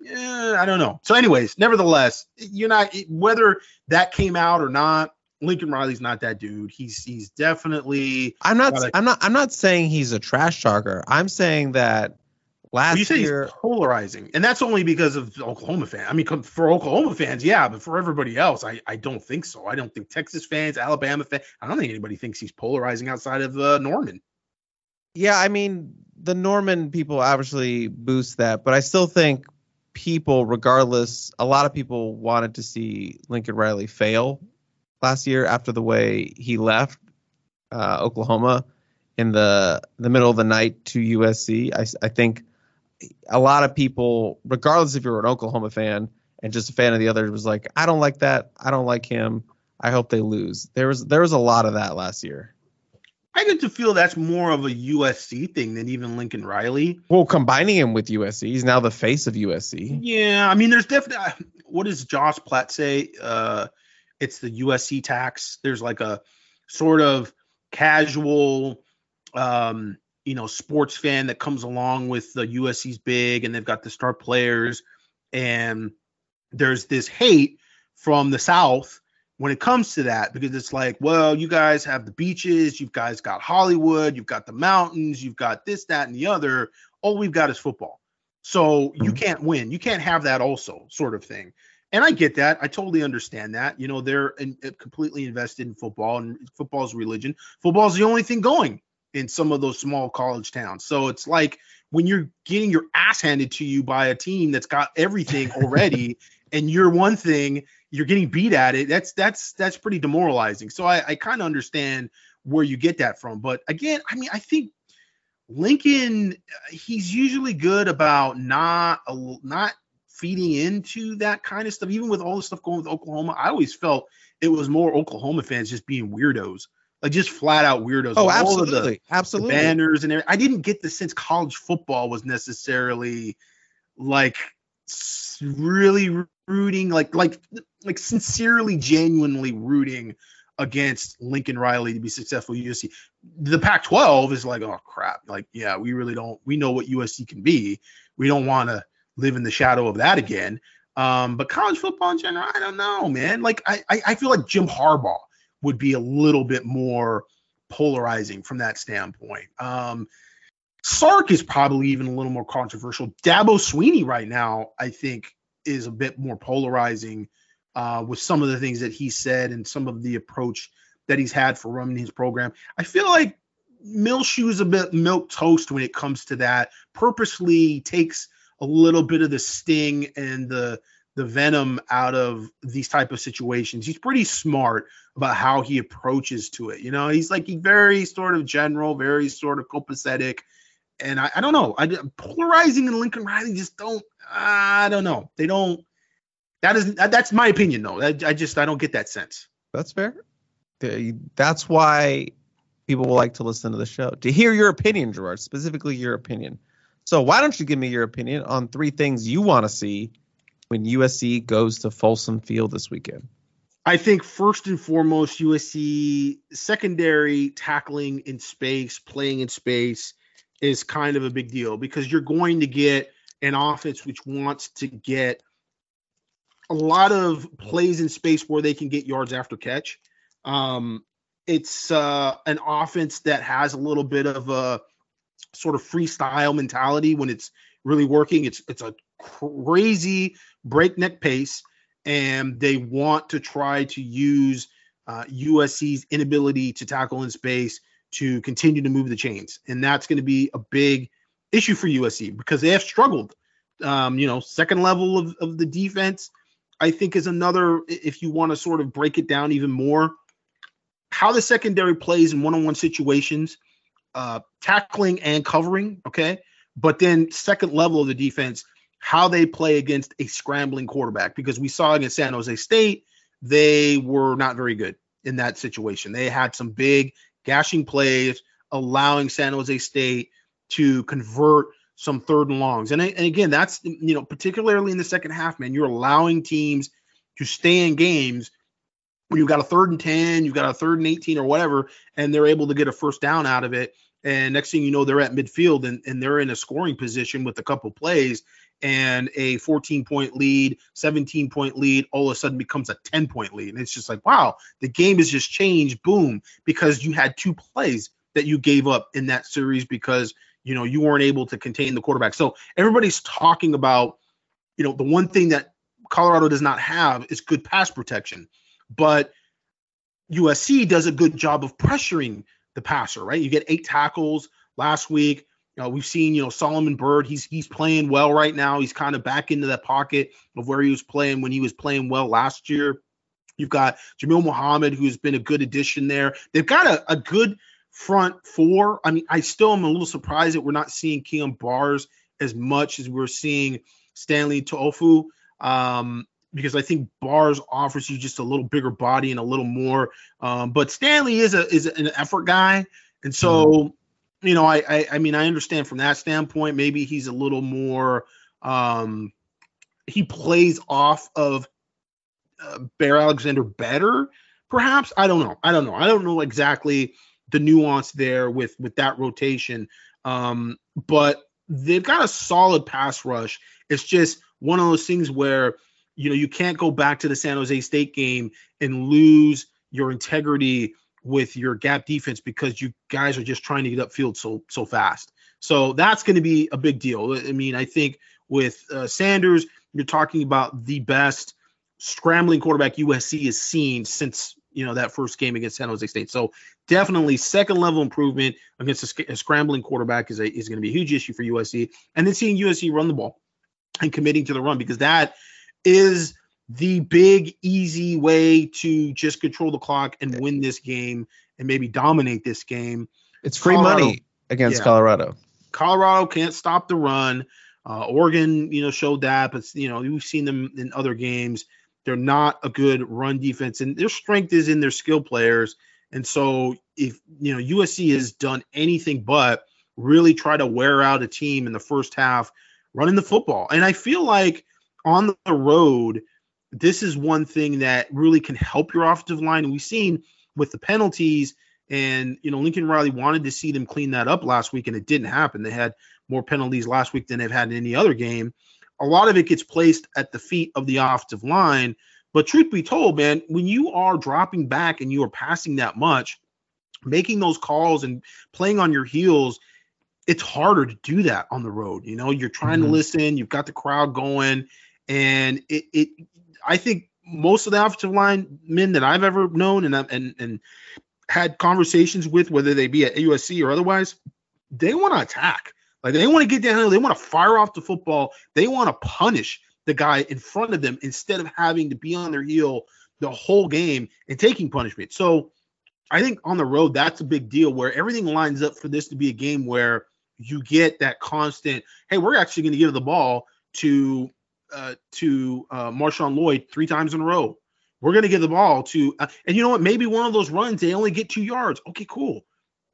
Yeah, I don't know. So anyways, nevertheless, you're not, whether that came out or not, Lincoln Riley's not that dude. He's definitely. I'm not saying he's a trash talker. I'm saying that last year he's polarizing, and that's only because of Oklahoma fans. I mean, for Oklahoma fans, yeah, but for everybody else, I don't think so. I don't think Texas fans, Alabama fans. I don't think anybody thinks he's polarizing outside of Norman. Yeah, I mean, the Norman people obviously boost that, but I still think people, regardless, a lot of people wanted to see Lincoln Riley fail last year after the way he left Oklahoma in the middle of the night to USC. I think a lot of people, regardless if you're an Oklahoma fan and just a fan of the others, was like, I don't like that. I don't like him. I hope they lose. There was a lot of that last year. I get to feel that's more of a USC thing than even Lincoln Riley. Well, combining him with USC, he's now the face of USC. Yeah, I mean, there's definitely, what does Josh Platt say? It's the USC tax. There's like a sort of casual, you know, sports fan that comes along with the USC's big and they've got the star players. And there's this hate from the South when it comes to that, because it's like, well, you guys have the beaches, you guys got Hollywood, you've got the mountains, you've got this, that, and the other. All we've got is football. So you can't win. You can't have that also, sort of thing. And I get that. I totally understand that. You know, they're completely invested in football, and football's religion. Football's the only thing going in some of those small college towns. So it's like when you're getting your ass handed to you by a team that's got everything already and you're one thing, you're getting beat at it. That's pretty demoralizing. So I kind of understand where you get that from. But again, I mean, I think Lincoln, he's usually good about not feeding into that kind of stuff, even with all the stuff going with Oklahoma. I always felt it was more Oklahoma fans just being weirdos, like just flat out weirdos. Oh, absolutely. All of absolutely. The banners and everything. I didn't get the sense college football was necessarily like really rooting, like sincerely, genuinely rooting against Lincoln Riley to be successful at USC. The Pac-12 is like, oh crap. Like, yeah, we really don't, we know what USC can be. We don't want to live in the shadow of that again. But college football in general, I don't know, man. Like I feel like Jim Harbaugh would be a little bit more polarizing from that standpoint. Sark is probably even a little more controversial. Dabo Swinney right now, I think, is a bit more polarizing with some of the things that he said and some of the approach that he's had for running his program. I feel like Milshu is a bit milquetoast when it comes to that. Purposely takes a little bit of the sting and the venom out of these type of situations. He's pretty smart about how he approaches to it. You know, he's like very sort of general, very sort of copacetic. And I don't know. Polarizing and Lincoln Riley just don't. I don't know. They don't. That's my opinion, though. I don't get that sense. That's fair. That's why people will like to listen to the show, to hear your opinion, Gerard, specifically your opinion. So why don't you give me your opinion on three things you want to see when USC goes to Folsom Field this weekend? I think first and foremost, USC secondary tackling in space, playing in space is kind of a big deal because you're going to get an offense which wants to get a lot of plays in space where they can get yards after catch. It's an offense that has a little bit of a sort of freestyle mentality when it's really working. It's a crazy breakneck pace, and they want to try to use USC's inability to tackle in space to continue to move the chains. And that's going to be a big issue for USC because they have struggled. Second level of the defense, I think, is another, if you want to sort of break it down even more, how the secondary plays in one-on-one situations, tackling and covering, okay? But then second level of the defense, how they play against a scrambling quarterback, because we saw against San Jose State, they were not very good in that situation. They had some big gashing plays, allowing San Jose State to convert some third and longs. And again, that's, particularly in the second half, man, you're allowing teams to stay in games where you've got a 3rd and 10, you've got a 3rd and 18 or whatever, and they're able to get a first down out of it. And next thing you know, they're at midfield and they're in a scoring position with a couple plays, and a 14-point lead, 17-point lead, all of a sudden becomes a 10-point lead. And it's just like, wow, the game has just changed, boom, because you had two plays that you gave up in that series because, you weren't able to contain the quarterback. So everybody's talking about, the one thing that Colorado does not have is good pass protection. But USC does a good job of pressuring the passer, right? You get 8 tackles last week. We've seen, Solomon Bird, he's playing well right now. He's kind of back into that pocket of where he was playing when he was playing well last year. You've got Jamil Muhammad, who's been a good addition there. They've got a good front four. I mean, I still am a little surprised that we're not seeing Keon Bars as much as we're seeing Stanley To'ofu, because I think Bars offers you just a little bigger body and a little more. But Stanley is an effort guy. And so I understand from that standpoint, maybe he's a little more, he plays off of Bear Alexander better, perhaps. I don't know. I don't know exactly the nuance there with that rotation. But they've got a solid pass rush. It's just one of those things where, you can't go back to the San Jose State game and lose your integrity with your gap defense because you guys are just trying to get upfield so fast. So that's going to be a big deal. I mean, I think with Sanders, you're talking about the best scrambling quarterback USC has seen since, that first game against San Jose State. So definitely second level improvement against a scrambling quarterback is going to be a huge issue for USC. And then seeing USC run the ball and committing to the run, because that is the big, easy way to just control the clock and win this game and maybe dominate this game. It's free money against Colorado. Colorado can't stop the run. Oregon, showed that, but, we've seen them in other games. They're not a good run defense, and their strength is in their skill players. And so if, USC has done anything but really try to wear out a team in the first half running the football. And I feel like on the road, this is one thing that really can help your offensive line. And we've seen with the penalties and, Lincoln Riley wanted to see them clean that up last week, and it didn't happen. They had more penalties last week than they've had in any other game. A lot of it gets placed at the feet of the offensive line. But truth be told, man, when you are dropping back and you are passing that much, making those calls and playing on your heels, it's harder to do that on the road. You're trying to listen, you've got the crowd going. And I think most of the offensive linemen that I've ever known and had conversations with, whether they be at USC or otherwise, they want to attack. Like, they want to get down, they want to fire off the football, they want to punish the guy in front of them instead of having to be on their heel the whole game and taking punishment. So I think on the road, that's a big deal, where everything lines up for this to be a game where you get that constant, hey, we're actually going to give the ball to Marshawn Lloyd 3 times in a row. We're going to give the ball to, and maybe one of those runs, they only get 2 yards. Okay, cool.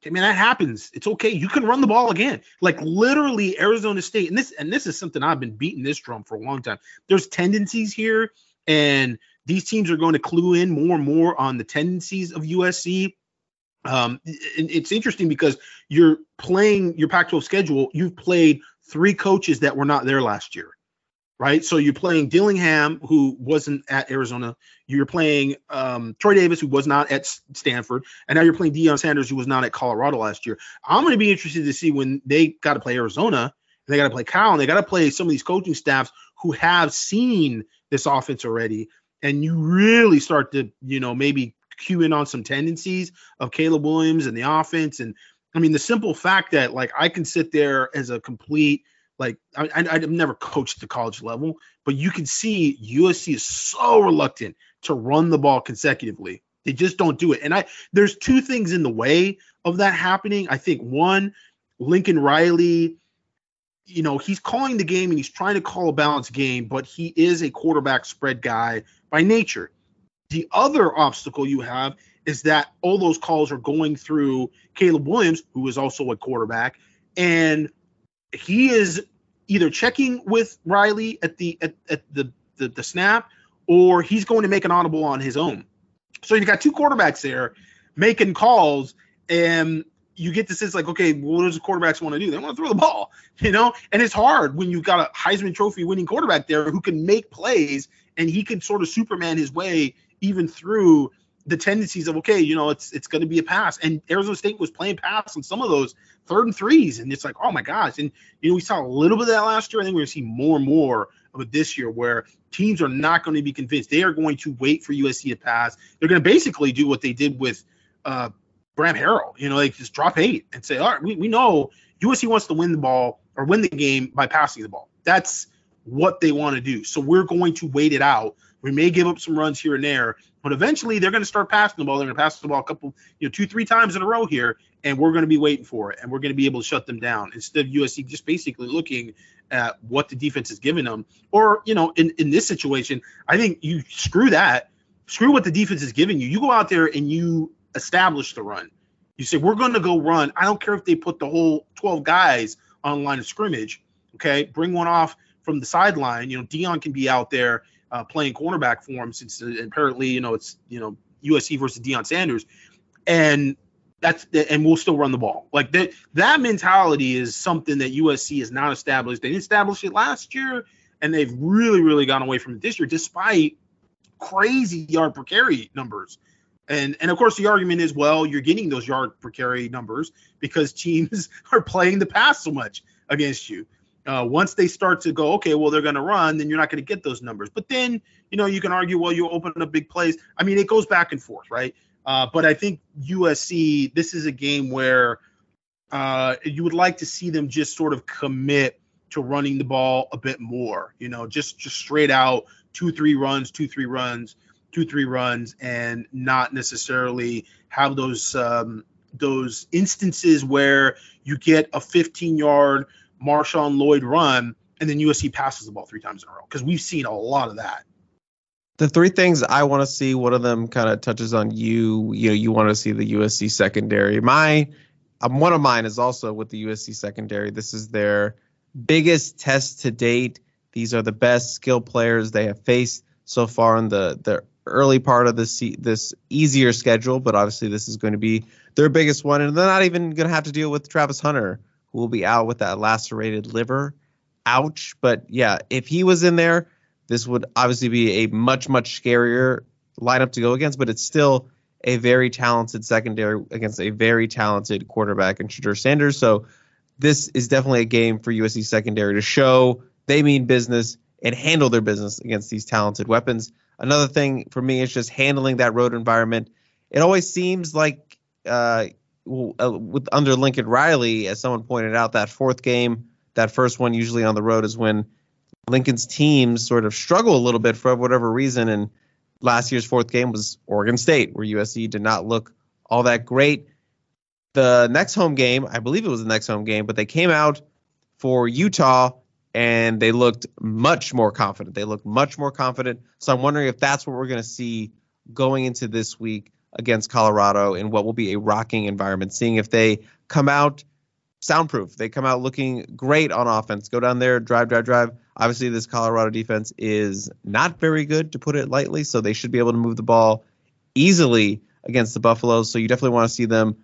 I mean, that happens. It's okay. You can run the ball again. Like, literally, Arizona State, and this is something I've been beating this drum for a long time. There's tendencies here, and these teams are going to clue in more and more on the tendencies of USC. It's interesting because you're playing your Pac-12 schedule. You've played three coaches that were not there last year, right? So you're playing Dillingham, who wasn't at Arizona. You're playing Troy Davis, who was not at Stanford. And now you're playing Deion Sanders, who was not at Colorado last year. I'm going to be interested to see when they got to play Arizona, and they got to play Cal, and they got to play some of these coaching staffs who have seen this offense already. And you really start to, maybe cue in on some tendencies of Caleb Williams and the offense. And I mean, the simple fact that I can sit there as a complete, I've never coached at the college level, but you can see USC is so reluctant to run the ball consecutively. They just don't do it. And there's two things in the way of that happening. I think one, Lincoln Riley, he's calling the game and he's trying to call a balanced game, but he is a quarterback spread guy by nature. The other obstacle you have is that all those calls are going through Caleb Williams, who is also a quarterback, and he is either checking with Riley at the snap, or he's going to make an audible on his own. So you got two quarterbacks there making calls, and you get this, it's like, okay, what does the quarterbacks want to do? They want to throw the ball, and it's hard when you've got a Heisman Trophy winning quarterback there who can make plays, and he can sort of Superman his way even through the tendencies of, okay, it's going to be a pass. And Arizona State was playing pass on some of those 3rd and 3s. And it's like, oh my gosh. And, we saw a little bit of that last year. I think we're going to see more and more of it this year, where teams are not going to be convinced. They are going to wait for USC to pass. They're going to basically do what they did with, Graham Harrell, just drop 8 and say, all right, we know USC wants to win the ball or win the game by passing the ball. That's what they want to do. So we're going to wait it out. We may give up some runs here and there, but eventually they're going to start passing the ball. They're going to pass the ball a couple, 2-3 times in a row here, and we're going to be waiting for it, and we're going to be able to shut them down. Instead of USC just basically looking at what the defense is giving them, or, in this situation, I think you screw what the defense is giving you. You go out there and you establish the run. You say, we're going to go run. I don't care if they put the whole 12 guys on line of scrimmage. Okay. Bring one off from the sideline. Deion can be out there playing cornerback for him, since apparently, it's, USC versus Deion Sanders. And we'll still run the ball. Like that mentality is something that USC has not established. They didn't establish it last year, and they've really, really gone away from it this year, despite crazy yard per carry numbers. And of course, the argument is, well, you're getting those yard per carry numbers because teams are playing the pass so much against you. Once they start to go, okay, well, they're going to run, then you're not going to get those numbers. But then, you can argue, well, you open up big plays. I mean, it goes back and forth, right? But I think USC, this is a game where you would like to see them just sort of commit to running the ball a bit more, just straight out 2-3 runs, and not necessarily have those instances where you get a 15-yard Marshawn Lloyd run and then USC passes the ball 3 times in a row, because we've seen a lot of that. The 3 things I want to see, one of them kind of touches on you want to see the USC secondary. One of mine is also with the USC secondary. This is their biggest test to date. These are the best skill players they have faced so far in the early part of this easier schedule, but obviously this is going to be their biggest one, and they're not even going to have to deal with Travis Hunter, who will be out with that lacerated liver. Ouch. But yeah, if he was in there, this would obviously be a much, much scarier lineup to go against, but it's still a very talented secondary against a very talented quarterback in Shadur Sanders. So this is definitely a game for USC secondary to show they mean business and handle their business against these talented weapons. Another thing for me is just handling that road environment. It always seems like under Lincoln Riley, as someone pointed out, that 4th game, that first one usually on the road is when Lincoln's teams sort of struggle a little bit for whatever reason. And last year's 4th game was Oregon State, where USC did not look all that great. The next home game, I believe it was the next home game, but they came out for Utah, and they looked much more confident. So I'm wondering if that's what we're going to see going into this week against Colorado in what will be a rocking environment, seeing if they come out soundproof. They come out looking great on offense, go down there, drive. Obviously, this Colorado defense is not very good, to put it lightly, so they should be able to move the ball easily against the Buffaloes. So you definitely want to see them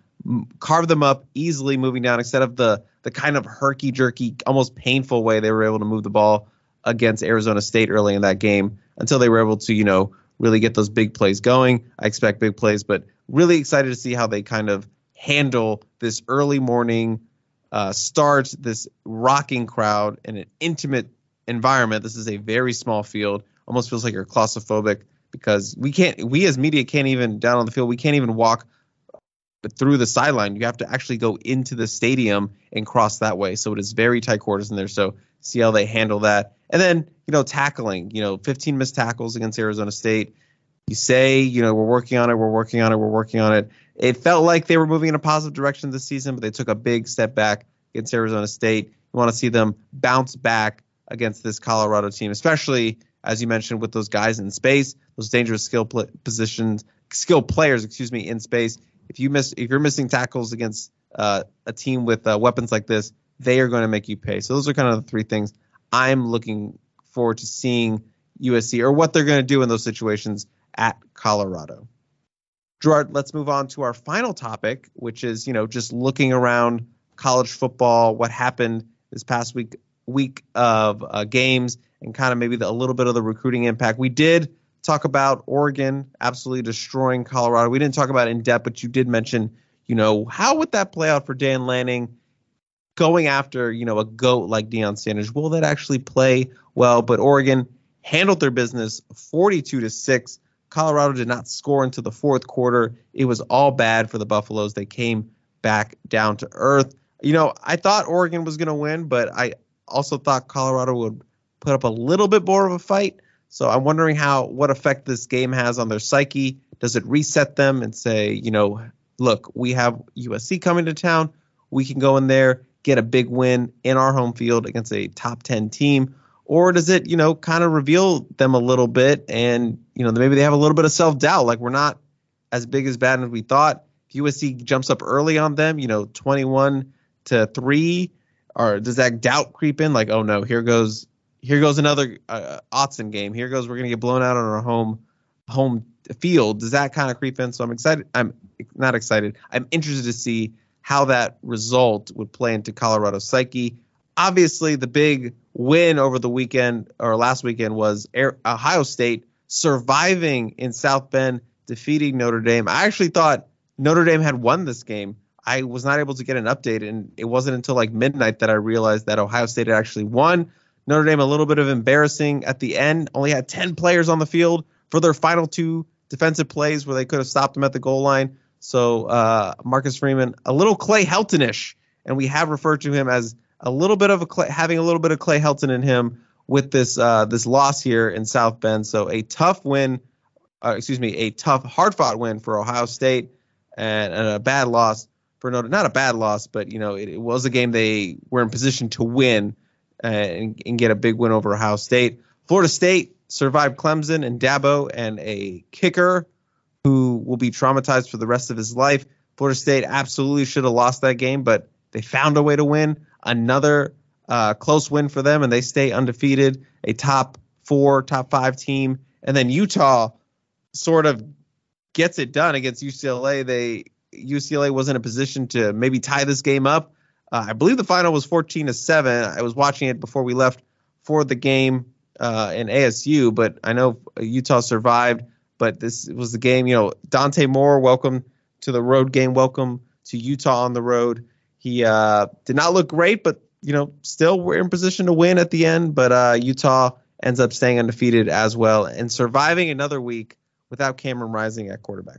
carve them up easily moving down, instead of the kind of herky-jerky, almost painful way they were able to move the ball against Arizona State early in that game, until they were able to, you know, really get those big plays going. I expect big plays, but really excited to see how they kind of handle this early morning start, this rocking crowd in an intimate environment. This is a very small field. Almost feels like you're claustrophobic, because we as media can't even, down on the field, we can't even walk through the sideline. You have to actually go into the stadium and cross that way. So it is very tight quarters in there. So see how they handle that. And then, you know, tackling, you know, 15 missed tackles against Arizona State. You say, you know, we're working on it. It felt like they were moving in a positive direction this season, but they took a big step back against Arizona State. You want to see them bounce back against this Colorado team, especially, as you mentioned, with those guys in space, those dangerous skill players, in space. If you're missing tackles against a team with weapons like this, they are going to make you pay. So those are kind of the three things I'm looking forward to seeing USC, or what they're going to do in those situations at Colorado. Gerard, let's move on to our final topic, which is, you know, just looking around college football, what happened this past week of games, and kind of maybe a little bit of the recruiting impact. We did talk about Oregon absolutely destroying Colorado. We didn't talk about it in depth, but you did mention, you know, how would that play out for Dan Lanning going after, you know, a GOAT like Deion Sanders? Will that actually play well? But Oregon handled their business 42-6. Colorado did not score until the fourth quarter. It was all bad for the Buffaloes. They came back down to earth. You know, I thought Oregon was going to win, but I also thought Colorado would put up a little bit more of a fight. So I'm wondering what effect this game has on their psyche. Does it reset them and say, you know, look, we have USC coming to town. We can go in there, get a big win in our home field against a top 10 team. Or does it, you know, kind of reveal them a little bit, and, you know, maybe they have a little bit of self-doubt, like we're not as big as bad as we thought. If USC jumps up early on them, you know, 21-3, or does that doubt creep in? Like, oh no, here goes another Autzen game. Here goes, we're going to get blown out on our home field. Does that kind of creep in? So I'm excited. I'm not excited. I'm interested to see how that result would play into Colorado's psyche. Obviously, the big win over the weekend, or last weekend, was Ohio State surviving in South Bend, defeating Notre Dame. I actually thought Notre Dame had won this game. I was not able to get an update, and it wasn't until like midnight that I realized that Ohio State had actually won. Notre Dame, a little bit of embarrassing at the end, only had 10 players on the field for their final two defensive plays where they could have stopped them at the goal line. So Marcus Freeman, a little Clay Helton-ish, and we have referred to him as having a little bit of Clay Helton in him with this loss here in South Bend. So a tough, hard-fought win for Ohio State, and a bad loss for Notre Dame. Not a bad loss, but, you know, it was a game they were in position to win and get a big win over Ohio State. Florida State survived Clemson and Dabo and a kicker who will be traumatized for the rest of his life. Florida State absolutely should have lost that game, but they found a way to win. Another close win for them, and they stay undefeated, a top 5 team. And then Utah sort of gets it done against UCLA. UCLA was in a position to maybe tie this game up. I believe the final was 14-7. I was watching it before we left for the game in ASU, but I know Utah survived. But this was the game, you know, Dante Moore, welcome to the road game. Welcome to Utah on the road. He did not look great, but, you know, still we're in position to win at the end. But Utah ends up staying undefeated as well and surviving another week without Cameron Rising at quarterback.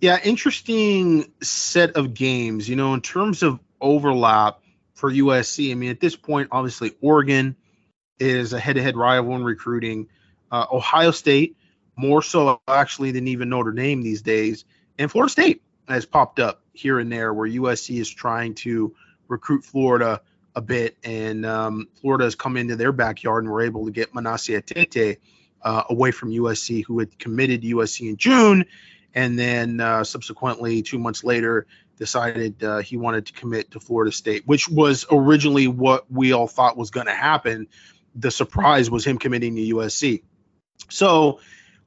Yeah, interesting set of games, you know, in terms of overlap for USC. I mean, at this point, obviously, Oregon is a head-to-head rival in recruiting. Ohio State, more so actually than even Notre Dame these days. And Florida State has popped up here and there, where USC is trying to recruit Florida a bit, and Florida has come into their backyard and were able to get Manasseh Atete away from USC, who had committed to USC in June and then subsequently 2 months later decided he wanted to commit to Florida State, which was originally what we all thought was going to happen. The surprise was him committing to USC. So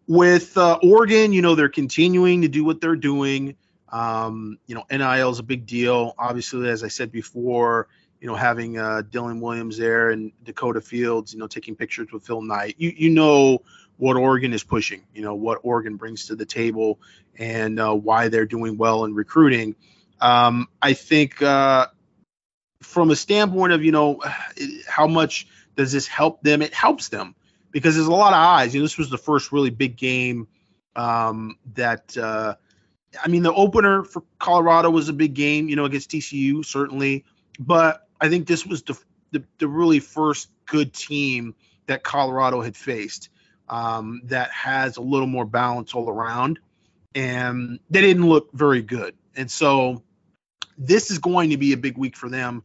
with Oregon, you know, they're continuing to do what they're doing. You know, NIL is a big deal. Obviously, as I said before, you know, having Dylan Williams there and Dakota Fields, you know, taking pictures with Phil Knight, you know what Oregon is pushing, you know, what Oregon brings to the table and why they're doing well in recruiting. I think from a standpoint of, you know, how much does this help them? It helps them because there's a lot of eyes. You know, this was the first really big game that I mean, the opener for Colorado was a big game, you know, against TCU, certainly. But I think this was the really first good team that Colorado had faced that has a little more balance all around. And they didn't look very good. And so this is going to be a big week for them,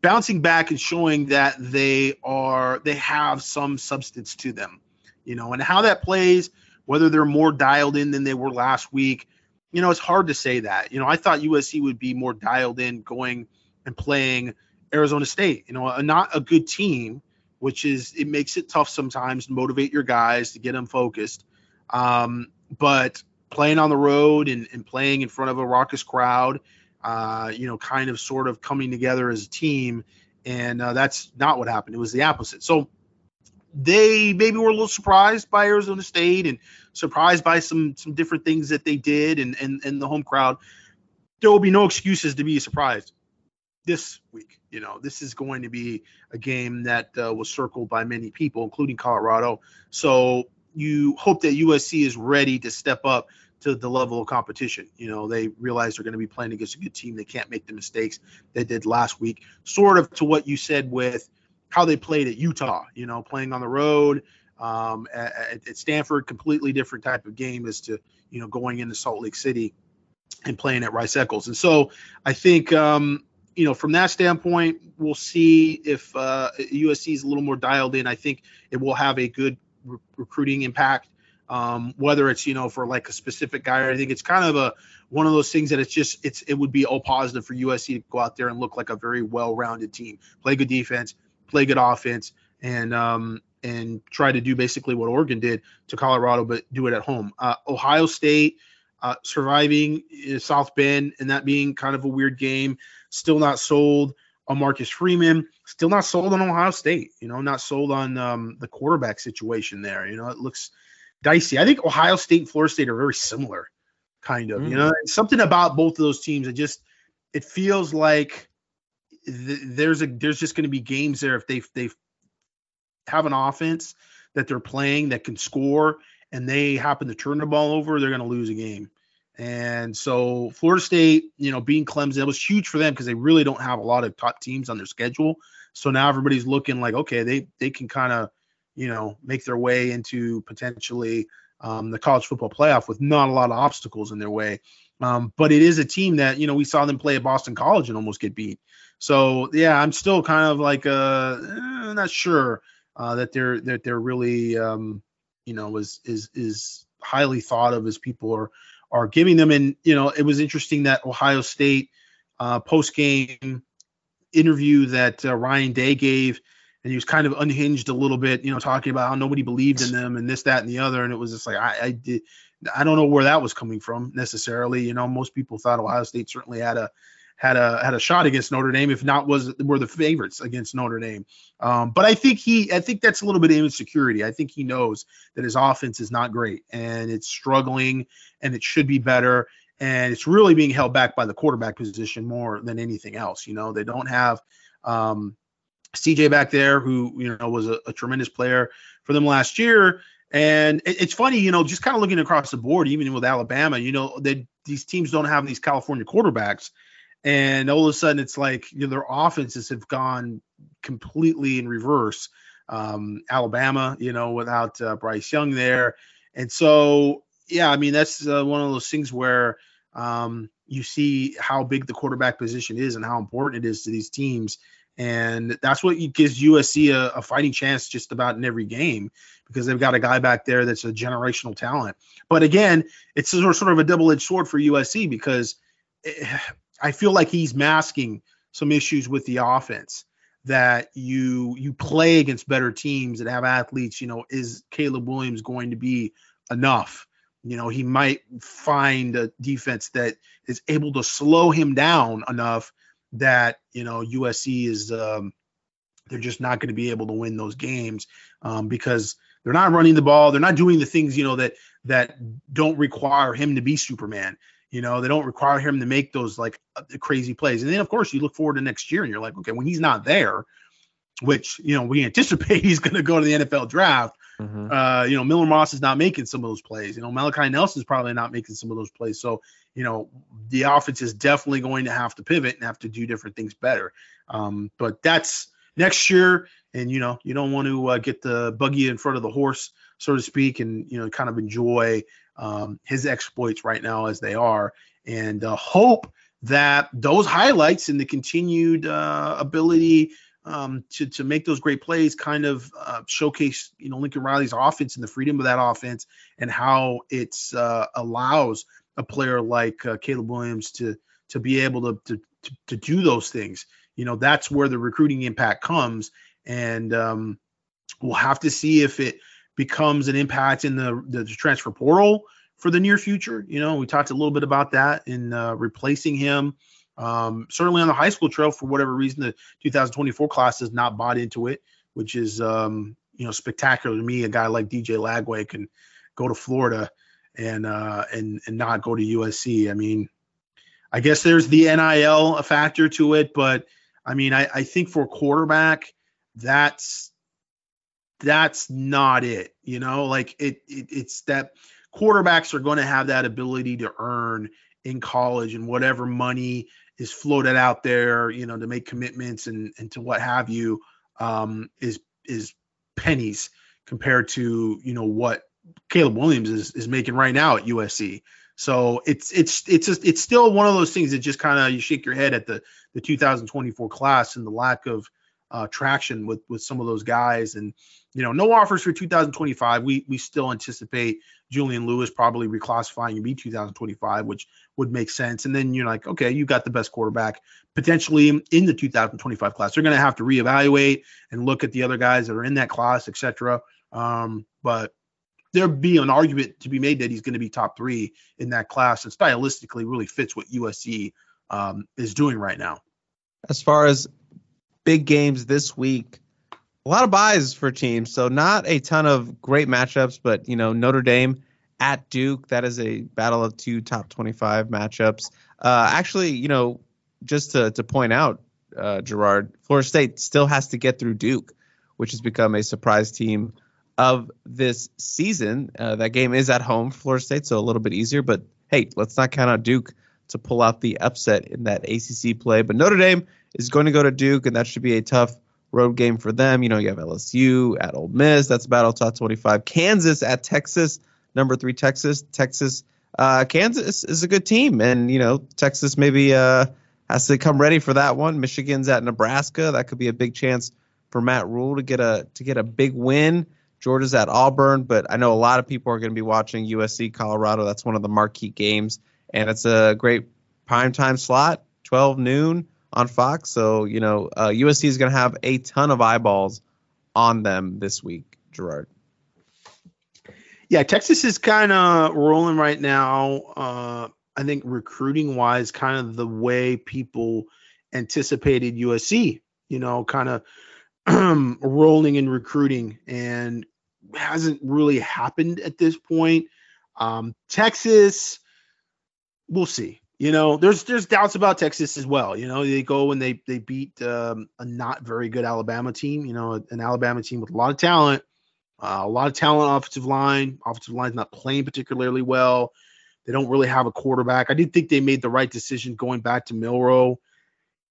bouncing back and showing that they have some substance to them, you know, and how that plays, whether they're more dialed in than they were last week. You know, it's hard to say that. You know, I thought USC would be more dialed in going and playing Arizona State, you know, not a good team, which is, it makes it tough sometimes to motivate your guys to get them focused. But playing on the road and playing in front of a raucous crowd, you know, kind of sort of coming together as a team. And that's not what happened. It was the opposite. So they maybe were a little surprised by Arizona State and surprised by some different things that they did and the home crowd. There will be no excuses to be surprised this week. You know, this is going to be a game that was circled by many people, including Colorado. So you hope that USC is ready to step up to the level of competition. You know, they realize they're going to be playing against a good team. They can't make the mistakes they did last week, sort of to what you said with how they played at Utah, you know, playing on the road at Stanford, completely different type of game as to, you know, going into Salt Lake City and playing at Rice-Eccles. And so I think, you know, from that standpoint, we'll see if USC is a little more dialed in. I think it will have a good recruiting impact, whether it's, you know, for like a specific guy, or I think it's kind of one of those things that it would be all positive for USC to go out there and look like a very well-rounded team, play good defense, play good offense, and try to do basically what Oregon did to Colorado, but do it at home. Ohio State surviving South Bend, and that being kind of a weird game. Still not sold on Marcus Freeman. Still not sold on Ohio State. You know, not sold on the quarterback situation there. You know, it looks dicey. I think Ohio State and Florida State are very similar, kind of. Mm-hmm. You know, something about both of those teams. It feels like there's just going to be games there if they have an offense that they're playing that can score and they happen to turn the ball over, they're going to lose a game. And so Florida State, you know, being Clemson, it was huge for them because they really don't have a lot of top teams on their schedule. So now everybody's looking like, okay, they can kind of, you know, make their way into potentially the college football playoff with not a lot of obstacles in their way. But it is a team that, you know, we saw them play at Boston College and almost get beat. So, yeah, I'm still kind of like not sure that they're really, you know, is highly thought of as people are giving them. And, you know, it was interesting that Ohio State post-game interview that Ryan Day gave, and he was kind of unhinged a little bit, you know, talking about how nobody believed in them and this, that, and the other. And it was just like I don't know where that was coming from necessarily. You know, most people thought Ohio State certainly had a shot against Notre Dame, if not were the favorites against Notre Dame. But I think that's a little bit of insecurity. I think he knows that his offense is not great and it's struggling and it should be better. And it's really being held back by the quarterback position more than anything else. You know, they don't have CJ back there, who, you know, was a tremendous player for them last year. And it's funny, you know, just kind of looking across the board, even with Alabama, you know, these teams don't have these California quarterbacks. And all of a sudden it's like, you know, their offenses have gone completely in reverse. Alabama, you know, without Bryce Young there. And so, yeah, I mean, that's one of those things where you see how big the quarterback position is and how important it is to these teams. And that's what gives USC a fighting chance just about in every game, because they've got a guy back there that's a generational talent. But again, it's sort of a double-edged sword for USC, because I feel like he's masking some issues with the offense that you play against better teams that have athletes. You know, is Caleb Williams going to be enough? You know, he might find a defense that is able to slow him down enough that, you know, USC is they're just not going to be able to win those games because they're not running the ball. They're not doing the things, you know, that don't require him to be Superman. You know, they don't require him to make those like crazy plays. And then, of course, you look forward to next year and you're like, okay, when he's not there, which, you know, we anticipate he's going to go to the NFL draft. Mm-hmm. You know, Miller Moss is not making some of those plays. You know, Malachi Nelson is probably not making some of those plays. So, you know, the offense is definitely going to have to pivot and have to do different things better. But that's next year. And, you know, you don't want to get the buggy in front of the horse, so to speak, and, you know, kind of enjoy his exploits right now as they are, and hope that those highlights and the continued ability to make those great plays kind of showcase, you know, Lincoln Riley's offense and the freedom of that offense, and how it's allows a player like Caleb Williams to be able to do those things. You know, that's where the recruiting impact comes, and we'll have to see if it becomes an impact in the transfer portal for the near future. You know, we talked a little bit about that in replacing him. Certainly on the high school trail, for whatever reason, the 2024 class has not bought into it, which is, you know, spectacular to me. A guy like DJ Lagway can go to Florida and not go to USC. I mean, I guess there's the NIL factor to it, but I mean, I think for a quarterback, that's not it, you know, like it's that quarterbacks are going to have that ability to earn in college and whatever money is floated out there, you know, to make commitments and to what have you, is pennies compared to, you know, what Caleb Williams is making right now at USC. So it's still one of those things that just kind of, you shake your head at the 2024 class and the lack of traction with some of those guys. And, you know, no offers for 2025. We still anticipate Julian Lewis probably reclassifying to be 2025, which would make sense. And then you're like, okay, you got the best quarterback potentially in the 2025 class. They're going to have to reevaluate and look at the other guys that are in that class, et cetera. But there'd be an argument to be made that he's going to be top three in that class, and stylistically really fits what USC is doing right now. As far as big games this week, a lot of buys for teams, so not a ton of great matchups, but, you know, Notre Dame at Duke, that is a battle of two top 25 matchups. Actually, you know, just to point out, Gerard, Florida State still has to get through Duke, which has become a surprise team of this season. That game is at home, Florida State, so a little bit easier, but hey, let's not count out Duke to pull out the upset in that ACC play. But Notre Dame is going to go to Duke, and that should be a tough road game for them. You know, you have LSU at Ole Miss. That's a battle top 25. Kansas at Texas, number 3 Texas. Kansas is a good team, and, you know, Texas maybe has to come ready for that one. Michigan's at Nebraska. That could be a big chance for Matt Rule to get a big win. Georgia's at Auburn, but I know a lot of people are going to be watching USC Colorado. That's one of the marquee games, and it's a great primetime slot, 12 noon. On Fox. So, you know, USC is going to have a ton of eyeballs on them this week, Gerard. Yeah, Texas is kind of rolling right now. I think recruiting wise, kind of the way people anticipated USC, you know, kind of rolling in recruiting, and hasn't really happened at this point. Texas, we'll see. You know, there's doubts about Texas as well. You know, they go and they beat a not very good Alabama team, you know, an Alabama team with a lot of talent, offensive line's not playing particularly well. They don't really have a quarterback. I did think they made the right decision going back to Milroe.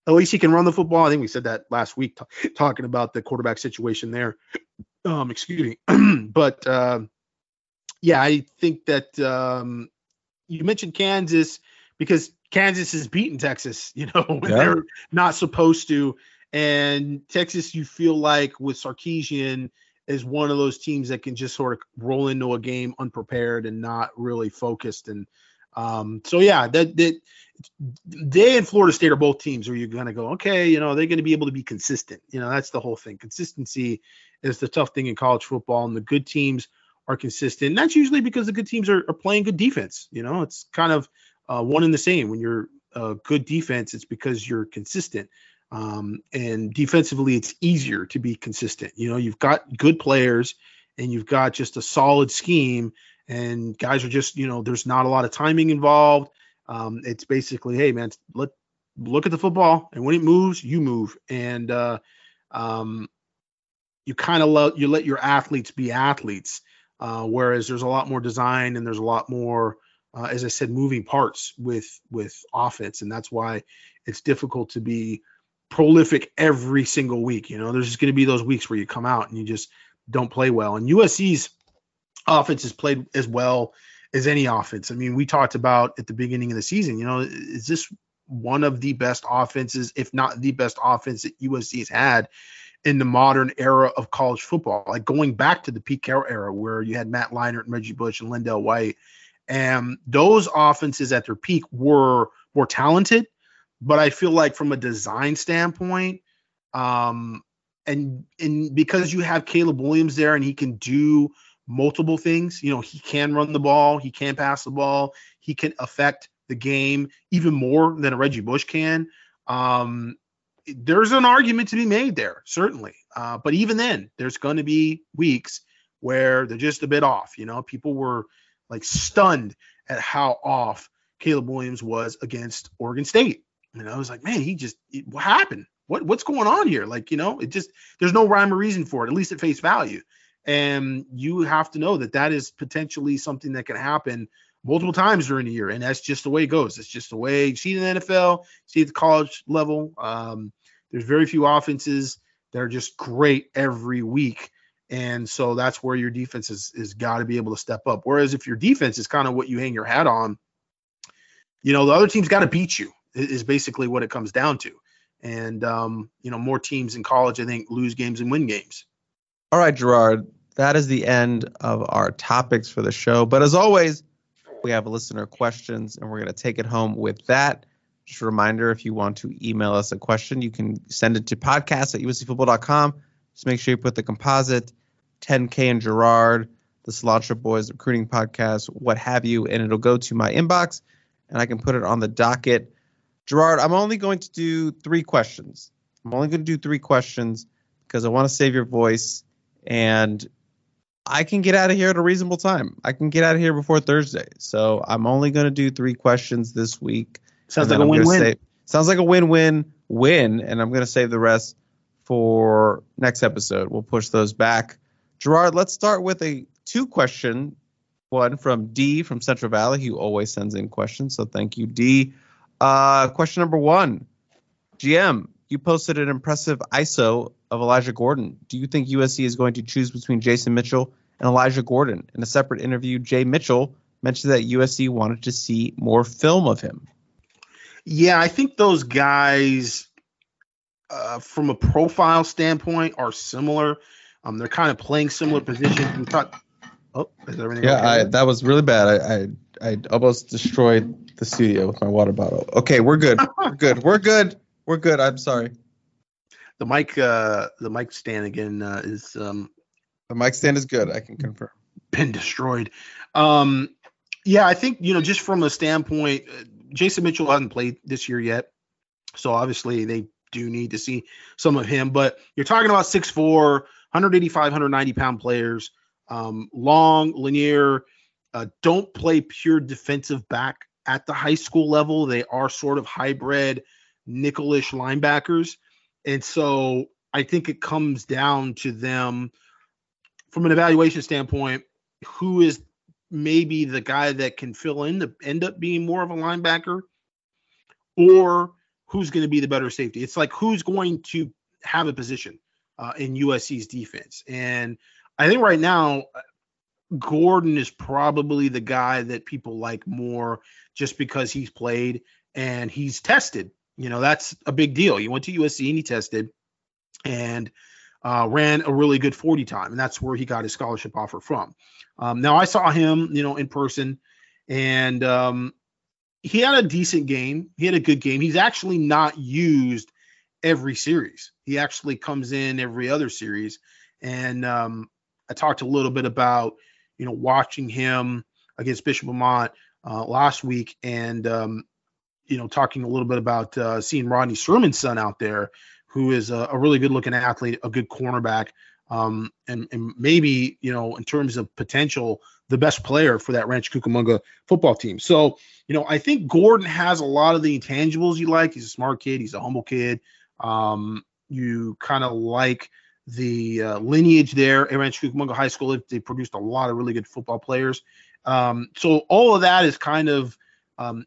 At least he can run the football. I think we said that last week talking about the quarterback situation there. Excuse me. But yeah, I think that you mentioned Kansas, because Kansas has beaten Texas, you know, when they're not supposed to. And Texas, you feel like with Sarkisian, is one of those teams that can just sort of roll into a game unprepared and not really focused. And so, yeah, that they and Florida State are both teams where you're going to go, okay, you know, they're going to be able to be consistent. You know, that's the whole thing. Consistency is the tough thing in college football, and the good teams are consistent. And that's usually because the good teams are playing good defense. You know, it's kind of one and the same. When you're a good defense, it's because you're consistent. And defensively, it's easier to be consistent. You know, you've got good players and you've got just a solid scheme, and guys are just, you know, there's not a lot of timing involved. It's basically, hey man, look at the football, and when it moves, you move. And you kind of let your athletes be athletes. Whereas there's a lot more design, and there's a lot more, as I said, moving parts with offense. And that's why it's difficult to be prolific every single week. You know, there's just going to be those weeks where you come out and you just don't play well. And USC's offense has played as well as any offense. I mean, we talked about at the beginning of the season, you know, is this one of the best offenses, if not the best offense that USC has had in the modern era of college football? Like going back to the Pete Carroll era, where you had Matt Leinart and Reggie Bush and Lindell White, and those offenses at their peak were more talented. But I feel like from a design standpoint, and because you have Caleb Williams there and he can do multiple things, you know, he can run the ball, he can pass the ball, he can affect the game even more than a Reggie Bush can. There's an argument to be made there, certainly. But even then, there's going to be weeks where they're just a bit off. You know, people were like stunned at how off Caleb Williams was against Oregon State. And I was like, man, what happened? What's going on here? Like, you know, there's no rhyme or reason for it, at least at face value. And you have to know that that is potentially something that can happen multiple times during the year. And that's just the way it goes. It's just the way you see it in the NFL, see it at the college level. There's very few offenses that are just great every week. And so that's where your defense is got to be able to step up. Whereas if your defense is kind of what you hang your hat on, you know, the other team's got to beat you. Is basically what it comes down to. And, you know, more teams in college, I think, lose games and win games. All right, Gerard, that is the end of our topics for the show. But as always, we have listener questions, and we're going to take it home with that. Just a reminder, if you want to email us a question, you can send it to podcast@uscfootball.com. Just make sure you put the composite, 10K and Gerard, the Cilantro Boys recruiting podcast, what have you, and it'll go to my inbox, and I can put it on the docket. Gerard, I'm only going to do three questions. Because I want to save your voice, and I can get out of here at a reasonable time. I can get out of here before Thursday. So I'm only going to do three questions this week. Sounds like a win-win. Sounds like a win-win-win, and I'm going to save the rest for next episode. We'll push those back. Gerard, let's start with a two-question one from D from Central Valley, who always sends in questions. So thank you, D. Question number one, GM, you posted an impressive ISO of Elijah Gordon. Do you think USC is going to choose between Jason Mitchell and Elijah Gordon? In a separate interview, Jay Mitchell mentioned that USC wanted to see more film of him. Yeah, I think those guys, from a profile standpoint, are similar. They're kind of playing similar positions. We thought, oh, is everything okay? That was really bad. I almost destroyed the studio with my water bottle. Okay, we're good. I'm sorry. The mic stand is good. I can confirm. Been destroyed. Yeah, I think, you know, just from a standpoint, Jason Mitchell hasn't played this year yet, so obviously they do need to see some of him. But you're talking about 6'4", 185, 190 pound players, long, linear. Don't play pure defensive back at the high school level. They are sort of hybrid nickel-ish linebackers. And so I think it comes down to them from an evaluation standpoint, who is maybe the guy that can fill in to end up being more of a linebacker, or who's going to be the better safety. It's like, who's going to have a position in USC's defense. And I think right now, Gordon is probably the guy that people like more just because he's played and he's tested. You know, that's a big deal. You went to USC and he tested. and ran a really good 40 time. And that's where he got his scholarship offer from. Now I saw him, in person, and he had a decent game. He had a good game. He's actually not used every series. He actually comes in every other series. And I talked a little bit about, watching him against Bishop Amant last week, and, talking a little bit about seeing Rodney Sherman's son out there, who is a really good looking athlete, a good cornerback, and maybe, in terms of potential, the best player for that Rancho Cucamonga football team. So, I think Gordon has a lot of the intangibles you like. He's a smart kid. He's a humble kid. You kind of like the lineage there at Rancho Cucamonga High School. They produced a lot of really good football players. So all of that is kind of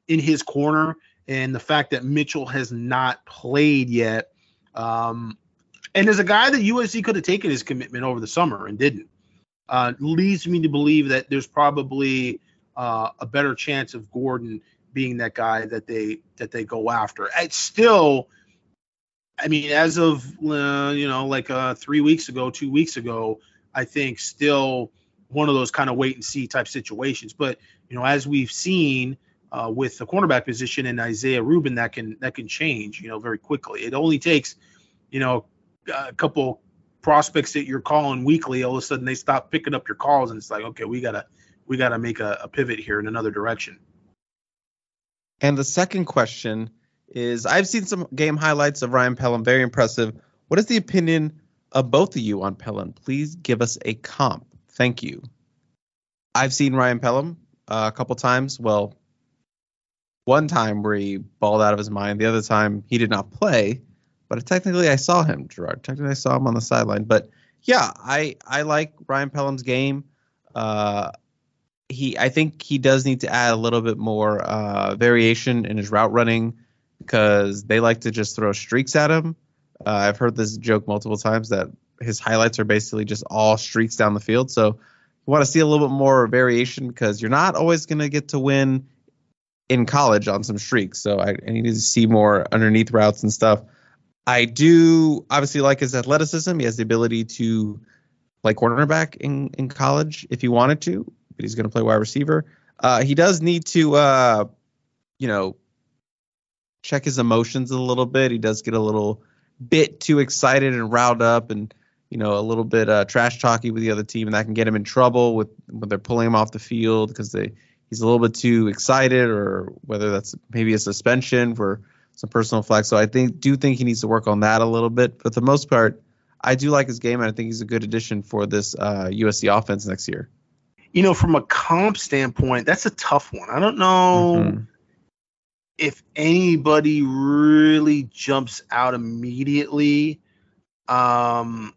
in his corner. And the fact that Mitchell has not played yet. And there's a guy that USC could have taken his commitment over the summer and didn't. Leads me to believe that there's probably a better chance of Gordon being that guy that they go after. It's still, as of 3 weeks ago, 2 weeks ago, I think still one of those kind of wait and see type situations. But as we've seen with the cornerback position and Isaiah Rubin, that can change very quickly. It only takes a couple prospects that you're calling weekly, all of a sudden they stop picking up your calls, and it's like, okay, we gotta make a pivot here in another direction. And the second question is, I've seen some game highlights of Ryan Pelham, very impressive. What is the opinion of both of you on Pelham? Please give us a comp. Thank you. I've seen Ryan Pelham a couple times. Well, one time where he balled out of his mind. The other time he did not play. But technically I saw him, Gerard. Technically I saw him on the sideline. But, yeah, I like Ryan Pelham's game. I think he does need to add a little bit more variation in his route running, because they like to just throw streaks at him. I've heard this joke multiple times that his highlights are basically just all streaks down the field. So you want to see a little bit more variation, because you're not always going to get to win in college on some streaks. So I need to see more underneath routes and stuff. I do obviously like his athleticism. He has the ability to play cornerback in college if he wanted to, but he's going to play wide receiver. He does need to, check his emotions a little bit. He does get a little bit too excited and riled up and, a little bit trash talky with the other team, and that can get him in trouble with when they're pulling him off the field because he's a little bit too excited, or whether that's maybe a suspension for some personal flack. So I do think he needs to work on that a little bit. But for the most part, I do like his game, and I think he's a good addition for this USC offense next year. From a comp standpoint, that's a tough one. I don't know if anybody really jumps out immediately, because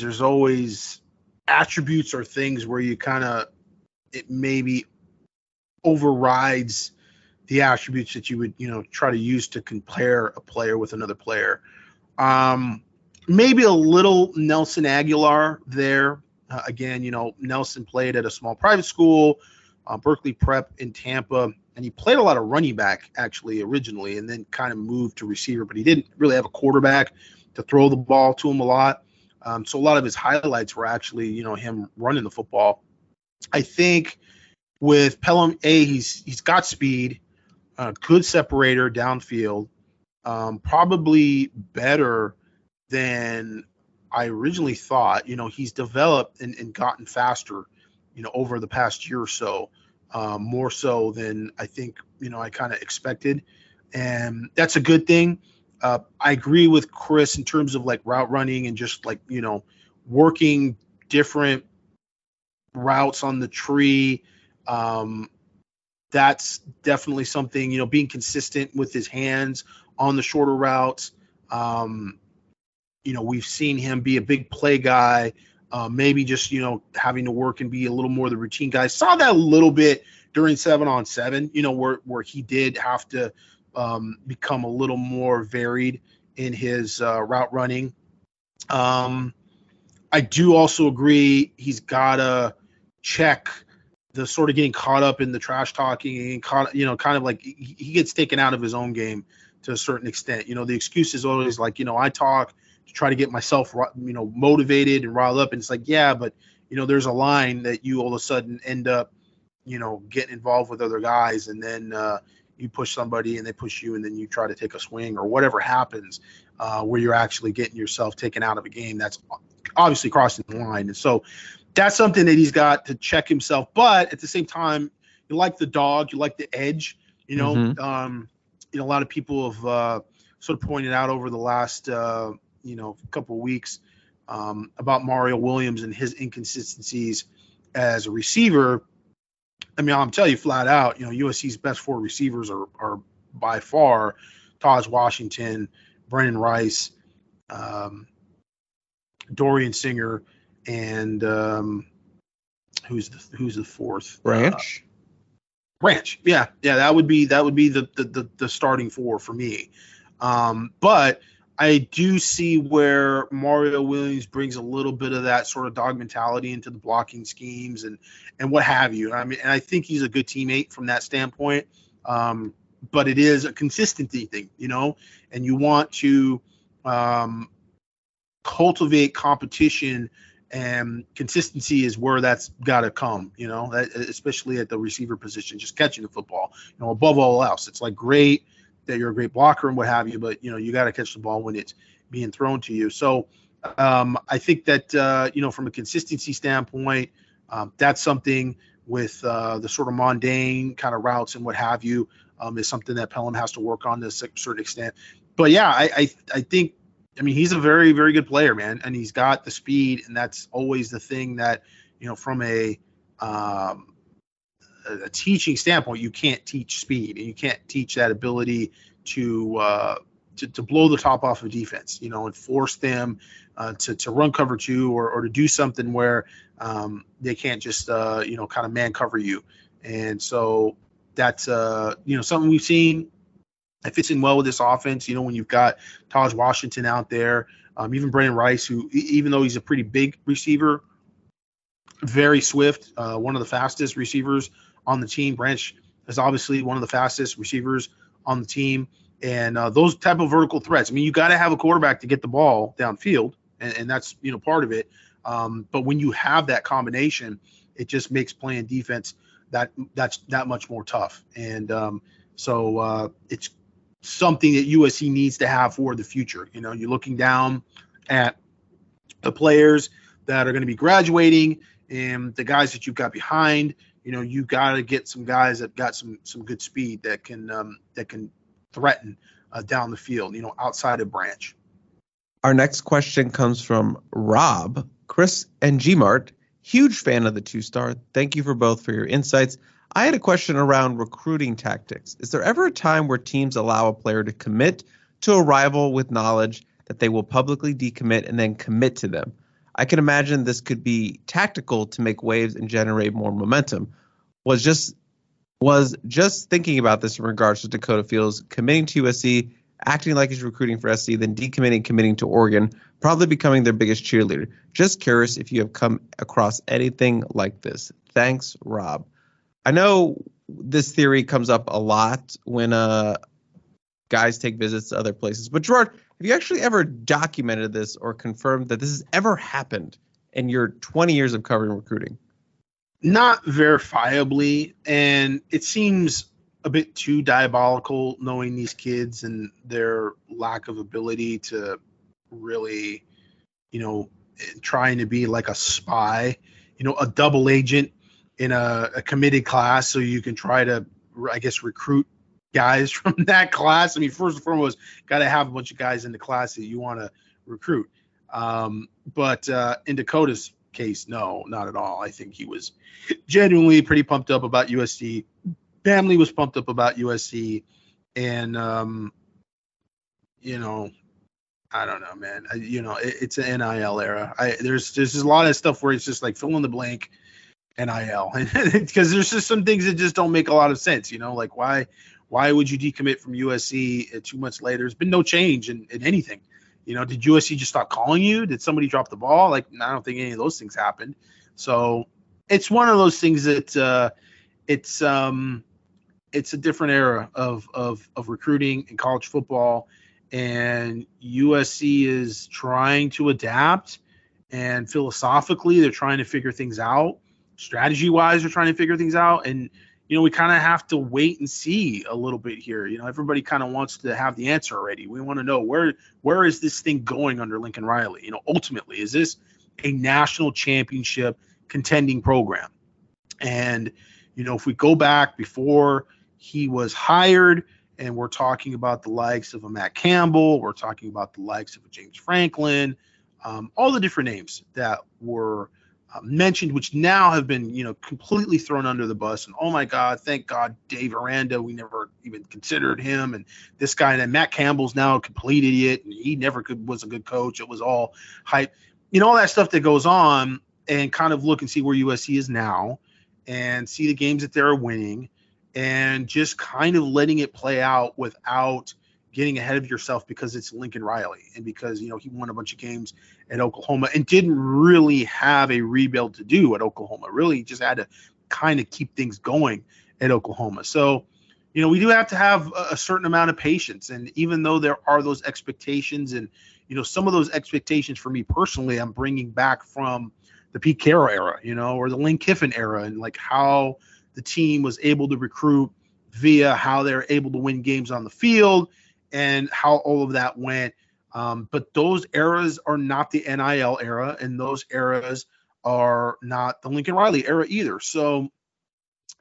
there's always attributes or things where you kind of – it maybe overrides – the attributes that you would, try to use to compare a player with another player. Maybe a little Nelson Aguilar there. Again, Nelson played at a small private school, Berkeley Prep in Tampa, and he played a lot of running back actually originally, and then kind of moved to receiver, but he didn't really have a quarterback to throw the ball to him a lot. So a lot of his highlights were actually, him running the football. I think with Pelham, he's got speed. Good separator downfield, probably better than I originally thought. He's developed and gotten faster, over the past year or so, more so than I think, I kind of expected. And that's a good thing. I agree with Chris in terms of like route running and just like, working different routes on the tree. That's definitely something, being consistent with his hands on the shorter routes. We've seen him be a big play guy, maybe just, having to work and be a little more the routine guy. Saw that a little bit during 7-on-7, where he did have to become a little more varied in his route running. I do also agree he's got to check the sort of getting caught up in the trash talking and caught, kind of like he gets taken out of his own game to a certain extent. You know, the excuse is always like, you know, I talk to try to get myself, you know, motivated and riled up. And it's like, yeah, but, you know, there's a line that you all of a sudden end up, you know, getting involved with other guys, and then you push somebody and they push you, and then you try to take a swing or whatever happens where you're actually getting yourself taken out of a game. That's obviously crossing the line. And so that's something that he's got to check himself. But at the same time, you like the dog, you like the edge, you know, you know, a lot of people have sort of pointed out over the last, you know, couple of weeks about Mario Williams and his inconsistencies as a receiver. I mean, I'll tell you flat out, you know, USC's best four receivers are by far Taj Washington, Brendan Rice, Dorian Singer, and who's the fourth? Branch. Branch. Yeah, that would be the starting four for me. But I do see where Mario Williams brings a little bit of that sort of dog mentality into the blocking schemes and what have you. I mean, and I think he's a good teammate from that standpoint. But it is a consistency thing, you know, and you want to cultivate competition, and consistency is where that's got to come, you know, that, especially at the receiver position, just catching the football, you know, above all else. It's like great that you're a great blocker and what have you, but, you know, you got to catch the ball when it's being thrown to you. So I think that, you know, from a consistency standpoint, that's something with the sort of mundane kind of routes and what have you is something that Pelham has to work on to a certain extent. But, yeah, I think, I mean, he's a very, very good player, man, and he's got the speed, and that's always the thing that, you know, from a teaching standpoint, you can't teach speed, and you can't teach that ability to blow the top off of defense, you know, and force them to run cover two or to do something where they can't just you know, kind of man cover you. And so that's you know, something we've seen that fits in well with this offense. You know, when you've got Taj Washington out there, even Brendan Rice, who even though he's a pretty big receiver, very swift, one of the fastest receivers on the team. Branch is obviously one of the fastest receivers on the team. And those type of vertical threats. I mean, you got to have a quarterback to get the ball downfield, and that's, you know, part of it. But when you have that combination, it just makes playing defense that's that much more tough. And so it's something that USC needs to have for the future. You know, you're looking down at the players that are going to be graduating and the guys that you've got behind. You know, you got to get some guys that got some good speed that can threaten down the field, you know, outside of Branch. Our next question comes from Rob. Chris and G-Mart, huge fan of the two-star. Thank you for both for your insights. I had a question around recruiting tactics. Is there ever a time where teams allow a player to commit to a rival with knowledge that they will publicly decommit and then commit to them? I can imagine this could be tactical to make waves and generate more momentum. Was just thinking about this in regards to Dakota Fields committing to USC, acting like he's recruiting for SC, then decommitting, committing to Oregon, probably becoming their biggest cheerleader. Just curious if you have come across anything like this. Thanks, Rob. I know this theory comes up a lot when guys take visits to other places, but Gerard, have you actually ever documented this or confirmed that this has ever happened in your 20 years of covering recruiting? Not verifiably, and it seems a bit too diabolical knowing these kids and their lack of ability to really, you know, trying to be like a spy, you know, a double agent in a committed class so you can try to, I guess, recruit guys from that class. I mean, first and foremost, got to have a bunch of guys in the class that you want to recruit. But in Dakota's case, no, not at all. I think he was genuinely pretty pumped up about USC. Family was pumped up about USC. And, you know, I don't know, man. You know, it's an NIL era. There's a lot of stuff where it's just like fill in the blank NIL. Because there's just some things that just don't make a lot of sense, you know, like why would you decommit from USC 2 months later? There's been no change in anything. You know, did USC just stop calling you? Did somebody drop the ball? Like, I don't think any of those things happened. So it's one of those things that it's it's a different era of recruiting in college football, and USC is trying to adapt, and philosophically they're trying to figure things out. Strategy-wise, they're trying to figure things out, and you know, we kind of have to wait and see a little bit here. You know, everybody kind of wants to have the answer already. We want to know where is this thing going under Lincoln Riley? You know, ultimately, is this a national championship contending program? And, you know, if we go back before he was hired, and we're talking about the likes of a Matt Campbell, we're talking about the likes of a James Franklin, all the different names that were mentioned, which now have been, you know, completely thrown under the bus. And, oh, my God, thank God, Dave Aranda, we never even considered him. And this guy, and Matt Campbell's now a complete idiot, and he never was a good coach. It was all hype. You know, all that stuff that goes on, and kind of look and see where USC is now and see the games that they're winning and just kind of letting it play out without getting ahead of yourself, because it's Lincoln Riley and because, you know, he won a bunch of games at Oklahoma and didn't really have a rebuild to do at Oklahoma. Really just had to kind of keep things going at Oklahoma. So, you know, we do have to have a certain amount of patience. And even though there are those expectations and, you know, some of those expectations for me personally, I'm bringing back from the Pete Carroll era, you know, or the Lane Kiffin era, and like how the team was able to recruit via how they're able to win games on the field and how all of that went. But those eras are not the NIL era, and those eras are not the Lincoln Riley era either. So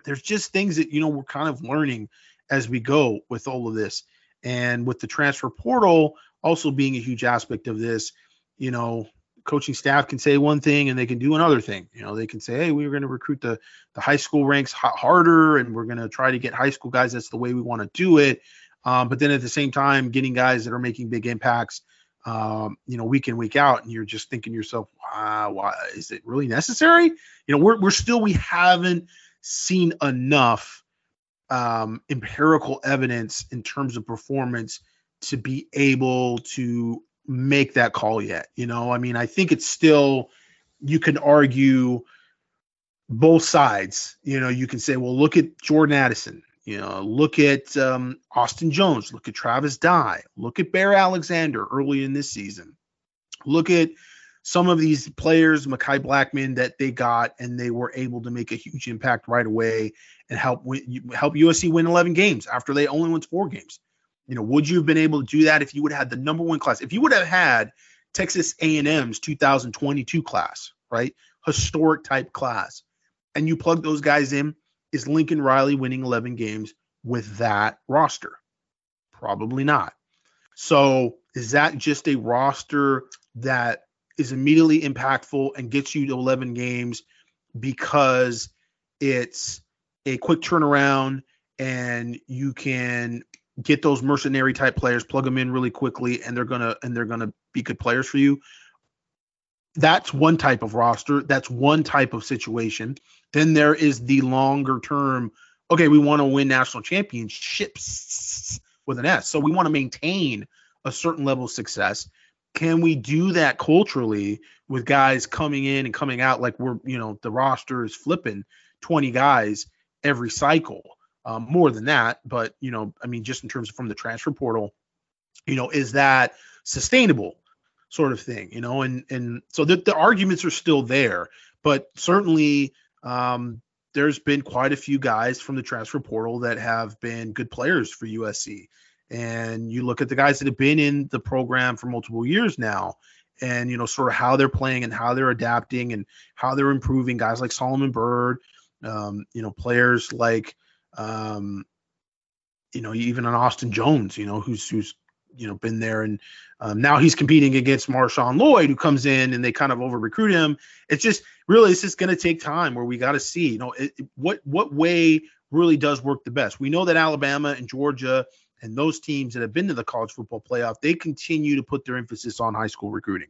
there's just things that, you know, we're kind of learning as we go with all of this. And with the transfer portal also being a huge aspect of this, you know, coaching staff can say one thing and they can do another thing. You know, they can say, hey, we're going to recruit the high school ranks harder, and we're going to try to get high school guys. That's the way we want to do it. But then at the same time, getting guys that are making big impacts, you know, week in, week out, and you're just thinking to yourself, wow, why is it really necessary? You know, we haven't seen enough empirical evidence in terms of performance to be able to make that call yet. You know, I mean, I think it's still, you can argue both sides. You know, you can say, well, look at Jordan Addison, you know, look at Austin Jones, look at Travis Dye, look at Bear Alexander early in this season, look at some of these players, Mekhi Blackman, that they got, and they were able to make a huge impact right away and help USC win 11 games after they only won 4 games. You know, would you have been able to do that if you would have had the number one class? If you would have had Texas A&M's 2022 class, right? Historic type class. And you plug those guys in, is Lincoln Riley winning 11 games with that roster? Probably not. So is that just a roster that is immediately impactful and gets you to 11 games because it's a quick turnaround and you can get those mercenary type players, plug them in really quickly, and they're gonna be good players for you? That's one type of roster. That's one type of situation. Then there is the longer term. Okay, we want to win national championships with an S. So we want to maintain a certain level of success. Can we do that culturally with guys coming in and coming out? Like, we're, you know, the roster is flipping 20 guys every cycle. More than that, but, you know, I mean, just in terms of from the transfer portal, you know, is that sustainable sort of thing, you know? And so the arguments are still there, but certainly there's been quite a few guys from the transfer portal that have been good players for USC. And you look at the guys that have been in the program for multiple years now, and, you know, sort of how they're playing and how they're adapting and how they're improving. Guys like Solomon Bird, you know, players like, you know, even on Austin Jones, you know, who's, you know, been there, and now he's competing against Marshawn Lloyd, who comes in and they kind of over recruit him. It's just going to take time where we got to see, you know, what way really does work the best. We know that Alabama and Georgia and those teams that have been to the college football playoff, they continue to put their emphasis on high school recruiting.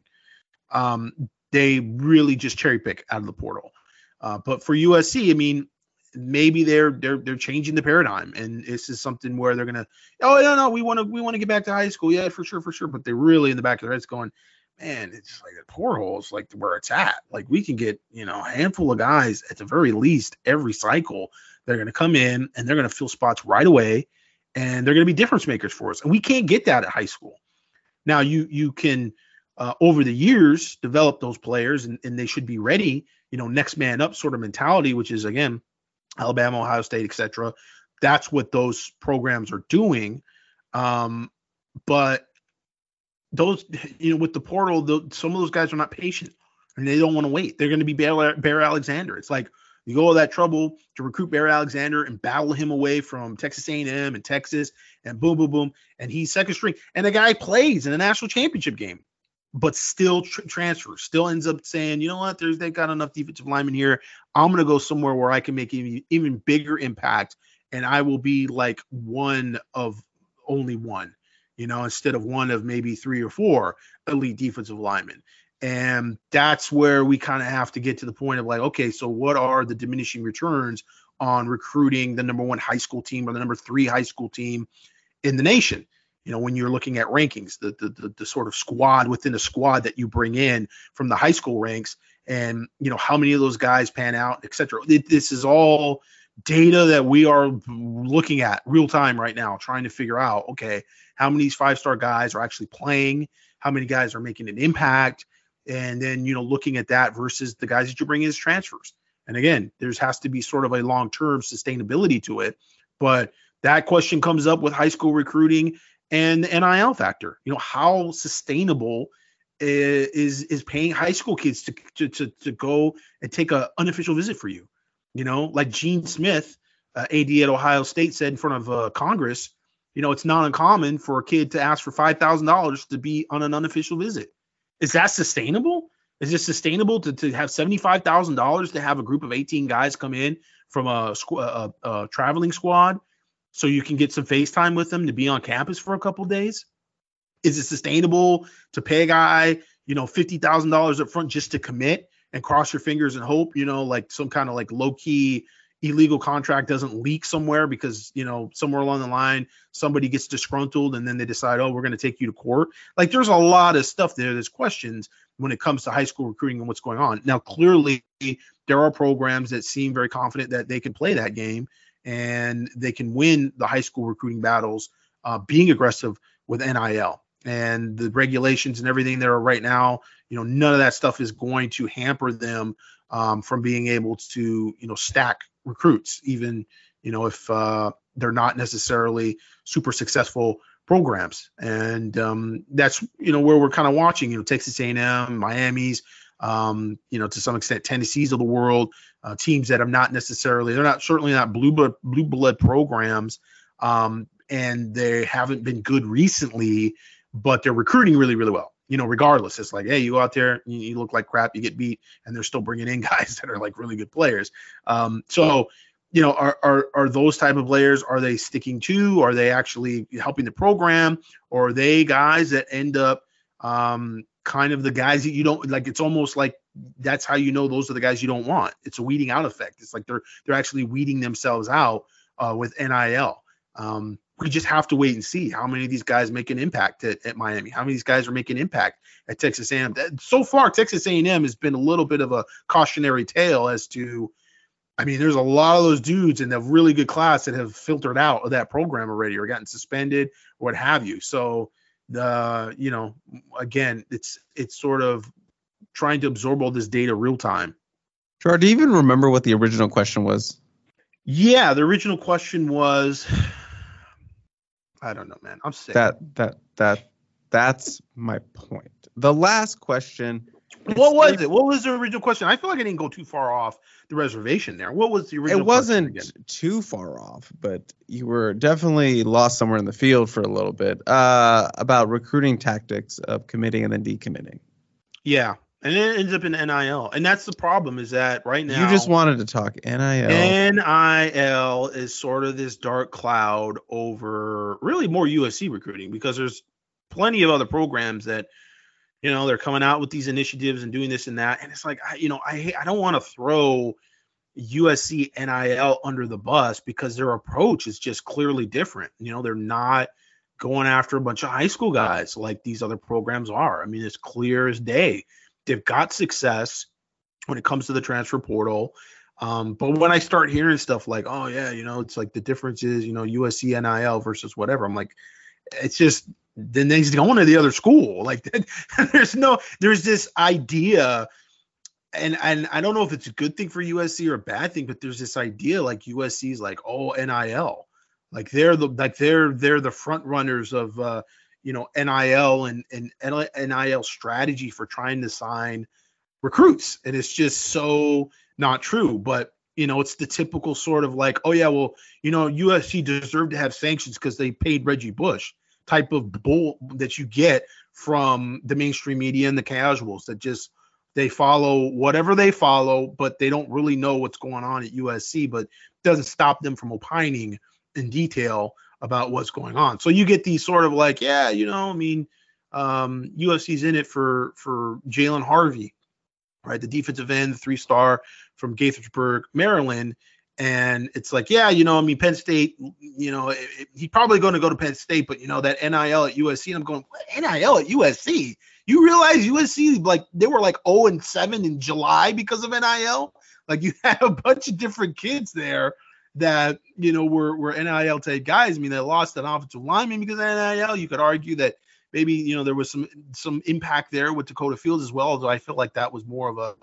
They really just cherry pick out of the portal. But for USC, I mean, maybe they're changing the paradigm, and this is something where they're gonna, oh no, we want to get back to high school, yeah, for sure, but they're really in the back of their heads going, man, it's like the pore hole's like where it's at. Like we can get, you know, a handful of guys at the very least every cycle. They're going to come in and they're going to fill spots right away, and they're going to be difference makers for us. And we can't get that at high school. Now you can over the years develop those players, and they should be ready. You know, next man up sort of mentality, which is again Alabama, Ohio State, etc. That's what those programs are doing. But those, you know, with the portal, some of those guys are not patient and they don't want to wait. They're going to be Bear Alexander. It's like you go all that trouble to recruit Bear Alexander and battle him away from Texas A&M and Texas, and boom, boom, boom. And he's second string. And the guy plays in a national championship game, but still transfers, still ends up saying, you know what, they've got enough defensive linemen here. I'm going to go somewhere where I can make even bigger impact. And I will be like one of only one, you know, instead of one of maybe three or four elite defensive linemen. And that's where we kind of have to get to the point of like, okay, so what are the diminishing returns on recruiting the number one high school team or the number three high school team in the nation? You know, when you're looking at rankings, the sort of squad within a squad that you bring in from the high school ranks, and, you know, how many of those guys pan out, et cetera. This is all data that we are looking at real time right now, trying to figure out, okay, how many of these five-star guys are actually playing? How many guys are making an impact? And then, you know, looking at that versus the guys that you bring in as transfers. And again, there has to be sort of a long-term sustainability to it. But that question comes up with high school recruiting and the NIL factor. You know, how sustainable is paying high school kids to go and take an unofficial visit for you? You know, like Gene Smith, AD at Ohio State, said in front of Congress, you know, it's not uncommon for a kid to ask for $5,000 to be on an unofficial visit. Is that sustainable? Is it sustainable to have $75,000 to have a group of 18 guys come in from a traveling squad so you can get some FaceTime with them to be on campus for a couple of days? Is it sustainable to pay a guy, you know, $50,000 up front just to commit and cross your fingers and hope, you know, like some kind of like low key illegal contract doesn't leak somewhere because, you know, somewhere along the line, somebody gets disgruntled and then they decide, oh, we're going to take you to court. Like there's a lot of stuff there. There's questions when it comes to high school recruiting and what's going on. Now, clearly there are programs that seem very confident that they can play that game and they can win the high school recruiting battles, being aggressive with NIL. And the regulations and everything there are right now, you know, none of that stuff is going to hamper them from being able to, you know, stack recruits, even, you know, if they're not necessarily super successful programs. And that's, you know, where we're kind of watching, you know, Texas A&M, Miami's, you know, to some extent, Tennessee's of the world, teams that are not necessarily, they're not certainly not blue blood programs, and they haven't been good recently, but they're recruiting really, really well. You know, regardless, it's like, hey, you go out there, you look like crap, you get beat, and they're still bringing in guys that are like really good players. So, you know, are those type of players, are they sticking to? Are they actually helping the program? Or are they guys that end up kind of the guys that you don't like? It's almost like that's how you know those are the guys you don't want. It's a weeding out effect. It's like they're actually weeding themselves out with NIL. We just have to wait and see how many of these guys make an impact at Miami, how many of these guys are making impact at Texas A&M. So far, Texas A&M has been a little bit of a cautionary tale as to, I mean, there's a lot of those dudes in the really good class that have filtered out of that program already or gotten suspended or what have you. So, you know, again, it's sort of trying to absorb all this data real time. Gerard, do you even remember what the original question was? Yeah, the original question was... I don't know, man. I'm sick. That's my point. The last question. What was it? What was the original question? I feel like I didn't go too far off the reservation there. What was the original question? It wasn't too far off, but you were definitely lost somewhere in the field for a little bit about recruiting tactics of committing and then decommitting. Yeah. And it ends up in NIL. And that's the problem is that right now. You just wanted to talk NIL. NIL is sort of this dark cloud over really more USC recruiting because there's plenty of other programs that, you know, they're coming out with these initiatives and doing this and that. And it's like, you know, I don't want to throw USC NIL under the bus because their approach is just clearly different. You know, they're not going after a bunch of high school guys like these other programs are. I mean, it's clear as day. They've got success when it comes to the transfer portal. But when I start hearing stuff like, oh, yeah, you know, it's like the difference is, you know, USC NIL versus whatever. I'm like, it's just then he's going to the other school. Like there's this idea. And I don't know if it's a good thing for USC or a bad thing, but there's this idea like USC's like, oh, NIL. Like they're the front runners of, you know, NIL and NIL strategy for trying to sign recruits. And it's just so not true. But, you know, it's the typical sort of like, oh, yeah, well, you know, USC deserved to have sanctions because they paid Reggie Bush type of bull that you get from the mainstream media and the casuals that just they follow whatever they follow, but they don't really know what's going on at USC, but doesn't stop them from opining in detail about what's going on. So you get these sort of like, yeah, you know, I mean, USC's in it for Jalen Harvey, right? The defensive end, the 3-star from Gaithersburg, Maryland. And it's like, yeah, you know, I mean, Penn State, you know, he's probably going to go to Penn State, but, you know, that NIL at USC, and I'm going, what NIL at USC? You realize USC, like, they were like 0-7 in July because of NIL? Like, you had a bunch of different kids there that, you know, were NIL type guys. I mean, they lost an offensive lineman because of NIL. You could argue that maybe, you know, there was some impact there with Dakota Fields as well, although I feel like that was more of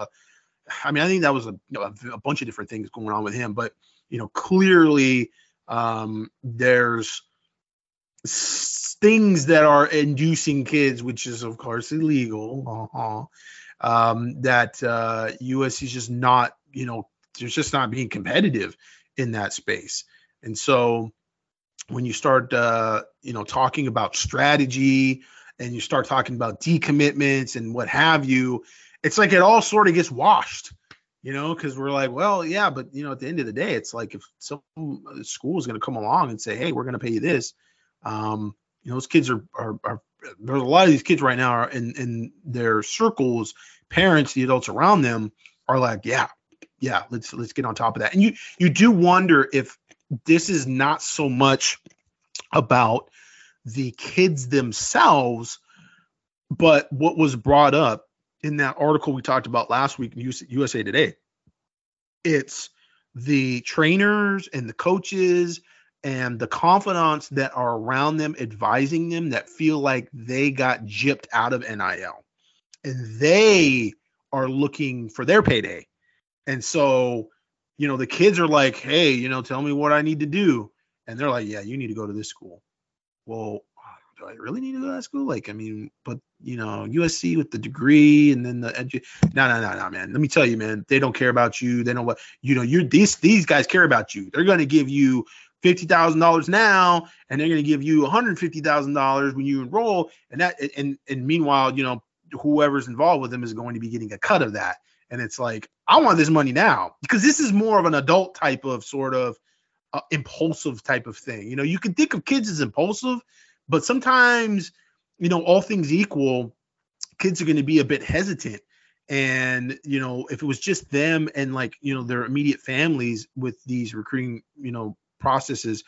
I think that was a bunch of different things going on with him. But, you know, clearly there's things that are inducing kids, which is, of course, illegal, that USC is just not, you know, there's just not being competitive in that space. And so when you start, you know, talking about strategy and you start talking about decommitments and what have you, it's like it all sort of gets washed, you know, because we're like, well, yeah, but, you know, at the end of the day, it's like if some school is going to come along and say, hey, we're going to pay you this. You know, those kids are there's a lot of these kids right now are in their circles, parents, the adults around them are like, yeah, let's get on top of that. And you do wonder if this is not so much about the kids themselves, but what was brought up in that article we talked about last week in USA Today. It's the trainers and the coaches and the confidants that are around them, advising them, that feel like they got gypped out of NIL and they are looking for their payday. And so, you know, the kids are like, hey, you know, tell me what I need to do. And they're like, yeah, you need to go to this school. Well, do I really need to go to that school? Like, I mean, but, you know, USC with the degree and then the no, man. Let me tell you, man, they don't care about you. They don't what, you know, you're these guys care about you. They're going to give you $50,000 now, and they're going to give you $150,000 when you enroll. And that, and meanwhile, you know, whoever's involved with them is going to be getting a cut of that. And it's like, I want this money now, because this is more of an adult type of sort of impulsive type of thing. You know, you can think of kids as impulsive, but sometimes, you know, all things equal, kids are going to be a bit hesitant. And, you know, if it was just them and like, you know, their immediate families with these recruiting, you know, processes,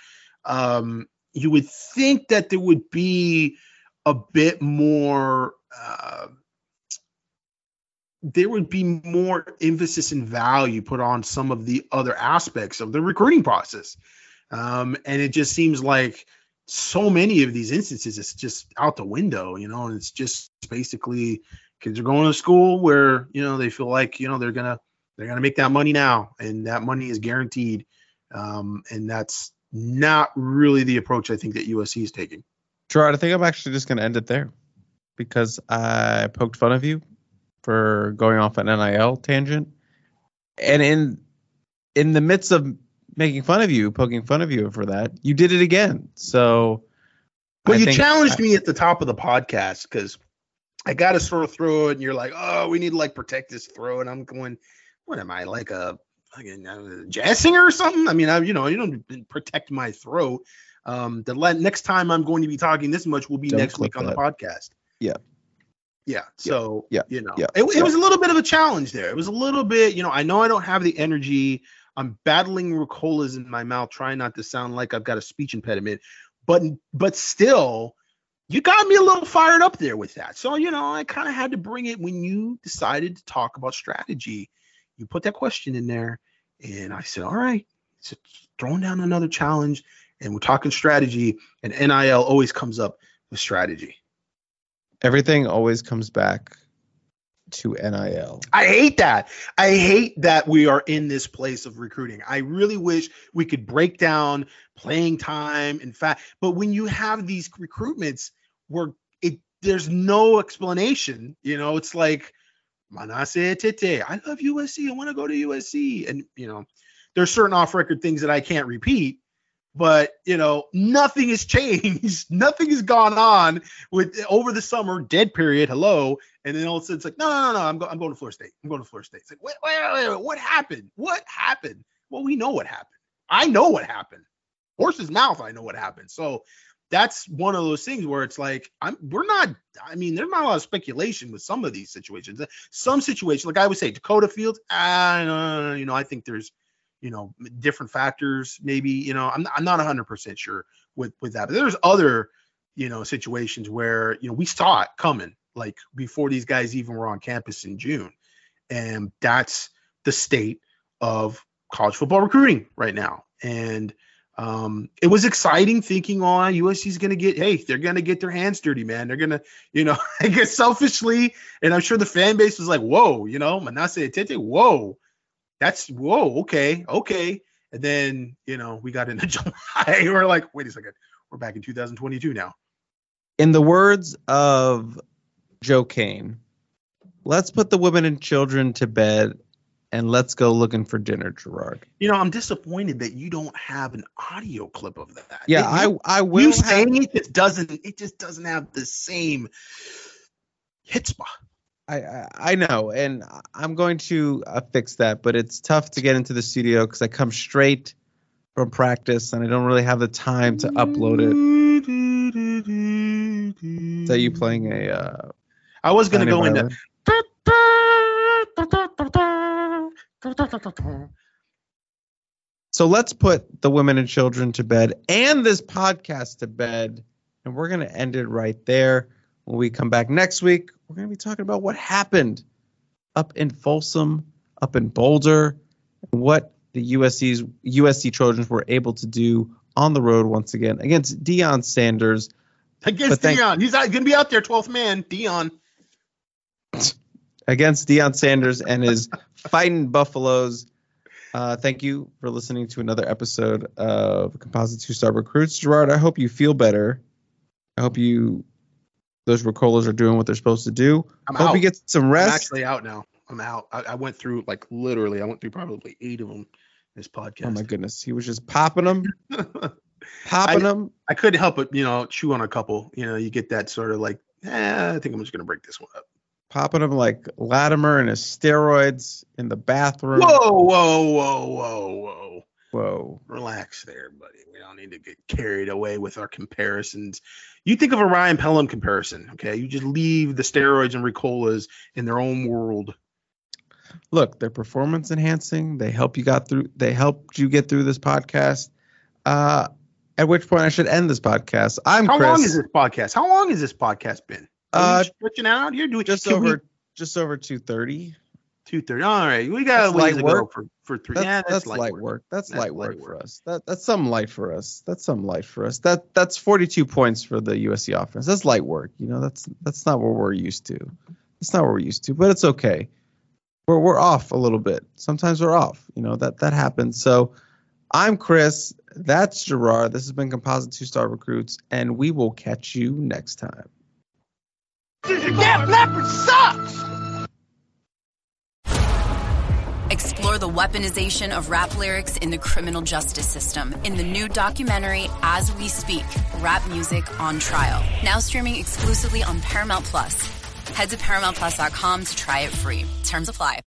you would think that there would be a bit more, there would be more emphasis and value put on some of the other aspects of the recruiting process. And it just seems like, so many of these instances, it's just out the window, you know, and it's just basically kids are going to school where, you know, they feel like, you know, they're going to make that money now, and that money is guaranteed. And that's not really the approach I think that USC is taking. Gerard, I think I'm actually just going to end it there, because I poked fun of you for going off an NIL tangent. And in the midst of making fun of you, poking fun of you for that, you did it again. So, well, you challenged me at the top of the podcast, because I got to sort of throw it, and you're like, "Oh, we need to like protect this throw," and I'm going, "What am I, like a jazz singer or something?" I mean, you know, you don't protect my throw. Next time I'm going to be talking this much will be next week on the podcast. Yeah. So, you know, it was a little bit of a challenge there. It was a little bit, you know I don't have the energy. I'm battling Ricolas in my mouth, trying not to sound like I've got a speech impediment. But still, you got me a little fired up there with that. So, you know, I kind of had to bring it when you decided to talk about strategy. You put that question in there, and I said, all right, so throwing down another challenge, and we're talking strategy, and NIL always comes up with strategy. Everything always comes back to NIL. I hate that. I hate that we are in this place of recruiting. I really wish we could break down playing time, in fact, but when you have these recruitments where there's no explanation, you know, it's like, Manasseh Tete, I love USC. I want to go to USC. And, you know, there's certain off-record things that I can't repeat, but, you know, nothing has changed. Nothing has gone on with over the summer, dead period, hello. And then all of a sudden it's like, no, I'm going to Florida State. I'm going to Florida State. It's like, wait, what happened? What happened? Well, we know what happened. I know what happened. Horse's mouth, I know what happened. So that's one of those things where it's like, there's not a lot of speculation with some of these situations. Some situations, like I would say, Dakota Fields, I think there's, you know, different factors, maybe, you know, I'm not 100% sure with that, but there's other, you know, situations where, you know, we saw it coming, like before these guys even were on campus in June. And that's the state of college football recruiting right now. And, it was exciting thinking USC's going to get, hey, they're going to get their hands dirty, man. They're going to, you know, I guess selfishly, and I'm sure the fan base was like, whoa, you know, Manasseh Tete, whoa, that's, whoa, okay. And then, you know, we got into July. We're like, wait a second, we're back in 2022 now. In the words of Joe Kane, let's put the women and children to bed and let's go looking for dinner, Gerard. You know, I'm disappointed that you don't have an audio clip of that. Yeah, I will. You saying it just doesn't have the same hit spot. I know, and I'm going to fix that, but it's tough to get into the studio because I come straight from practice and I don't really have the time to upload it. Is that you playing a? I was going to go into. So let's put the women and children to bed and this podcast to bed, and we're going to end it right there. When we come back next week, we're going to be talking about what happened up in Folsom, up in Boulder, and what the USC Trojans were able to do on the road once again against Deion Sanders. He's going to be out there, 12th man, Deion. Against Deion Sanders and his Fighting Buffaloes. Thank you for listening to another episode of Composite Two-Star Recruits. Gerard, I hope you feel better. I hope those Ricolas are doing what they're supposed to do. I hope you get some rest. I'm actually out now. I'm out. I went through, probably 8 of them this podcast. Oh, my goodness. He was just popping them. I couldn't help but, you know, chew on a couple. You know, you get that sort of like, I think I'm just going to break this one up. Popping him like Latimer and his steroids in the bathroom. Whoa. Relax there, buddy. We don't need to get carried away with our comparisons. You think of a Ryan Pelham comparison, okay? You just leave the steroids and Ricolas in their own world. Look, they're performance enhancing. They helped you get through this podcast. At which point I should end this podcast. How long has this podcast been? Are you stretching out here? Just over 2:30. 2:30. All right, we got a ways to go for 3. That's light work. That's light work for us. That's some light for us. That's 42 points for the USC offense. That's light work. You know, that's not what we're used to. But it's okay. We're off a little bit. Sometimes we're off. You know that happens. So I'm Chris. That's Gerard. This has been Composite Two-Star Recruits, and we will catch you next time. That leopard sucks! Explore the weaponization of rap lyrics in the criminal justice system in the new documentary, As We Speak, Rap Music on Trial. Now streaming exclusively on Paramount+. Head to ParamountPlus.com to try it free. Terms apply.